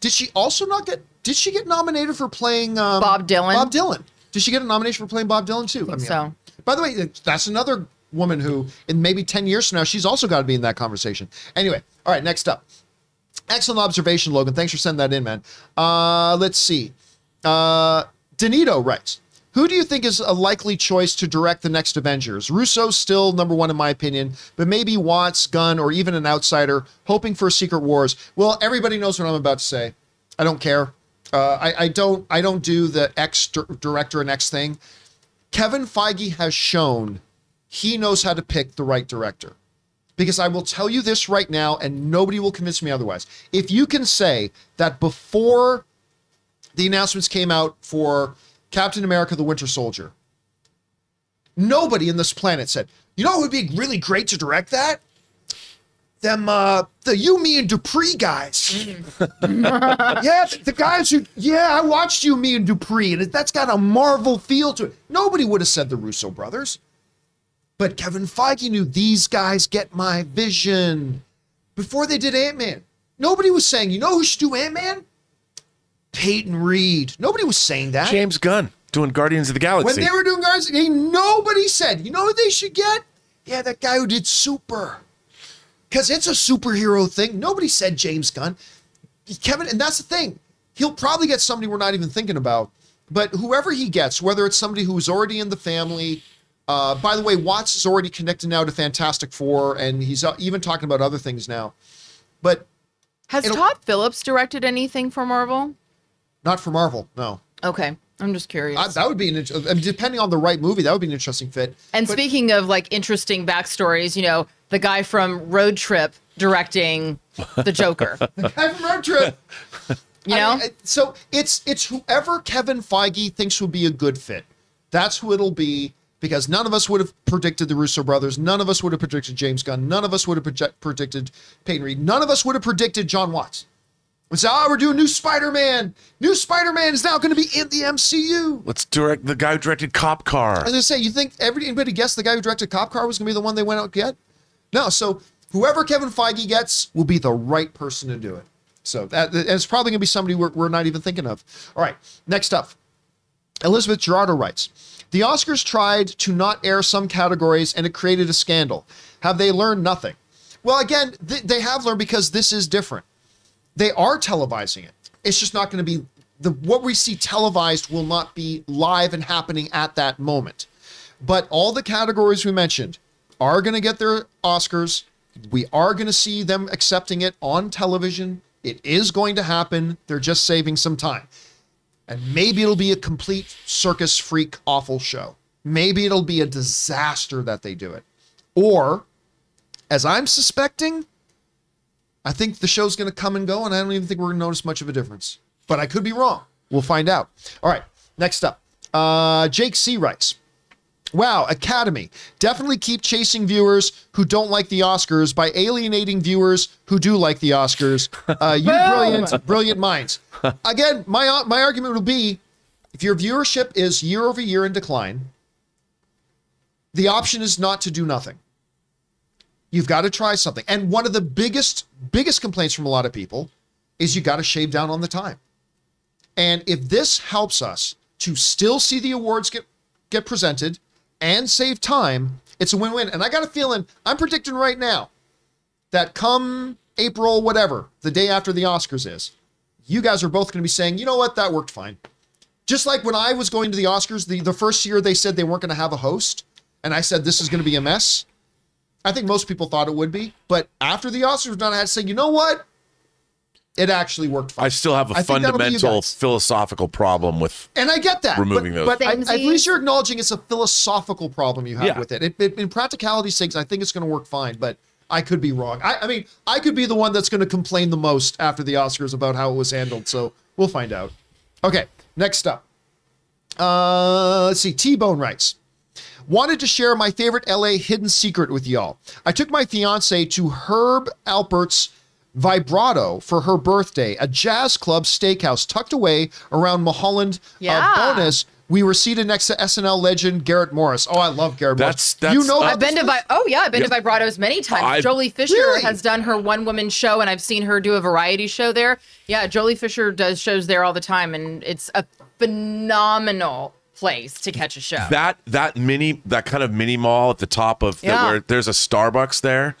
did she also not get? Did she get nominated for playing um, Bob Dylan? Bob Dylan. Did she get a nomination for playing Bob Dylan too? I think I mean, so. By the way, that's another woman who, in maybe ten years from now, she's also got to be in that conversation. Anyway, all right. Next up, excellent observation, Logan. Thanks for sending that in, man. Uh, let's see. Uh, Danito writes, who do you think is a likely choice to direct the next Avengers? Russo's still number one in my opinion, but maybe Watts, Gunn, or even an outsider, hoping for Secret Wars. Well, everybody knows what I'm about to say. I don't care. Uh, I, I don't I don't do the X director and X thing. Kevin Feige has shown he knows how to pick the right director. Because I will tell you this right now, and nobody will convince me otherwise. If you can say that before the announcements came out for Captain America, the Winter Soldier, nobody in this planet said, you know, it would be really great to direct that? Them, uh, the You, Me, and Dupree guys. yeah, the guys who, yeah, I watched You, Me, and Dupree, and that's got a Marvel feel to it. Nobody would have said the Russo brothers. But Kevin Feige knew these guys get my vision. Before they did Ant-Man, nobody was saying, you know who should do Ant-Man? Peyton Reed. Nobody was saying that. James Gunn doing Guardians of the Galaxy. When they were doing Guardians of the Galaxy, nobody said, you know what they should get? Yeah, that guy who did Super. Because it's a superhero thing. Nobody said James Gunn. Kevin, and that's the thing. He'll probably get somebody we're not even thinking about. But whoever he gets, whether it's somebody who's already in the family. Uh, by the way, Watts is already connected now to Fantastic Four, and he's even talking about other things now. But has Todd Phillips directed anything for Marvel? Not for Marvel, no. Okay, I'm just curious. I, that would be an interesting, I mean, depending on the right movie, that would be an interesting fit. And but, speaking of like interesting backstories, you know, the guy from Road Trip directing the Joker. the guy from Road Trip. You know? I mean, so it's it's whoever Kevin Feige thinks will be a good fit. That's who it'll be, because none of us would have predicted the Russo brothers. None of us would have predicted James Gunn. None of us would have project, predicted Peyton Reed. None of us would have predicted John Watts. We say, oh, we're doing new Spider-Man. New Spider-Man is now going to be in the M C U. Let's direct the guy who directed Cop Car. I was going to say, you think everybody, anybody guessed the guy who directed Cop Car was going to be the one they went out to get? No, so whoever Kevin Feige gets will be the right person to do it. So that, it's probably going to be somebody we're, we're not even thinking of. All right, next up. Elizabeth Gerardo writes, the Oscars tried to not air some categories and it created a scandal. Have they learned nothing? Well, again, th- they have learned because this is different. They are televising it. It's just not going to be, the what we see televised will not be live and happening at that moment. But all the categories we mentioned are going to get their Oscars. We are going to see them accepting it on television. It is going to happen. They're just saving some time. And maybe it'll be a complete circus freak awful show. Maybe it'll be a disaster that they do it. Or, as I'm suspecting, I think the show's going to come and go, and I don't even think we're going to notice much of a difference. But I could be wrong. We'll find out. All right, next up. Uh, Jake C. writes, wow, Academy. Definitely keep chasing viewers who don't like the Oscars by alienating viewers who do like the Oscars. Uh, you brilliant, brilliant minds. Again, my, my argument will be, if your viewership is year over year in decline, the option is not to do nothing. You've got to try something. And one of the biggest, biggest complaints from a lot of people is you got to shave down on the time. And if this helps us to still see the awards get, get presented and save time, it's a win-win. And I got a feeling, I'm predicting right now that come April, whatever, the day after the Oscars is, you guys are both going to be saying, you know what, that worked fine. Just like when I was going to the Oscars, the, the first year they said they weren't going to have a host. And I said, this is going to be a mess. I think most people thought it would be, but after the Oscars was done, I had to say, you know what? It actually worked fine. I still have a I fundamental philosophical problem with and I get that removing but, those. But I, at least you're acknowledging it's a philosophical problem you have yeah. with it. It, it. In practicality's sake, I think it's going to work fine, but I could be wrong. I, I mean, I could be the one that's going to complain the most after the Oscars about how it was handled, so we'll find out. Okay, next up. Uh, let's see. T-Bone writes, wanted to share my favorite L A hidden secret with y'all. I took my fiance to Herb Alpert's Vibrato for her birthday, a jazz club steakhouse tucked away around Mulholland yeah. uh, Bonus. We were seated next to S N L legend Garrett Morris. Oh, I love Garrett that's, Morris. That's, you know, I've been to Vi- oh yeah, I've been yeah. to Vibratos many times. I've, Jolie Fisher really? has done her one woman show, and I've seen her do a variety show there. Yeah, Jolie Fisher does shows there all the time, and it's a phenomenal place to catch a show. That that mini that kind of mini mall at the top of the, yeah. where there's a Starbucks there,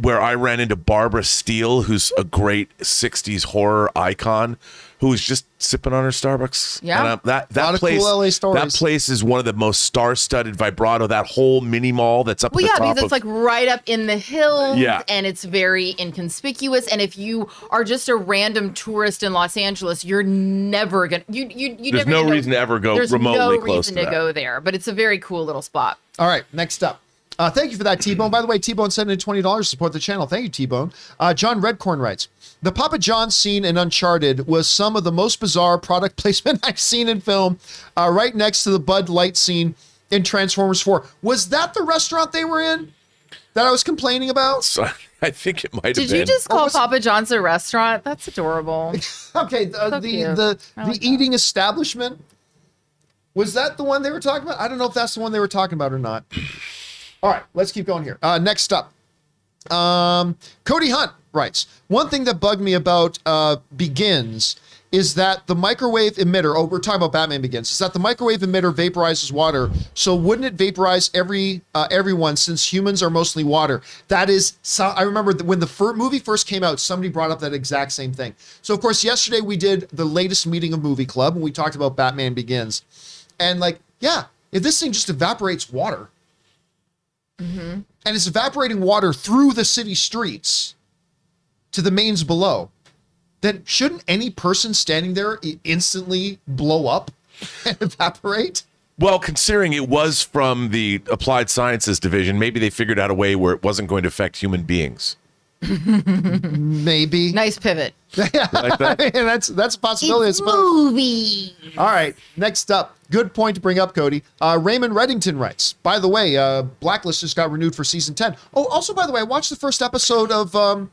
where I ran into Barbara Steele, who's a great sixties horror icon, who was just sipping on her Starbucks. Yeah. And, uh, that that place, cool L A stories. That place is one of the most star-studded Vibrato, that whole mini mall that's up well, at the yeah, top. Well, yeah, because it's of, like right up in the hills yeah. and it's very inconspicuous. And if you are just a random tourist in Los Angeles, you're never going to, you, you, you there's never no reason to ever go remotely no close to that. There's no reason to go there, but it's a very cool little spot. All right, next up. Uh, thank you for that, T-Bone. By the way, T-Bone sent in twenty dollars to support the channel. Thank you, T-Bone. Uh, John Redcorn writes, the Papa John scene in Uncharted was some of the most bizarre product placement I've seen in film, uh, right next to the Bud Light scene in Transformers four. Was that the restaurant they were in that I was complaining about? So, I think it might have been. Did you just call Papa John's a restaurant? That's adorable. Okay, the so the, the, the like eating that. establishment. Was that the one they were talking about? I don't know if that's the one they were talking about or not. All right, let's keep going here. Uh, next up, um, Cody Hunt writes, one thing that bugged me about uh, Begins is that the microwave emitter, oh, we're talking about Batman Begins, is that the microwave emitter vaporizes water. So wouldn't it vaporize every uh, everyone since humans are mostly water? That is, so I remember that when the fir- movie first came out, somebody brought up that exact same thing. So, of course, yesterday we did the latest meeting of Movie Club and we talked about Batman Begins. And like, yeah, if this thing just evaporates water, mm-hmm. and it's evaporating water through the city streets to the mains below, then shouldn't any person standing there instantly blow up and evaporate? Well, considering it was from the Applied Sciences Division, maybe they figured out a way where it wasn't going to affect human beings. Maybe. Nice pivot. Yeah, like that? I mean, that's that's a possibility. It's movie. All right, next up. Good point to bring up, Cody. Uh, Raymond Reddington writes, by the way, uh, Blacklist just got renewed for season ten. Oh, also, by the way, I watched the first episode of um,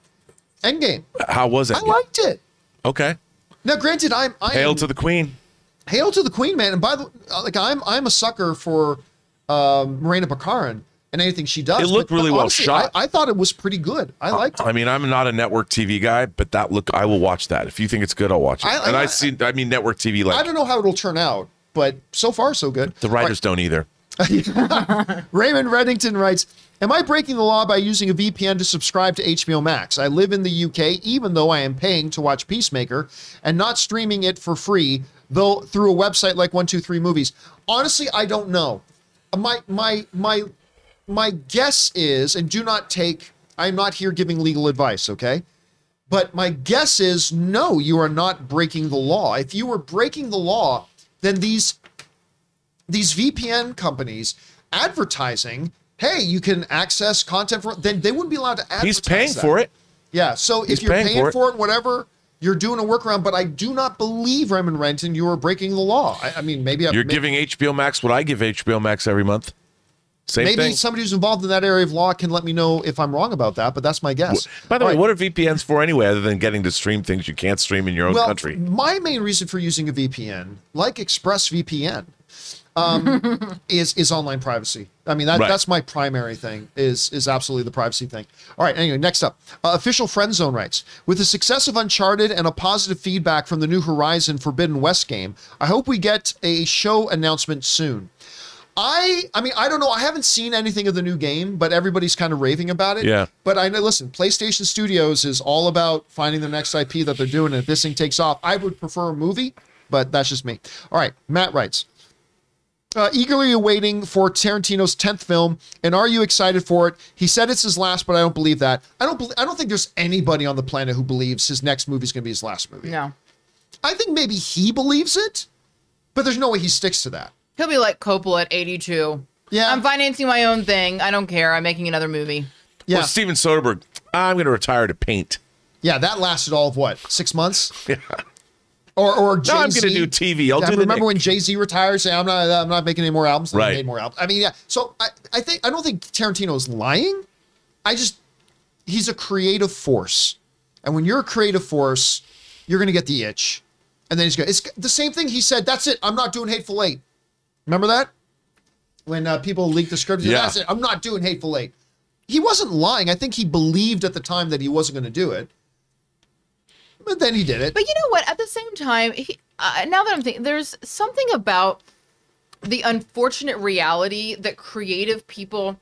Endgame. How was it? I liked it. Okay. Now, granted, I'm... I'm Hail to the Queen. Hail to the Queen, man. And by the like, I'm I'm a sucker for um, Morena Baccarin and anything she does. It looked but, really but well honestly, shot. I, I thought it was pretty good. I liked uh, it. I mean, I'm not a network T V guy, but that look, I will watch that. If you think it's good, I'll watch it. I, and I, I see, I mean, network T V like... I don't know how it'll turn out. But so far, so good. The writers right. don't either. Raymond Reddington writes, am I breaking the law by using a V P N to subscribe to H B O Max? I live in the U K, even though I am paying to watch Peacemaker and not streaming it for free, though through a website like one two three Movies. Honestly, I don't know. My my my my guess is, and do not take, I'm not here giving legal advice, okay? But my guess is, no, you are not breaking the law. If you were breaking the law, then these these V P N companies advertising, hey, you can access content for, then they wouldn't be allowed to advertise. He's paying that. for it. Yeah, so He's if you're paying, paying for, it. for it, whatever, you're doing a workaround, but I do not believe, Raymond Renton, you are breaking the law. I, I mean, maybe... I'm, you're maybe, giving H B O Max what I give H B O Max every month. Same maybe thing. Maybe somebody who's involved in that area of law can let me know if I'm wrong about that, but that's my guess. By the All way, right. what are V P Ns for anyway, other than getting to stream things you can't stream in your own well, country? My main reason for using a V P N, like ExpressVPN, um, is is online privacy. I mean, that, right. that's my primary thing, is is absolutely the privacy thing. All right, anyway, next up. Uh, Official Friend Zone writes, with the success of Uncharted and a positive feedback from the New Horizon Forbidden West game, I hope we get a show announcement soon. I I mean, I don't know. I haven't seen anything of the new game, but everybody's kind of raving about it. Yeah. But I know, listen, PlayStation Studios is all about finding the next I P that they're doing. And if this thing takes off, I would prefer a movie, but that's just me. All right. Matt writes, uh, eagerly awaiting for Tarantino's tenth film. And are you excited for it? He said it's his last, but I don't believe that. I don't, be- I don't think there's anybody on the planet who believes his next movie is going to be his last movie. No. I think maybe he believes it, but there's no way he sticks to that. He'll be like Coppola at eighty-two. Yeah. I'm financing my own thing. I don't care. I'm making another movie. Yeah. Well, Steven Soderbergh, I'm going to retire to paint. Yeah, that lasted all of what, six months? Yeah. Or or Jay-Z. No, I'm going to do T V. I'll I do remember the Remember when Jay-Z retires? Say, I'm not I'm not making any more albums. Right. I made more albums. I mean, yeah. So I, I think I don't think Tarantino's lying. I just he's a creative force, and when you're a creative force, you're going to get the itch, and then he's going. It's the same thing he said. That's it. I'm not doing Hateful Eight. Remember that when uh, people leaked the script. Yeah. That's it. I'm not doing Hateful Eight. He wasn't lying. I think he believed at the time that he wasn't going to do it. But then he did it. But you know what? At the same time, he, uh, now that I'm thinking, there's something about the unfortunate reality that creative people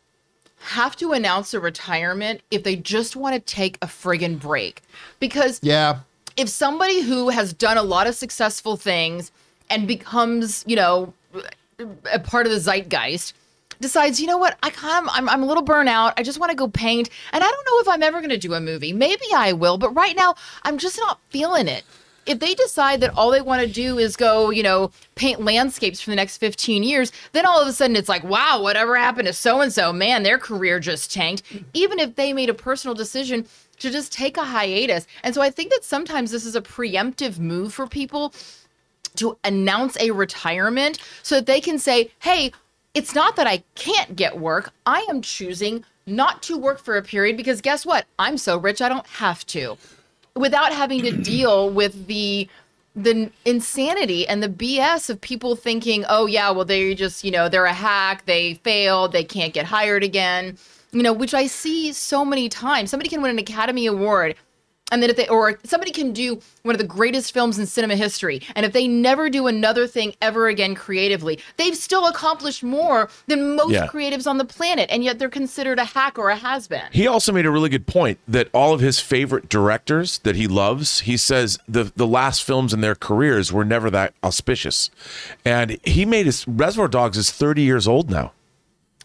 have to announce a retirement if they just want to take a friggin' break. Because yeah. if somebody who has done a lot of successful things and becomes, you know, a part of the zeitgeist, decides, you know what, I kind of, I'm, I'm a little burnt out. I just want to go paint. And I don't know if I'm ever going to do a movie. Maybe I will. But right now, I'm just not feeling it. If they decide that all they want to do is go, you know, paint landscapes for the next fifteen years, then all of a sudden it's like, wow, whatever happened to so-and-so? Man, their career just tanked. Even if they made a personal decision to just take a hiatus. And so I think that sometimes this is a preemptive move for people to announce a retirement so that they can say, hey, it's not that I can't get work. I am choosing not to work for a period because guess what? I'm so rich I don't have to. Without having to deal with the the insanity and the B S of people thinking, oh yeah, well they just, you know, they're a hack, they failed, they can't get hired again. You know, which I see so many times. Somebody can win an Academy Award and then if they or somebody can do one of the greatest films in cinema history, and if they never do another thing ever again creatively, they've still accomplished more than most yeah. creatives on the planet, and yet they're considered a hack or a has-been. He also made a really good point that all of his favorite directors that he loves, he says the the last films in their careers were never that auspicious. And he made his Reservoir Dogs is thirty years old now.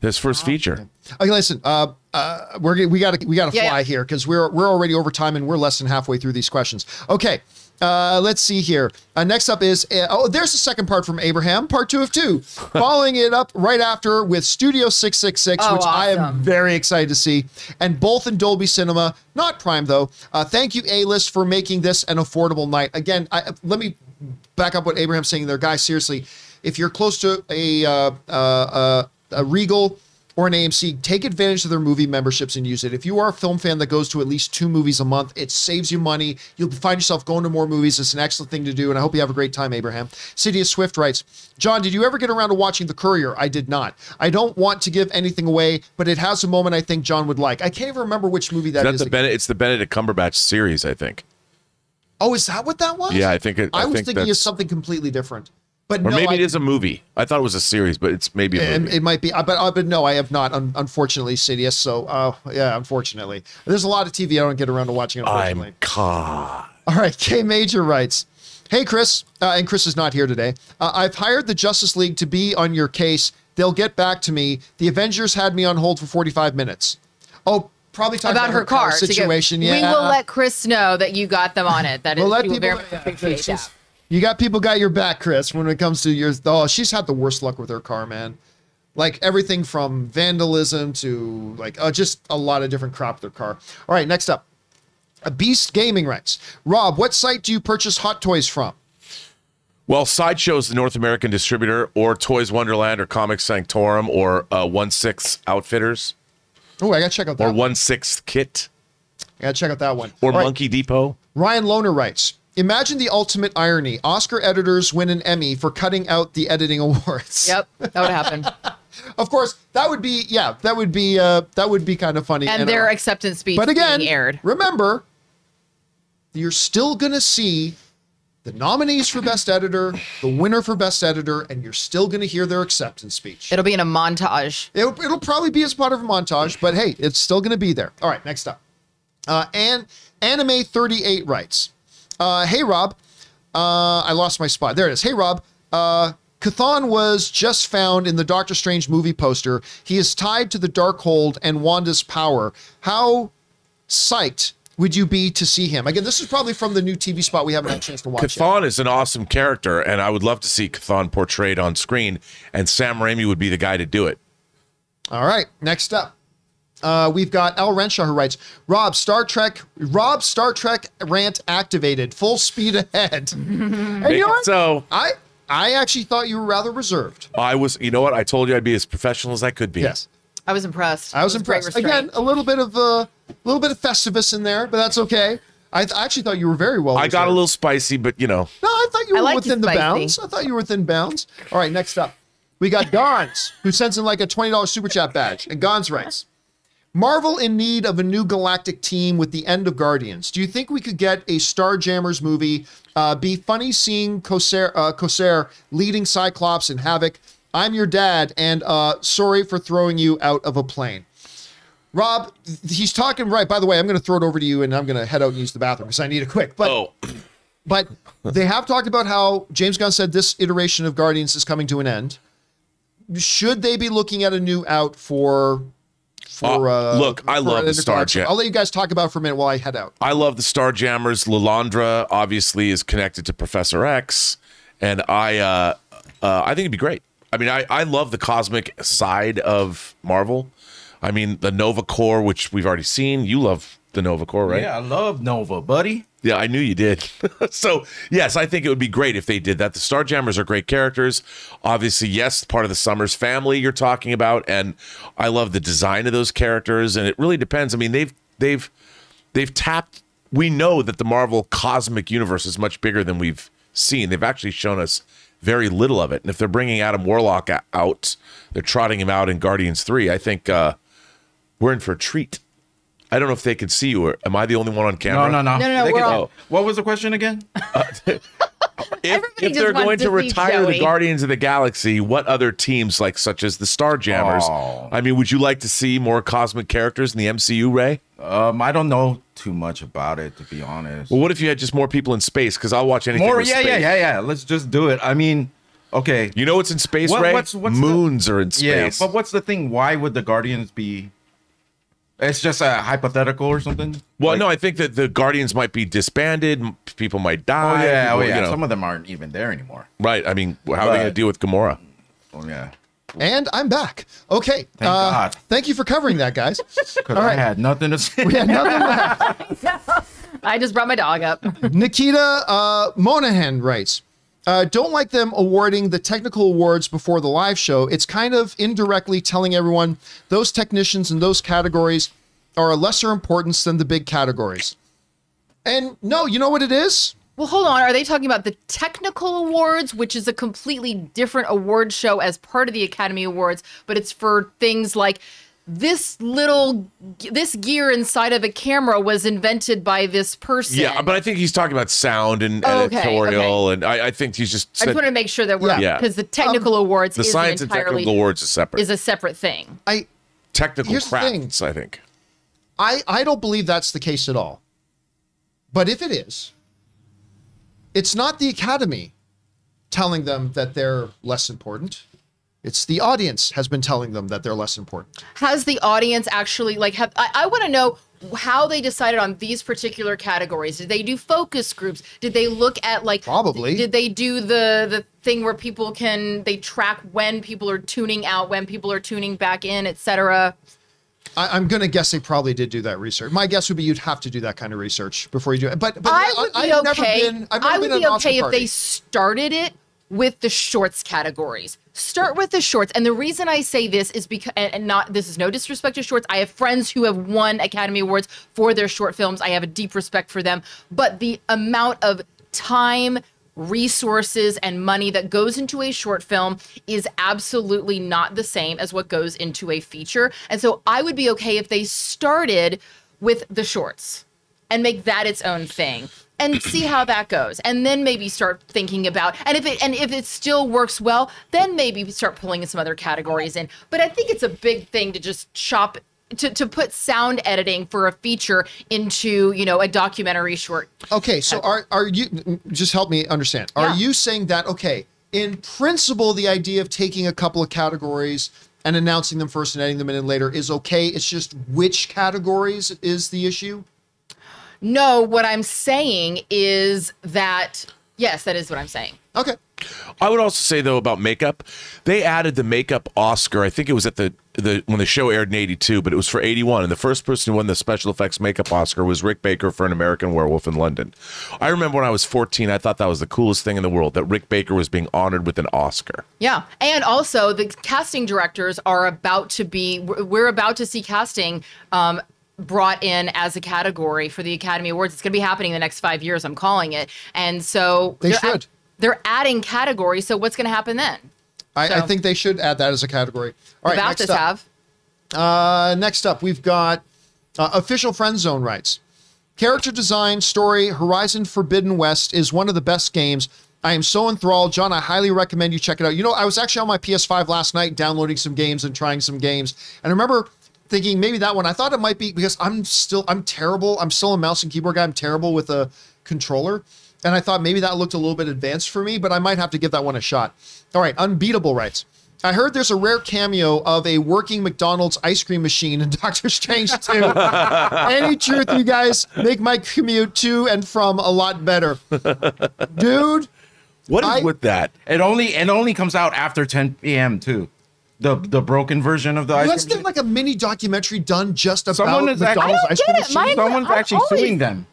His first wow. feature. Okay, listen, uh, uh, we're we got to we got to yeah. fly here because we're we're already over time and we're less than halfway through these questions. Okay, uh, let's see here. Uh, next up is uh, oh, there's the second part from Abraham, part two of two, following it up right after with Studio six six six, oh, which awesome. I am very excited to see, and both in Dolby Cinema, not Prime though. Uh, thank you, A-List, for making this an affordable night. Again, I, let me back up what Abraham's saying there, guys. Seriously, if you're close to a uh, uh, uh, a Regal or an A M C, take advantage of their movie memberships and use it. If you are a film fan that goes to at least two movies a month, it saves you money. You'll find yourself going to more movies. It's an excellent thing to do, and I hope you have a great time, Abraham. City of Swift writes, John, did you ever get around to watching The Courier? I did not. I don't want to give anything away, but it has a moment I think John would like. I can't even remember which movie that is. is. The Bene- it's the Benedict Cumberbatch series, I think. Oh, is that what that was? Yeah, I think it, I, I was think thinking that's... of something completely different. But or no, maybe I, it is a movie. I thought it was a series, but it's maybe a movie. It, it might be. But, uh, but no, I have not, un- unfortunately, C D S. So, uh, yeah, unfortunately. There's a lot of T V I don't get around to watching, unfortunately. I'm con. All right, K Major writes, hey, Chris, uh, and Chris is not here today. Uh, I've hired the Justice League to be on your case. They'll get back to me. The Avengers had me on hold for forty-five minutes. Oh, probably talking about, about her, her car, car situation. Get, yeah. We will let Chris know that you got them on it. That we'll is, let people, very much yeah, appreciate that. You got people got your back, Chris, when it comes to your... Oh, she's had the worst luck with her car, man. Like, everything from vandalism to, like, uh, just a lot of different crap with her car. All right, next up. Beast Gaming writes, Rob, what site do you purchase hot toys from? Well, Sideshow's the North American distributor, or Toys Wonderland, or Comic Sanctorum, or uh, one sixth Outfitters. Oh, I got to check out that Or one. one sixth Kit. I got to check out that one. Or All Monkey right. Depot. Ryan Lohner writes... Imagine the ultimate irony. Oscar editors win an Emmy for cutting out the editing awards. Yep, that would happen. Of course, that would be, yeah, that would be, uh, that would be kind of funny. And, and their uh, acceptance speech but again, being aired. Remember, you're still going to see the nominees for Best Editor, the winner for Best Editor, and you're still going to hear their acceptance speech. It'll be in a montage. It'll, it'll probably be as part of a montage, but hey, it's still going to be there. All right, next up. Uh, and Anime thirty-eight writes... Uh, hey, Rob. Uh, I lost my spot. There it is. Hey, Rob. Uh, Chthon was just found in the Doctor Strange movie poster. He is tied to the Darkhold and Wanda's power. How psyched would you be to see him? Again, this is probably from the new T V spot we haven't had a chance to watch Chthon yet. Is an awesome character, and I would love to see Chthon portrayed on screen, and Sam Raimi would be the guy to do it. All right. Next up. Uh, we've got Al Renshaw who writes, Rob, Star Trek, Rob, Star Trek rant activated, full speed ahead. And you know what? So I, I actually thought you were rather reserved. I was, you know what? I told you I'd be as professional as I could be. Yes. I was impressed. I was, was impressed. Again, a little bit of a uh, little bit of Festivus in there, but that's okay. I, th- I actually thought you were very well. I reserved. Got a little spicy, but you know. No, I thought you were like within the bounds. I thought you were within bounds. All right, next up, we got Gons, who sends in like a twenty dollars super chat badge, and Gons writes, Marvel in need of a new galactic team with the end of Guardians. Do you think we could get a Starjammers movie? Uh, be funny seeing Corsair, uh, Corsair leading Cyclops and Havoc. I'm your dad, and uh, sorry for throwing you out of a plane. Rob, he's talking right. By the way, I'm going to throw it over to you, and I'm going to head out and use the bathroom because I need it quick. But, oh. But they have talked about how James Gunn said this iteration of Guardians is coming to an end. Should they be looking at a new out for... For, uh, uh, look, for I love the Starjammers. I'll let you guys talk about it for a minute while I head out. I love the Starjammers. Lilandra, obviously, is connected to Professor X, and I uh, uh, I think it'd be great. I mean, I, I love the cosmic side of Marvel. I mean, the Nova Corps, which we've already seen. You love the Nova Corps, right? Yeah, I love Nova, buddy. Yeah, I knew you did. So, yes, I think it would be great if they did that. The Starjammers are great characters. Obviously, yes, part of the Summers family you're talking about, and I love the design of those characters, and it really depends. I mean, they've they've they've tapped. We know that the Marvel cosmic universe is much bigger than we've seen. They've actually shown us very little of it, and if they're bringing Adam Warlock out, they're trotting him out in Guardians three, I think uh, we're in for a treat. I don't know if they can see you. Or am I the only one on camera? No, no, no. no, no, no we're can, all... oh. What was the question again? Uh, if if they're going to retire Joey. The Guardians of the Galaxy, what other teams like such as the Starjammers? Oh. I mean, would you like to see more cosmic characters in the M C U, Ray? Um, I don't know too much about it, to be honest. Well, what if you had just more people in space? Because I'll watch anything more, with yeah, space. Yeah, yeah, yeah, yeah. Let's just do it. I mean, okay. You know what's in space, what, Ray? What's, what's Moons the... are in space. Yeah, but what's the thing? Why would the Guardians be... It's just a hypothetical or something? Well, like, no, I think that the Guardians might be disbanded. People might die. Oh, yeah. People, oh, yeah. You know. Some of them aren't even there anymore. Right. I mean, how but, are they going to deal with Gamora? Oh, yeah. And I'm back. Okay. Thank uh, God. Thank you for covering that, guys. Because I right. had nothing to say. We had nothing left. I just brought my dog up. Nikita uh, Monahan writes, Uh, don't like them awarding the technical awards before the live show. It's kind of indirectly telling everyone those technicians in those categories are of lesser importance than the big categories. And no, you know what it is? Well, hold on. Are they talking about the technical awards, which is a completely different award show as part of the Academy Awards, but it's for things like this little, this gear inside of a camera was invented by this person. Yeah, but I think he's talking about sound and oh, editorial, okay, okay. and I, I think he's just. Said, I just want to make sure that we're because yeah. the technical um, awards, the is science an entirely, and technical awards is separate. Is a separate thing. I technical crafts. I think. I I don't believe that's the case at all. But if it is, it's not the Academy telling them that they're less important. It's the audience has been telling them that they're less important. Has the audience actually, like, have, I, I want to know how they decided on these particular categories. Did they do focus groups? Did they look at, like, probably. Did they do the, the thing where people can, they track when people are tuning out, when people are tuning back in, et cetera? I, I'm going to guess they probably did do that research. My guess would be you'd have to do that kind of research before you do it. But, but I would I, be I've okay. Never been, I've never I would been be an okay if they started it with the shorts categories. Start with the shorts. And the reason I say this is because, and not, this is no disrespect to shorts. I have friends who have won Academy Awards for their short films. I have a deep respect for them. But the amount of time, resources, and money that goes into a short film is absolutely not the same as what goes into a feature. And so I would be okay if they started with the shorts and make that its own thing. And see how that goes, and then maybe start thinking about, and if it and if it still works well, then maybe start pulling in some other categories in. But I think it's a big thing to just chop to to put sound editing for a feature into, you know, a documentary short. Okay, so are are you just help me understand? Are yeah. you saying that okay, in principle, the idea of taking a couple of categories and announcing them first and editing them in later is okay? It's just which categories is the issue? No, what I'm saying is that, yes, that is what I'm saying. Okay. I would also say, though, about makeup, they added the makeup Oscar. I think it was at the, the when the show aired in eighty-two, but it was for eighty-one. And the first person who won the special effects makeup Oscar was Rick Baker for An American Werewolf in London. I remember when I was fourteen, I thought that was the coolest thing in the world, that Rick Baker was being honored with an Oscar. Yeah. And also the casting directors are about to be, we're about to see casting um brought in as a category for the Academy Awards. It's going to be happening in the next five years. I'm calling it. And so they should. They're adding categories, so what's going to happen then? I, so. I think they should add that as a category. All right, about this have. Uh, next up, we've got uh, Official Friend Zone writes, character design, story, Horizon Forbidden West is one of the best games. I am so enthralled. John, I highly recommend you check it out. You know, I was actually on my P S five last night downloading some games and trying some games. And I remember thinking maybe that one, I thought it might be because I'm still, I'm terrible. I'm still a mouse and keyboard guy. I'm terrible with a controller. And I thought maybe that looked a little bit advanced for me, but I might have to give that one a shot. All right, Unbeatable writes, I heard there's a rare cameo of a working McDonald's ice cream machine in Doctor Strange two. Any truth, you guys? Make my commute to and from a lot better. Dude. What is I, with that? It only it only comes out after ten p.m. too. The the broken version of the ice. Let's get like a mini documentary done just about Someone is McDonald's act- ice cream machine. My, Someone's I'm actually always, suing them.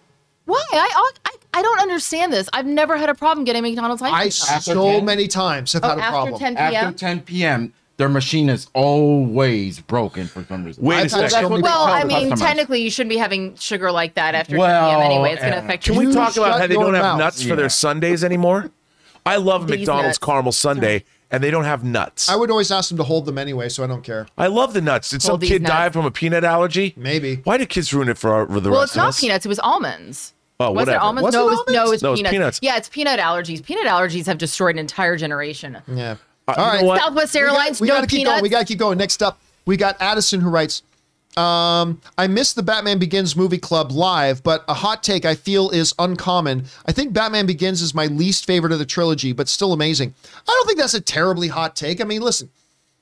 Why? I, I I don't understand this. I've never had a problem getting McDonald's ice cream. I so ten, many times have oh, had a after problem. ten p m? After ten p m, their machine is always broken for some reason. Wait a second. Well, I mean, customers. Technically, you shouldn't be having sugar like that after well, ten p m anyway. It's yeah. going to affect your Can we talk about how they don't have nuts yeah. for their sundaes anymore? I love These McDonald's nuts. Caramel sundae. And they don't have nuts. I would always ask them to hold them anyway, so I don't care. I love the nuts. Did hold some kid nuts. die from a peanut allergy? Maybe. Why did kids ruin it for, our, for the well, rest of us? Well, it's not peanuts. It was almonds. Oh, was whatever. It almonds? Was no, it almonds? No, it's no, peanuts. peanuts. Yeah, it's peanut allergies. Peanut allergies have destroyed an entire generation. Yeah. All right. You know Southwest Airlines, we gotta, we no gotta peanuts. Keep going. We got to keep going. Next up, we got Addison who writes, Um, I missed the Batman Begins movie club live, but a hot take I feel is uncommon. I think Batman Begins is my least favorite of the trilogy, but still amazing. I don't think that's a terribly hot take. I mean, listen,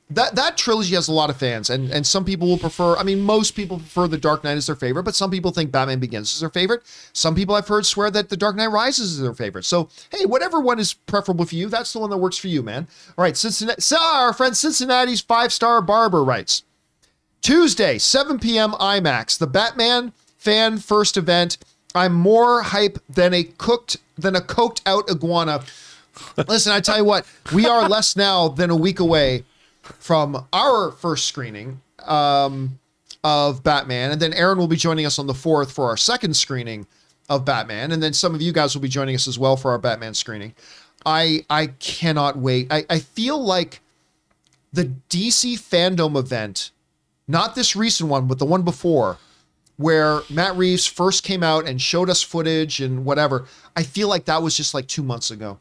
that, that trilogy has a lot of fans and, and some people will prefer, I mean, most people prefer The Dark Knight as their favorite, but some people think Batman Begins is their favorite. Some people I've heard swear that The Dark Knight Rises is their favorite. So, hey, whatever one is preferable for you, that's the one that works for you, man. All right. Cincinnati, so our friend Cincinnati's five-star barber writes, Tuesday, seven p.m. IMAX, the Batman fan first event. I'm more hype than a cooked than a coked out iguana. Listen, I tell you what, we are less now than a week away from our first screening um, of Batman, and then Aaron will be joining us on the fourth for our second screening of Batman, and then some of you guys will be joining us as well for our Batman screening. I I cannot wait. I, I feel like the D C fandom event. Not this recent one, but the one before where Matt Reeves first came out and showed us footage and whatever. I feel like that was just like two months ago.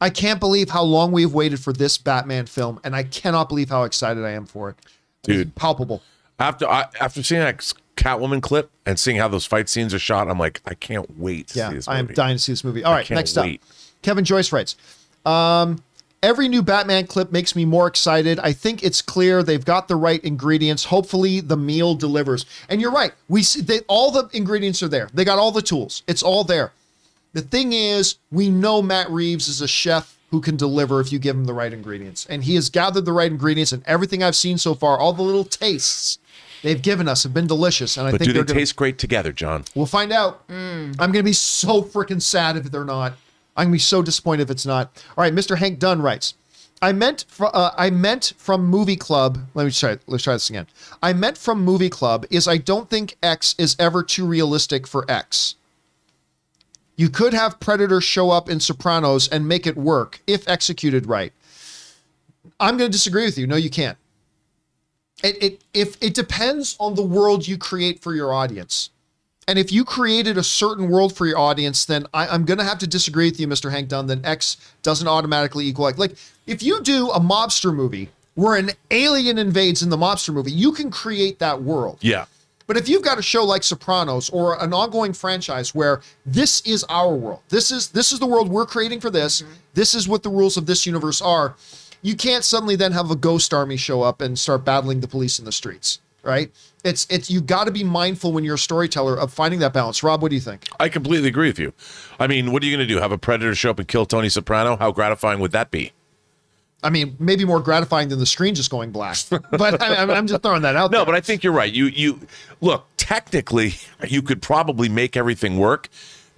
I can't believe how long we've waited for this Batman film, and I cannot believe how excited I am for it. Dude. It's palpable. After I, after seeing that Catwoman clip and seeing how those fight scenes are shot, I'm like, I can't wait to yeah, see this movie. Yeah, I am dying to see this movie. All right, next wait. up. Kevin Joyce writes, um... every new Batman clip makes me more excited. I think it's clear they've got the right ingredients. Hopefully the meal delivers. And you're right. We see they, all the ingredients are there. They got all the tools. It's all there. The thing is, we know Matt Reeves is a chef who can deliver if you give him the right ingredients. And he has gathered the right ingredients, and everything I've seen so far, all the little tastes they've given us have been delicious. And I but think do they gonna, taste great together, John? We'll find out. Mm. I'm going to be so freaking sad if they're not. I'm gonna be so disappointed if it's not. All right, Mister Hank Dunn writes, I meant fr- uh, I meant from Movie Club. Let me try. Let's try this again. I meant from Movie Club is I don't think X is ever too realistic for X. You could have Predator show up in Sopranos and make it work if executed right. I'm gonna disagree with you. No, you can't. It it if it depends on the world you create for your audience. And if you created a certain world for your audience, then I, I'm going to have to disagree with you, Mister Hank Dunn, then X doesn't automatically equal X. Like, if you do a mobster movie where an alien invades in the mobster movie, you can create that world. Yeah. But if you've got a show like Sopranos or an ongoing franchise where this is our world, this is this is the world we're creating for this, mm-hmm. this is what the rules of this universe are, you can't suddenly then have a ghost army show up and start battling the police in the streets. right? It's it's you got to be mindful when you're a storyteller of finding that balance. Rob, what do you think? I completely agree with you. I mean, what are you going to do? Have a predator show up and kill Tony Soprano? How gratifying would that be? I mean, maybe more gratifying than the screen just going black. But I mean, I'm just throwing that out. No, there. But I think you're right. You you look, technically, you could probably make everything work.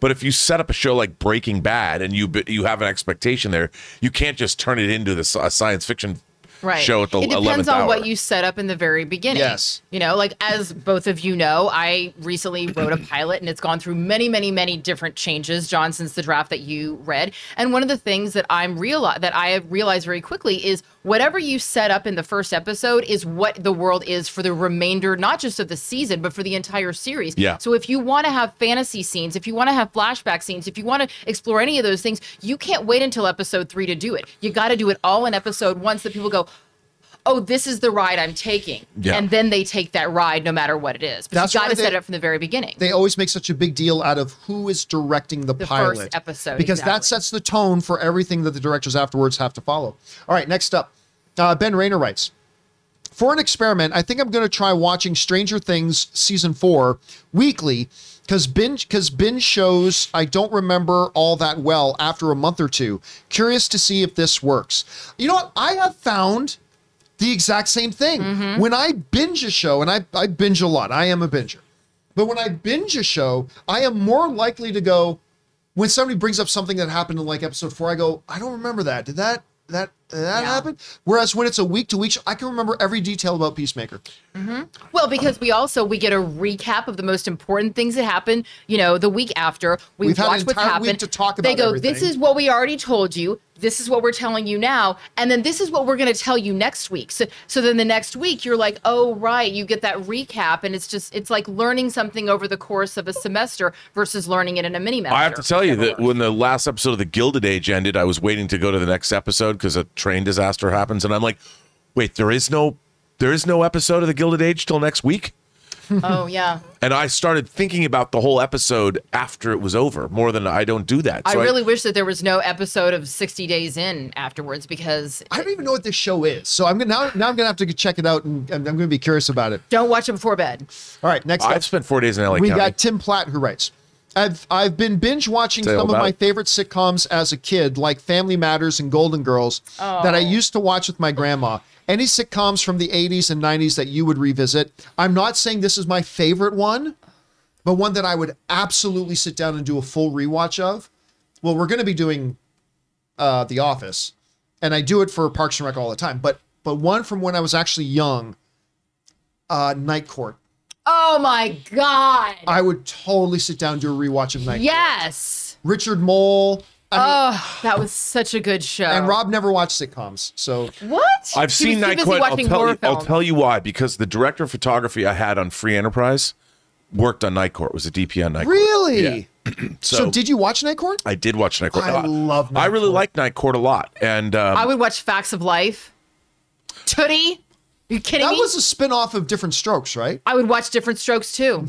But if you set up a show like Breaking Bad and you you have an expectation there, you can't just turn it into this a science fiction right. show at the eleventh hour. It depends on hour. What you set up in the very beginning. Yes. You know, like as both of you know, I recently wrote a pilot and it's gone through many, many, many different changes. John, since the draft that you read. And one of the things that I'm real that I have realized very quickly is whatever you set up in the first episode is what the world is for the remainder, not just of the season, but for the entire series. Yeah. So if you want to have fantasy scenes, if you want to have flashback scenes, if you want to explore any of those things, you can't wait until episode three to do it. You got to do it all in episode one so that people go, oh, this is the ride I'm taking. Yeah. And then they take that ride no matter what it is. But that's you got to set it up from the very beginning. They always make such a big deal out of who is directing the, the pilot. The first episode. Because exactly. that sets the tone for everything that the directors afterwards have to follow. All right, next up. Uh, Ben Rayner writes, for an experiment, I think I'm going to try watching Stranger Things season four weekly because binge, because binge shows I don't remember all that well after a month or two. Curious to see if this works. You know what? I have found the exact same thing. Mm-hmm. When I binge a show, and I, I binge a lot. I am a binger. But when I binge a show, I am more likely to go, when somebody brings up something that happened in like episode four, I go, I don't remember that. Did that? That that yeah. happened. Whereas when it's a week to week, I can remember every detail about Peacemaker. Mm-hmm. Well, because we also we get a recap of the most important things that happened. You know, the week after we We've watched what happened. To talk about they go, everything. This is what we already told you. This is what we're telling you now, and then this is what we're going to tell you next week. So, so then the next week you're like, oh right, you get that recap, and it's just it's like learning something over the course of a semester versus learning it in a mini master. I have to tell you that when the last episode of The Gilded Age ended, I was waiting to go to the next episode because a train disaster happens, and I'm like, wait, there is no, there is no episode of The Gilded Age till next week. Oh yeah. And I started thinking about the whole episode after it was over more than I don't do that. So I really I, wish that there was no episode of sixty days in afterwards because I don't even know what this show is. So I'm gonna now, now I'm gonna have to check it out and, and I'm gonna be curious about it. Don't watch it before bed. All right, next. I've up, spent four days in L A County. We got Tim Platt who writes, I've I've been binge watching Tell some of my favorite sitcoms as a kid, like Family Matters and Golden Girls, oh. that I used to watch with my grandma. Any sitcoms from the eighties and nineties that you would revisit? I'm not saying this is my favorite one, but one that I would absolutely sit down and do a full rewatch of. Well, we're going to be doing uh, The Office, and I do it for Parks and Rec all the time. But but one from when I was actually young, uh, Night Court. Oh my God! I would totally sit down and do a rewatch of Night. Yes. Court. Richard Mole. I mean, oh, that was such a good show. And Rob never watched sitcoms, so what? I've he seen Night Court. I'll tell, you, I'll tell you why. Because the director of photography I had on Free Enterprise worked on Night Court. Was a D P on Night really? Court. Really? Yeah. so, so did you watch Night Court? I did watch Night Court. I love. Night I really Court. Liked Night Court a lot, and um, I would watch Facts of Life. Tootie. You kidding that me? That was a spinoff of Different Strokes, right? I would watch Different Strokes too.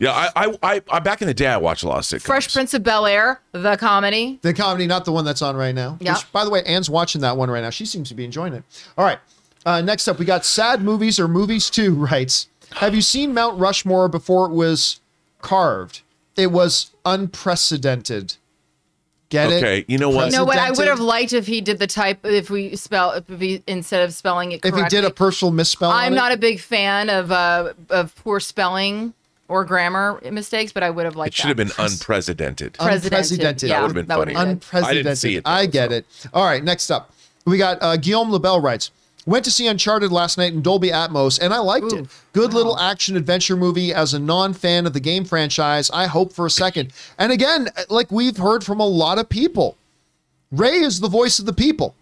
yeah, I, I, I, I, back in the day, I watched a lot of sitcoms. Fresh Prince of Bel-Air, the comedy. The comedy, not the one that's on right now. Yeah. Which, by the way, Anne's watching that one right now. She seems to be enjoying it. All right. Uh, next up, we got Sad Movies or Movies Too writes, have you seen Mount Rushmore before it was carved? It was unprecedented. Get okay, it? Okay, you know what? You know what? I would have liked if he did the type, if we spell, if we, instead of spelling it correctly. If he did a personal misspelling. I'm not it. a big fan of uh, of poor spelling or grammar mistakes, but I would have liked it. Should that. have been unprecedented. Unprecedented. Yeah, that would have been funny. Unprecedented. I didn't see it. Though, I get so. it. All right, next up. We got uh, Guillaume LaBelle writes, went to see Uncharted last night in Dolby Atmos, and I liked Ooh, it. Good wow. little action-adventure movie. As a non-fan of the game franchise, I hope for a second. And again, like we've heard from a lot of people, Ray is the voice of the people.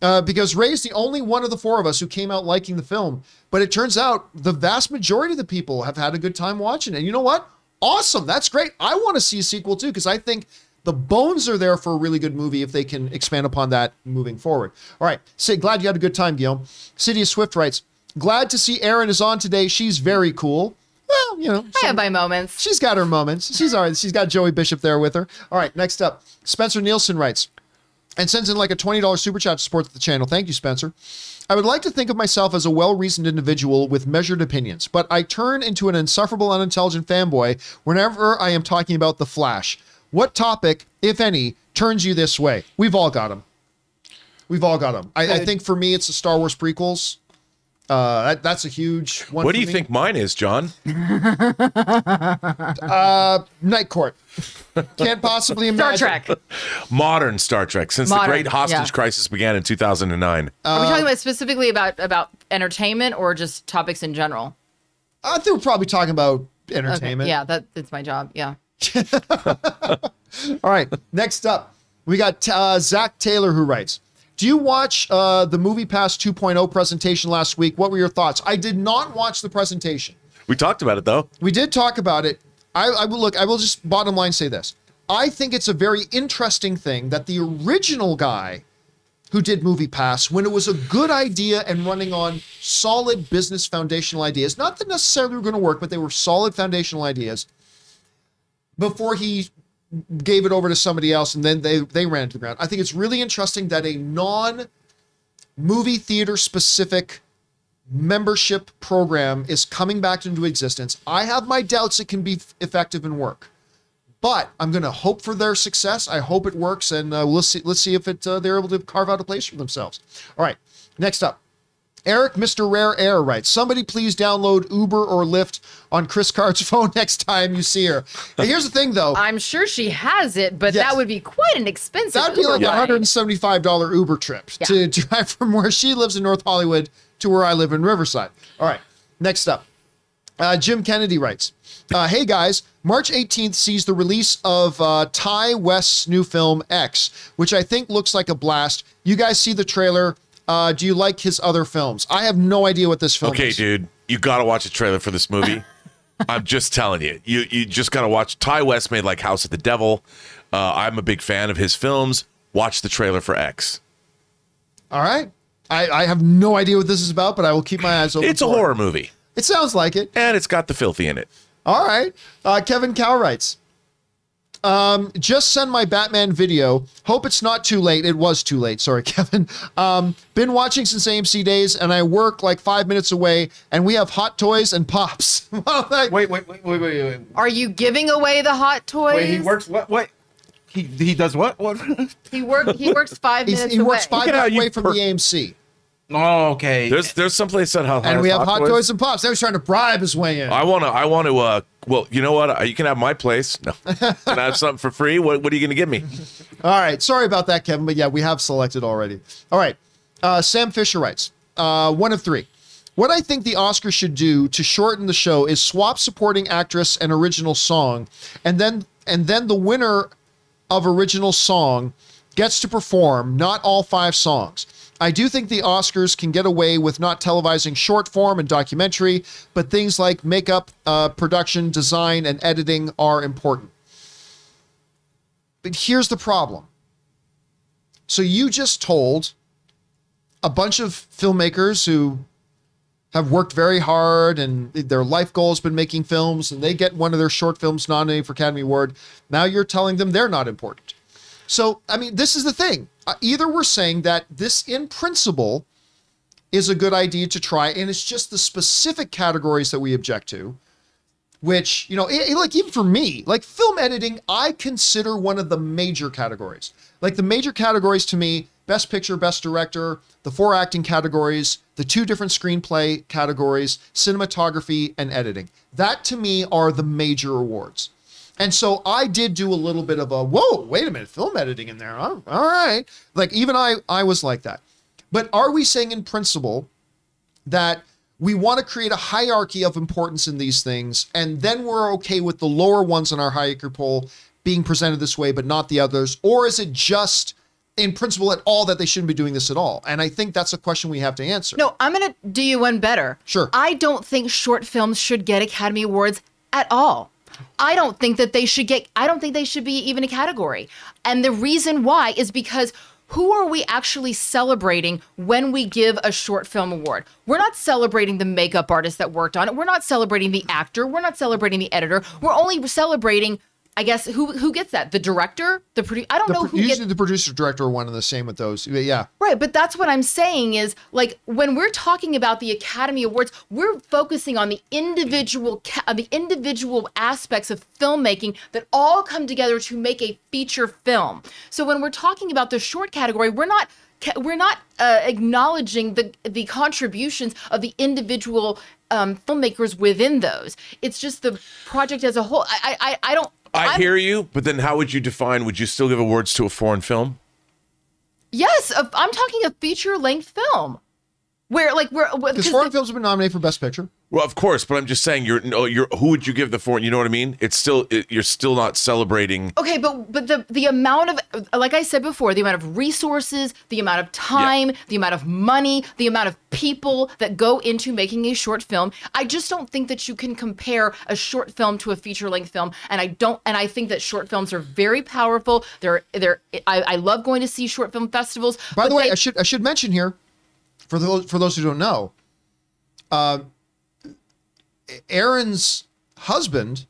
Uh, because Ray's the only one of the four of us who came out liking the film. But it turns out the vast majority of the people have had a good time watching it. And you know what? Awesome. That's great. I want to see a sequel, too, because I think the bones are there for a really good movie if they can expand upon that moving forward. All right. Say, glad you had a good time, Guillaume. City of Swift writes, glad to see Erin is on today. She's very cool. Well, you know. I have my moments. She's got her moments. She's all right. She's got Joey Bishop there with her. All right. Next up, Spencer Nielsen writes, and sends in like a twenty dollar super chat to support the channel. Thank you, Spencer. I would like to think of myself as a well-reasoned individual with measured opinions, but I turn into an insufferable, unintelligent fanboy whenever I am talking about The Flash. What topic, if any, turns you this way? We've all got them. We've all got them. I, I think for me, it's the Star Wars prequels. Uh, that, that's a huge one. What do you me. think mine is, John? uh, Night Court. Can't possibly imagine. Star Trek. Modern Star Trek, since Modern, the great hostage yeah. crisis began in two thousand nine. Uh, Are we talking about specifically about, about entertainment or just topics in general? I think we're probably talking about entertainment. Okay. Yeah, that, that's my job. Yeah. All right. Next up, we got uh, Zach Taylor, who writes, do you watch uh, the Movie Pass two point oh presentation last week? What were your thoughts? I did not watch the presentation. We talked about it, though. We did talk about it. I, I will look. I will just bottom line say this. I think it's a very interesting thing that the original guy who did Movie Pass, when it was a good idea and running on solid business foundational ideas, not that necessarily were going to work, but they were solid foundational ideas, before he gave it over to somebody else, and then they, they ran it to the ground. I think it's really interesting that a non-movie theater-specific membership program is coming back into existence. I have my doubts it can be effective and work, but I'm going to hope for their success. I hope it works, and uh, we'll see, let's see if it uh, they're able to carve out a place for themselves. All right, next up. Eric, Mister Rare Air writes, somebody please download Uber or Lyft on Chris Card's phone next time you see her. And here's the thing, though. I'm sure she has it, but yes. that would be quite an expensive That'd be Uber like a one hundred seventy-five dollar Uber trip yeah. to drive from where she lives in North Hollywood to where I live in Riverside. All right, next up. Uh, Jim Kennedy writes, uh, hey, guys, March eighteenth sees the release of uh, Ty West's new film X, which I think looks like a blast. You guys see the trailer. Uh, do you like his other films? I have no idea what this film okay, is. Okay, dude, you got to watch a trailer for this movie. I'm just telling you. You you just got to watch. Ty West made like House of the Devil. Uh, I'm a big fan of his films. Watch the trailer for X. All right. I, I have no idea what this is about, but I will keep my eyes open. It's a horror it. movie. It sounds like it. And it's got the filthy in it. All right. Uh, Kevin Cow writes, um, just send my Batman video. Hope it's not too late. It was too late. Sorry, Kevin. Um, been watching since A M C days, and I work like five minutes away, and we have hot toys and pops. wait, wait, wait, wait, wait, wait. Are you giving away the hot toys? Wait, he works what? Wait. He he does what? What? He work he works five minutes away. He works away. five minutes away from per- the A M C. Oh, okay. There's there's someplace that hot and we have hot toys. toys and pops. They was trying to bribe his way in. I want to. I want to. Uh, well, you know what? You can have my place. No, can I have something for free? What What are you going to give me? All right. Sorry about that, Kevin. But yeah, we have selected already. All right. Uh, Sam Fisher writes, uh, one of three. What I think the Oscars should do to shorten the show is swap supporting actress and original song, and then and then the winner of original song gets to perform not all five songs. I do think the Oscars can get away with not televising short form and documentary, but things like makeup, uh, production, design, and editing are important. But here's the problem. So you just told a bunch of filmmakers who have worked very hard and their life goal has been making films, and they get one of their short films nominated for Academy Award. Now you're telling them they're not important. So, I mean, this is the thing. Either we're saying that this in principle is a good idea to try, and it's just the specific categories that we object to, which, you know, it, it, like even for me, like film editing, I consider one of the major categories. Like the major categories to me, best picture, best director, the four acting categories, the two different screenplay categories, cinematography and editing. That to me are the major awards. And so I did do a little bit of a, whoa, wait a minute, film editing in there. All right. Like even I, I was like that. But are we saying in principle that we want to create a hierarchy of importance in these things, and then we're okay with the lower ones on our hierarchy poll being presented this way, but not the others? Or is it just in principle at all that they shouldn't be doing this at all? And I think that's a question we have to answer. No, I'm going to do you one better. Sure. I don't think short films should get Academy Awards at all. I don't think that they should get, I don't think they should be even a category. And the reason why is because who are we actually celebrating when we give a short film award? We're not celebrating the makeup artist that worked on it. We're not celebrating the actor. We're not celebrating the editor. We're only celebrating I guess who who gets that? The director, the producer. I don't the know pro- who usually gets- the producer director are one and the same with those. Yeah, right. But that's what I'm saying is, like, when we're talking about the Academy Awards, we're focusing on the individual ca- the individual aspects of filmmaking that all come together to make a feature film. So when we're talking about the short category, we're not. We're not uh, acknowledging the the contributions of the individual um, filmmakers within those. It's just the project as a whole. I I, I don't. I I'm, hear you, but then how would you define? Would you still give awards to a foreign film? Yes, uh, I'm talking a feature-length film, where like where because foreign the, films have been nominated for Best Picture. Well, of course, but I'm just saying you're you're who would you give the foreign? You know what I mean? It's still it, you're still not celebrating. Okay, but but the the amount of, like I said before, the amount of resources, the amount of time, yeah. the amount of money, the amount of people that go into making a short film. I just don't think that you can compare a short film to a feature-length film, and I don't. And I think that short films are very powerful. They're they're. I, I love going to see short film festivals. By the way, they, I should I should mention here, for those for those who don't know, uh, Aaron's husband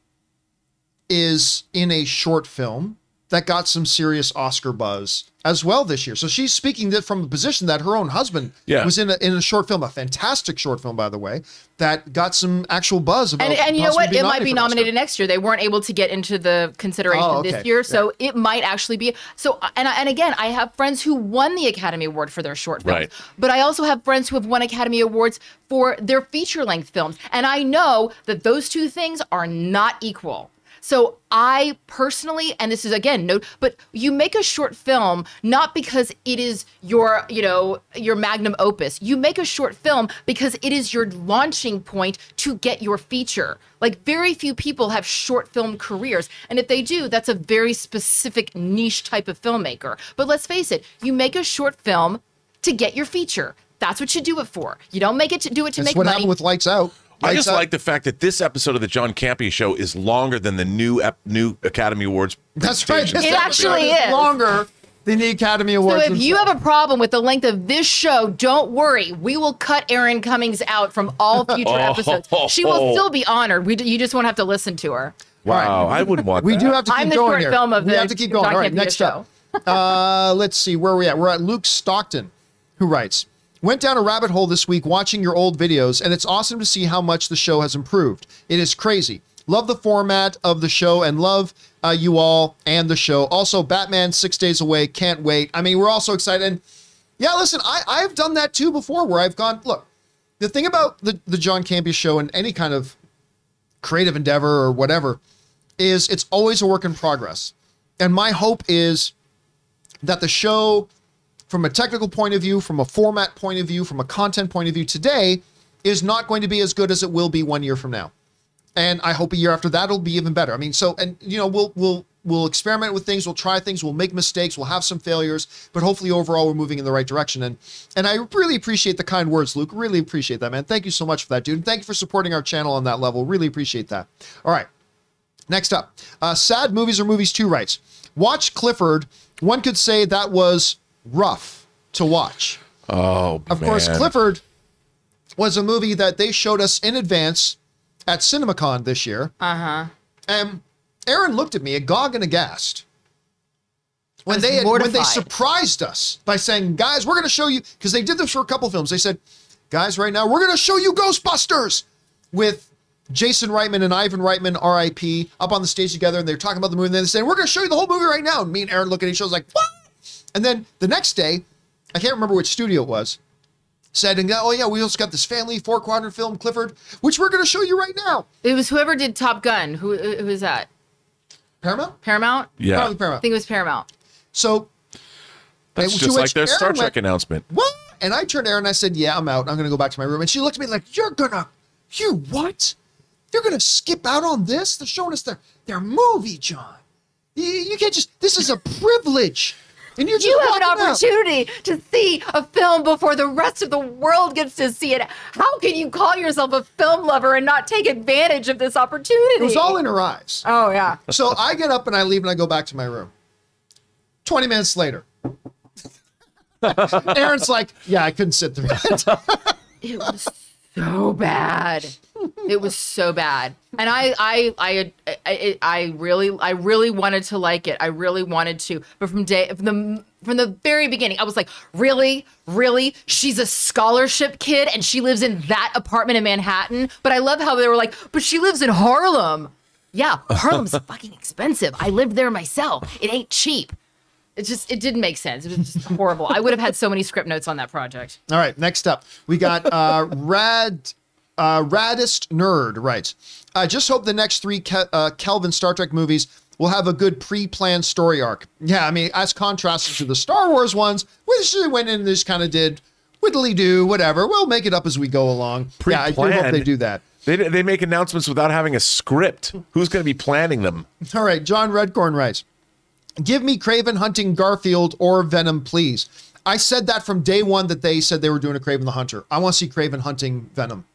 is in a short film that got some serious Oscar buzz as well this year. So she's speaking from the position that her own husband yeah. was in a, in a short film, a fantastic short film, by the way, that got some actual buzz about. And, and you know what? It might be nominated next year. They weren't able to get into the consideration oh, okay. this year, so yeah. it might actually be. So and and again, I have friends who won the Academy Award for their short films, right. but I also have friends who have won Academy Awards for their feature-length films, and I know that those two things are not equal. So I personally, and this is again, no, but you make a short film not because it is your, you know, your magnum opus. You make a short film because it is your launching point to get your feature. Like, very few people have short film careers. And if they do, that's a very specific niche type of filmmaker. But let's face it, you make a short film to get your feature. That's what you do it for. You don't make it to do it to that's make money. That's what happened with Lights Out. I just like the fact that this episode of the John Campea Show is longer than the new ep- new Academy Awards. That's right. It actually is longer than the Academy Awards. So if you have a problem with the length of this show, don't worry. We will cut Aaron Cummings out from all future oh, episodes. She will still be honored. We you just won't have to listen to her. Wow, right. I wouldn't want we that. We do have to keep I'm going here. I'm the short film of we the have to keep going. John all right, Campea next show. Up. uh, let's see where we're at. We're at Luke Stockton, who writes. Went down a rabbit hole this week watching your old videos, and it's awesome to see how much the show has improved. It is crazy. Love the format of the show and love uh, you all and the show. Also, Batman Six Days Away, can't wait. I mean, we're all so excited. And yeah, listen, I, I've done that too before where I've gone, look, the thing about the, the John Campea Show and any kind of creative endeavor or whatever is it's always a work in progress. And my hope is that the show, from a technical point of view, from a format point of view, from a content point of view today, is not going to be as good as it will be one year from now. And I hope a year after that it'll be even better. I mean, so, and you know, we'll we'll we'll experiment with things, we'll try things, we'll make mistakes, we'll have some failures, but hopefully overall we're moving in the right direction. And and I really appreciate the kind words, Luke. Really appreciate that, man. Thank you so much for that, dude. And thank you for supporting our channel on that level. Really appreciate that. All right, next up, uh, Sad Movies or Movies two writes, watch Clifford. One could say that was rough to watch. Oh, of man. course, Clifford was a movie that they showed us in advance at CinemaCon this year. Uh-huh. And Aaron looked at me agog and aghast when they had, when they surprised us by saying, guys, we're going to show you, because they did this for a couple films. They said, guys, right now, we're going to show you Ghostbusters with Jason Reitman and Ivan Reitman, R I P, up on the stage together, and they're talking about the movie, and they said, we're going to show you the whole movie right now. And me and Aaron look at each other like, what? And then the next day, I can't remember which studio it was, said, oh yeah, we also got this family four-quadrant film, Clifford, which we're going to show you right now. It was whoever did Top Gun. Who was that? Paramount? Paramount? Yeah. Probably Paramount. I think it was Paramount. So. That's just like their Star Trek announcement. What? And I turned to Aaron and I said, yeah, I'm out. I'm going to go back to my room. And she looked at me like, you're going to, you what? You're going to skip out on this? They're showing us their, their movie, John. You, you can't just, this is a privilege. And you're just you have an opportunity out. to see a film before the rest of the world gets to see it. How can you call yourself a film lover and not take advantage of this opportunity? It was all in her eyes. Oh, yeah. So I get up and I leave and I go back to my room. twenty minutes later, Aaron's like, yeah, I couldn't sit through that. It was so bad. It was so bad. And I, I, I, I, I really, I really wanted to like it. I really wanted to, but from day, from the, from the very beginning, I was like, really, really, she's a scholarship kid and she lives in that apartment in Manhattan. But I love how they were like, but she lives in Harlem. Yeah, Harlem's fucking expensive. I lived there myself. It ain't cheap. It just, it didn't make sense. It was just horrible. I would have had so many script notes on that project. All right, next up, we got uh, Rad, uh, Raddest Nerd writes, I just hope the next three Ke- uh, Kelvin Star Trek movies will have a good pre-planned story arc. Yeah, I mean, as contrasted to the Star Wars ones, which they went in and just kind of did whittly-do, whatever. We'll make it up as we go along. Pre-planned. Yeah, I do hope they do that. They, they make announcements without having a script. Who's going to be planning them? All right, John Redcorn writes, give me Kraven hunting Garfield or Venom, please. I said that from day one that they said they were doing a Kraven the Hunter. I want to see Kraven hunting Venom.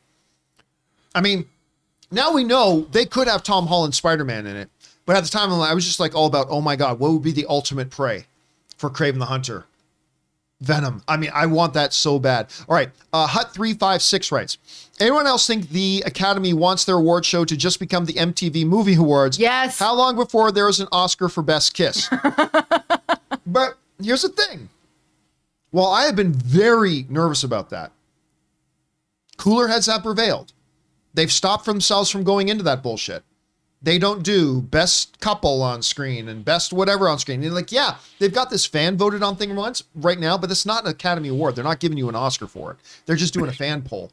I mean, now we know they could have Tom Holland Spider-Man in it. But at the time, I was just like all about, oh my God, what would be the ultimate prey for Kraven the Hunter? Venom. I mean, I want that so bad. All right. Uh, Hut three five six writes, anyone else think the Academy wants their award show to just become the M T V Movie Awards? Yes. How long before there is an Oscar for Best Kiss? But here's the thing. While I have been very nervous about that, cooler heads have prevailed. They've stopped themselves from going into that bullshit. They don't do best couple on screen and best whatever on screen. They're like, yeah, they've got this fan voted on thing once right now, but it's not an Academy Award. They're not giving you an Oscar for it. They're just doing a fan poll.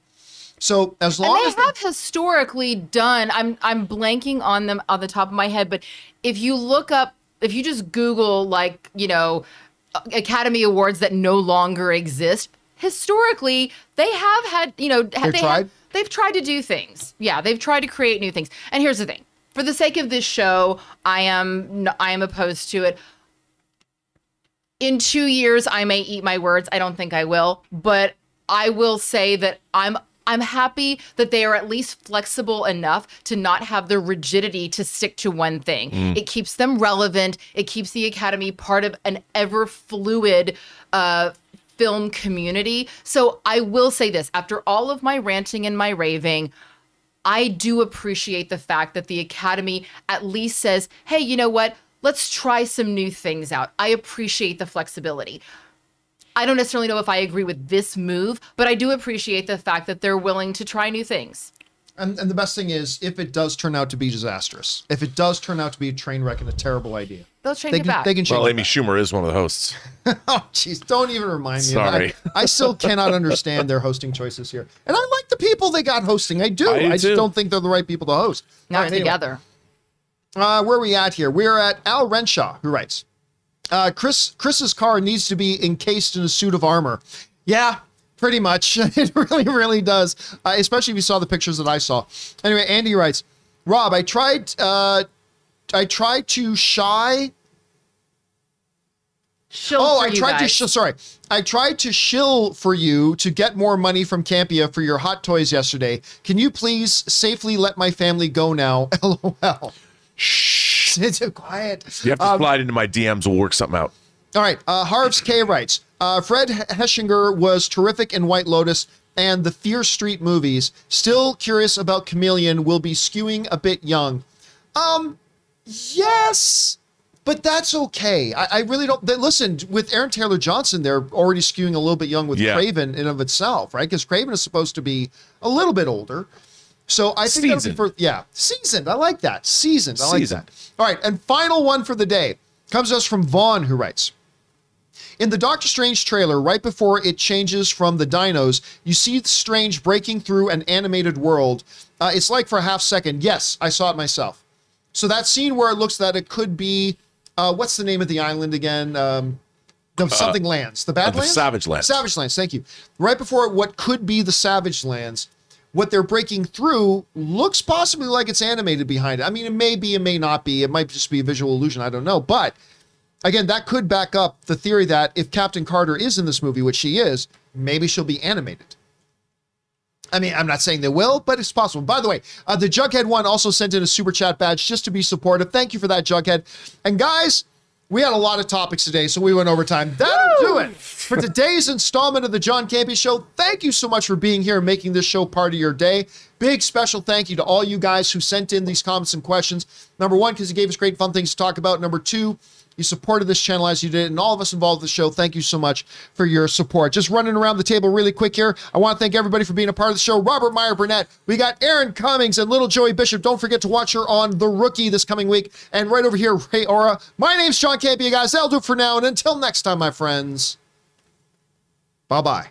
So as long and they as they have historically done, I'm I'm blanking on them on the top of my head, but if you look up, if you just Google like, you know, Academy Awards that no longer exist, historically they have had, you know, they've they tried. Have, they've tried to do things. Yeah, they've tried to create new things. And here's the thing. For the sake of this show, I am I am opposed to it. In two years, I may eat my words. I don't think I will, but I will say that I'm I'm happy that they are at least flexible enough to not have the rigidity to stick to one thing. Mm. It keeps them relevant. It keeps the Academy part of an ever fluid uh, film community. So I will say this: after all of my ranting and my raving, I do appreciate the fact that the Academy at least says, hey, you know what? Let's try some new things out. I appreciate the flexibility. I don't necessarily know if I agree with this move, but I do appreciate the fact that they're willing to try new things. And, and the best thing is, if it does turn out to be disastrous, if it does turn out to be a train wreck and a terrible idea, they'll change they can, it back. They can change well, it Amy back. Schumer is one of the hosts. Oh, jeez, don't even remind Sorry. me. Sorry, I, I still cannot understand their hosting choices here. And I like the people they got hosting. I do. I, do I just too. don't think they're the right people to host. Not right, together. Anyway. Uh, where are we at here? We're at Al Renshaw, who writes, uh, "Chris Chris's car needs to be encased in a suit of armor." Yeah. Pretty much. It really, really does. Uh, especially if you saw the pictures that I saw. Anyway, Andy writes, Rob, I tried uh, I tried to shy. Shill oh, I tried guys. to sh- sorry. I tried to shill for you to get more money from Campea for your hot toys yesterday. Can you please safely let my family go now? LOL. Shh. It's quiet. You have to um, slide into my D Ms. We'll work something out. All right. Uh, Harv's K writes, Uh, Fred Hechinger was terrific in White Lotus and the Fear Street movies. Still curious about Chameleon. Will be skewing a bit young. Um, yes, but that's okay. I, I really don't. They, listen, with Aaron Taylor Johnson, they're already skewing a little bit young with yeah. Kraven in and of itself, right? Because Kraven is supposed to be a little bit older. So I think that'll be for yeah, seasoned. I like that. Seasoned. I like seasoned. that. All right, and final one for the day comes to us from Vaughn, who writes, in the Doctor Strange trailer, right before it changes from the dinos, you see Strange breaking through an animated world. Uh, it's like for a half second. Yes, I saw it myself. So that scene where it looks that it could be, uh, what's the name of the island again? Um, the uh, something lands. The Badlands? Uh, the Savage Lands. Savage Lands, thank you. Right before what could be the Savage Lands, what they're breaking through looks possibly like it's animated behind it. I mean, it may be, it may not be. It might just be a visual illusion. I don't know, but again, that could back up the theory that if Captain Carter is in this movie, which she is, maybe she'll be animated. I mean, I'm not saying they will, but it's possible. By the way, uh, the Jughead one also sent in a super chat badge just to be supportive. Thank you for that, Jughead. And guys, we had a lot of topics today, so we went over time. That'll Woo! do it for today's installment of the John Campea Show. Thank you so much for being here and making this show part of your day. Big special thank you to all you guys who sent in these comments and questions. Number one, because you gave us great fun things to talk about. Number two, you supported this channel as you did, and all of us involved in the show, thank you so much for your support. Just running around the table really quick here. I want to thank everybody for being a part of the show. Robert Meyer Burnett. We got Aaron Cummings and little Joey Bishop. Don't forget to watch her on The Rookie this coming week. And right over here, Ray Aura. My name's John Campea, guys. That'll do it for now. And until next time, my friends, bye-bye.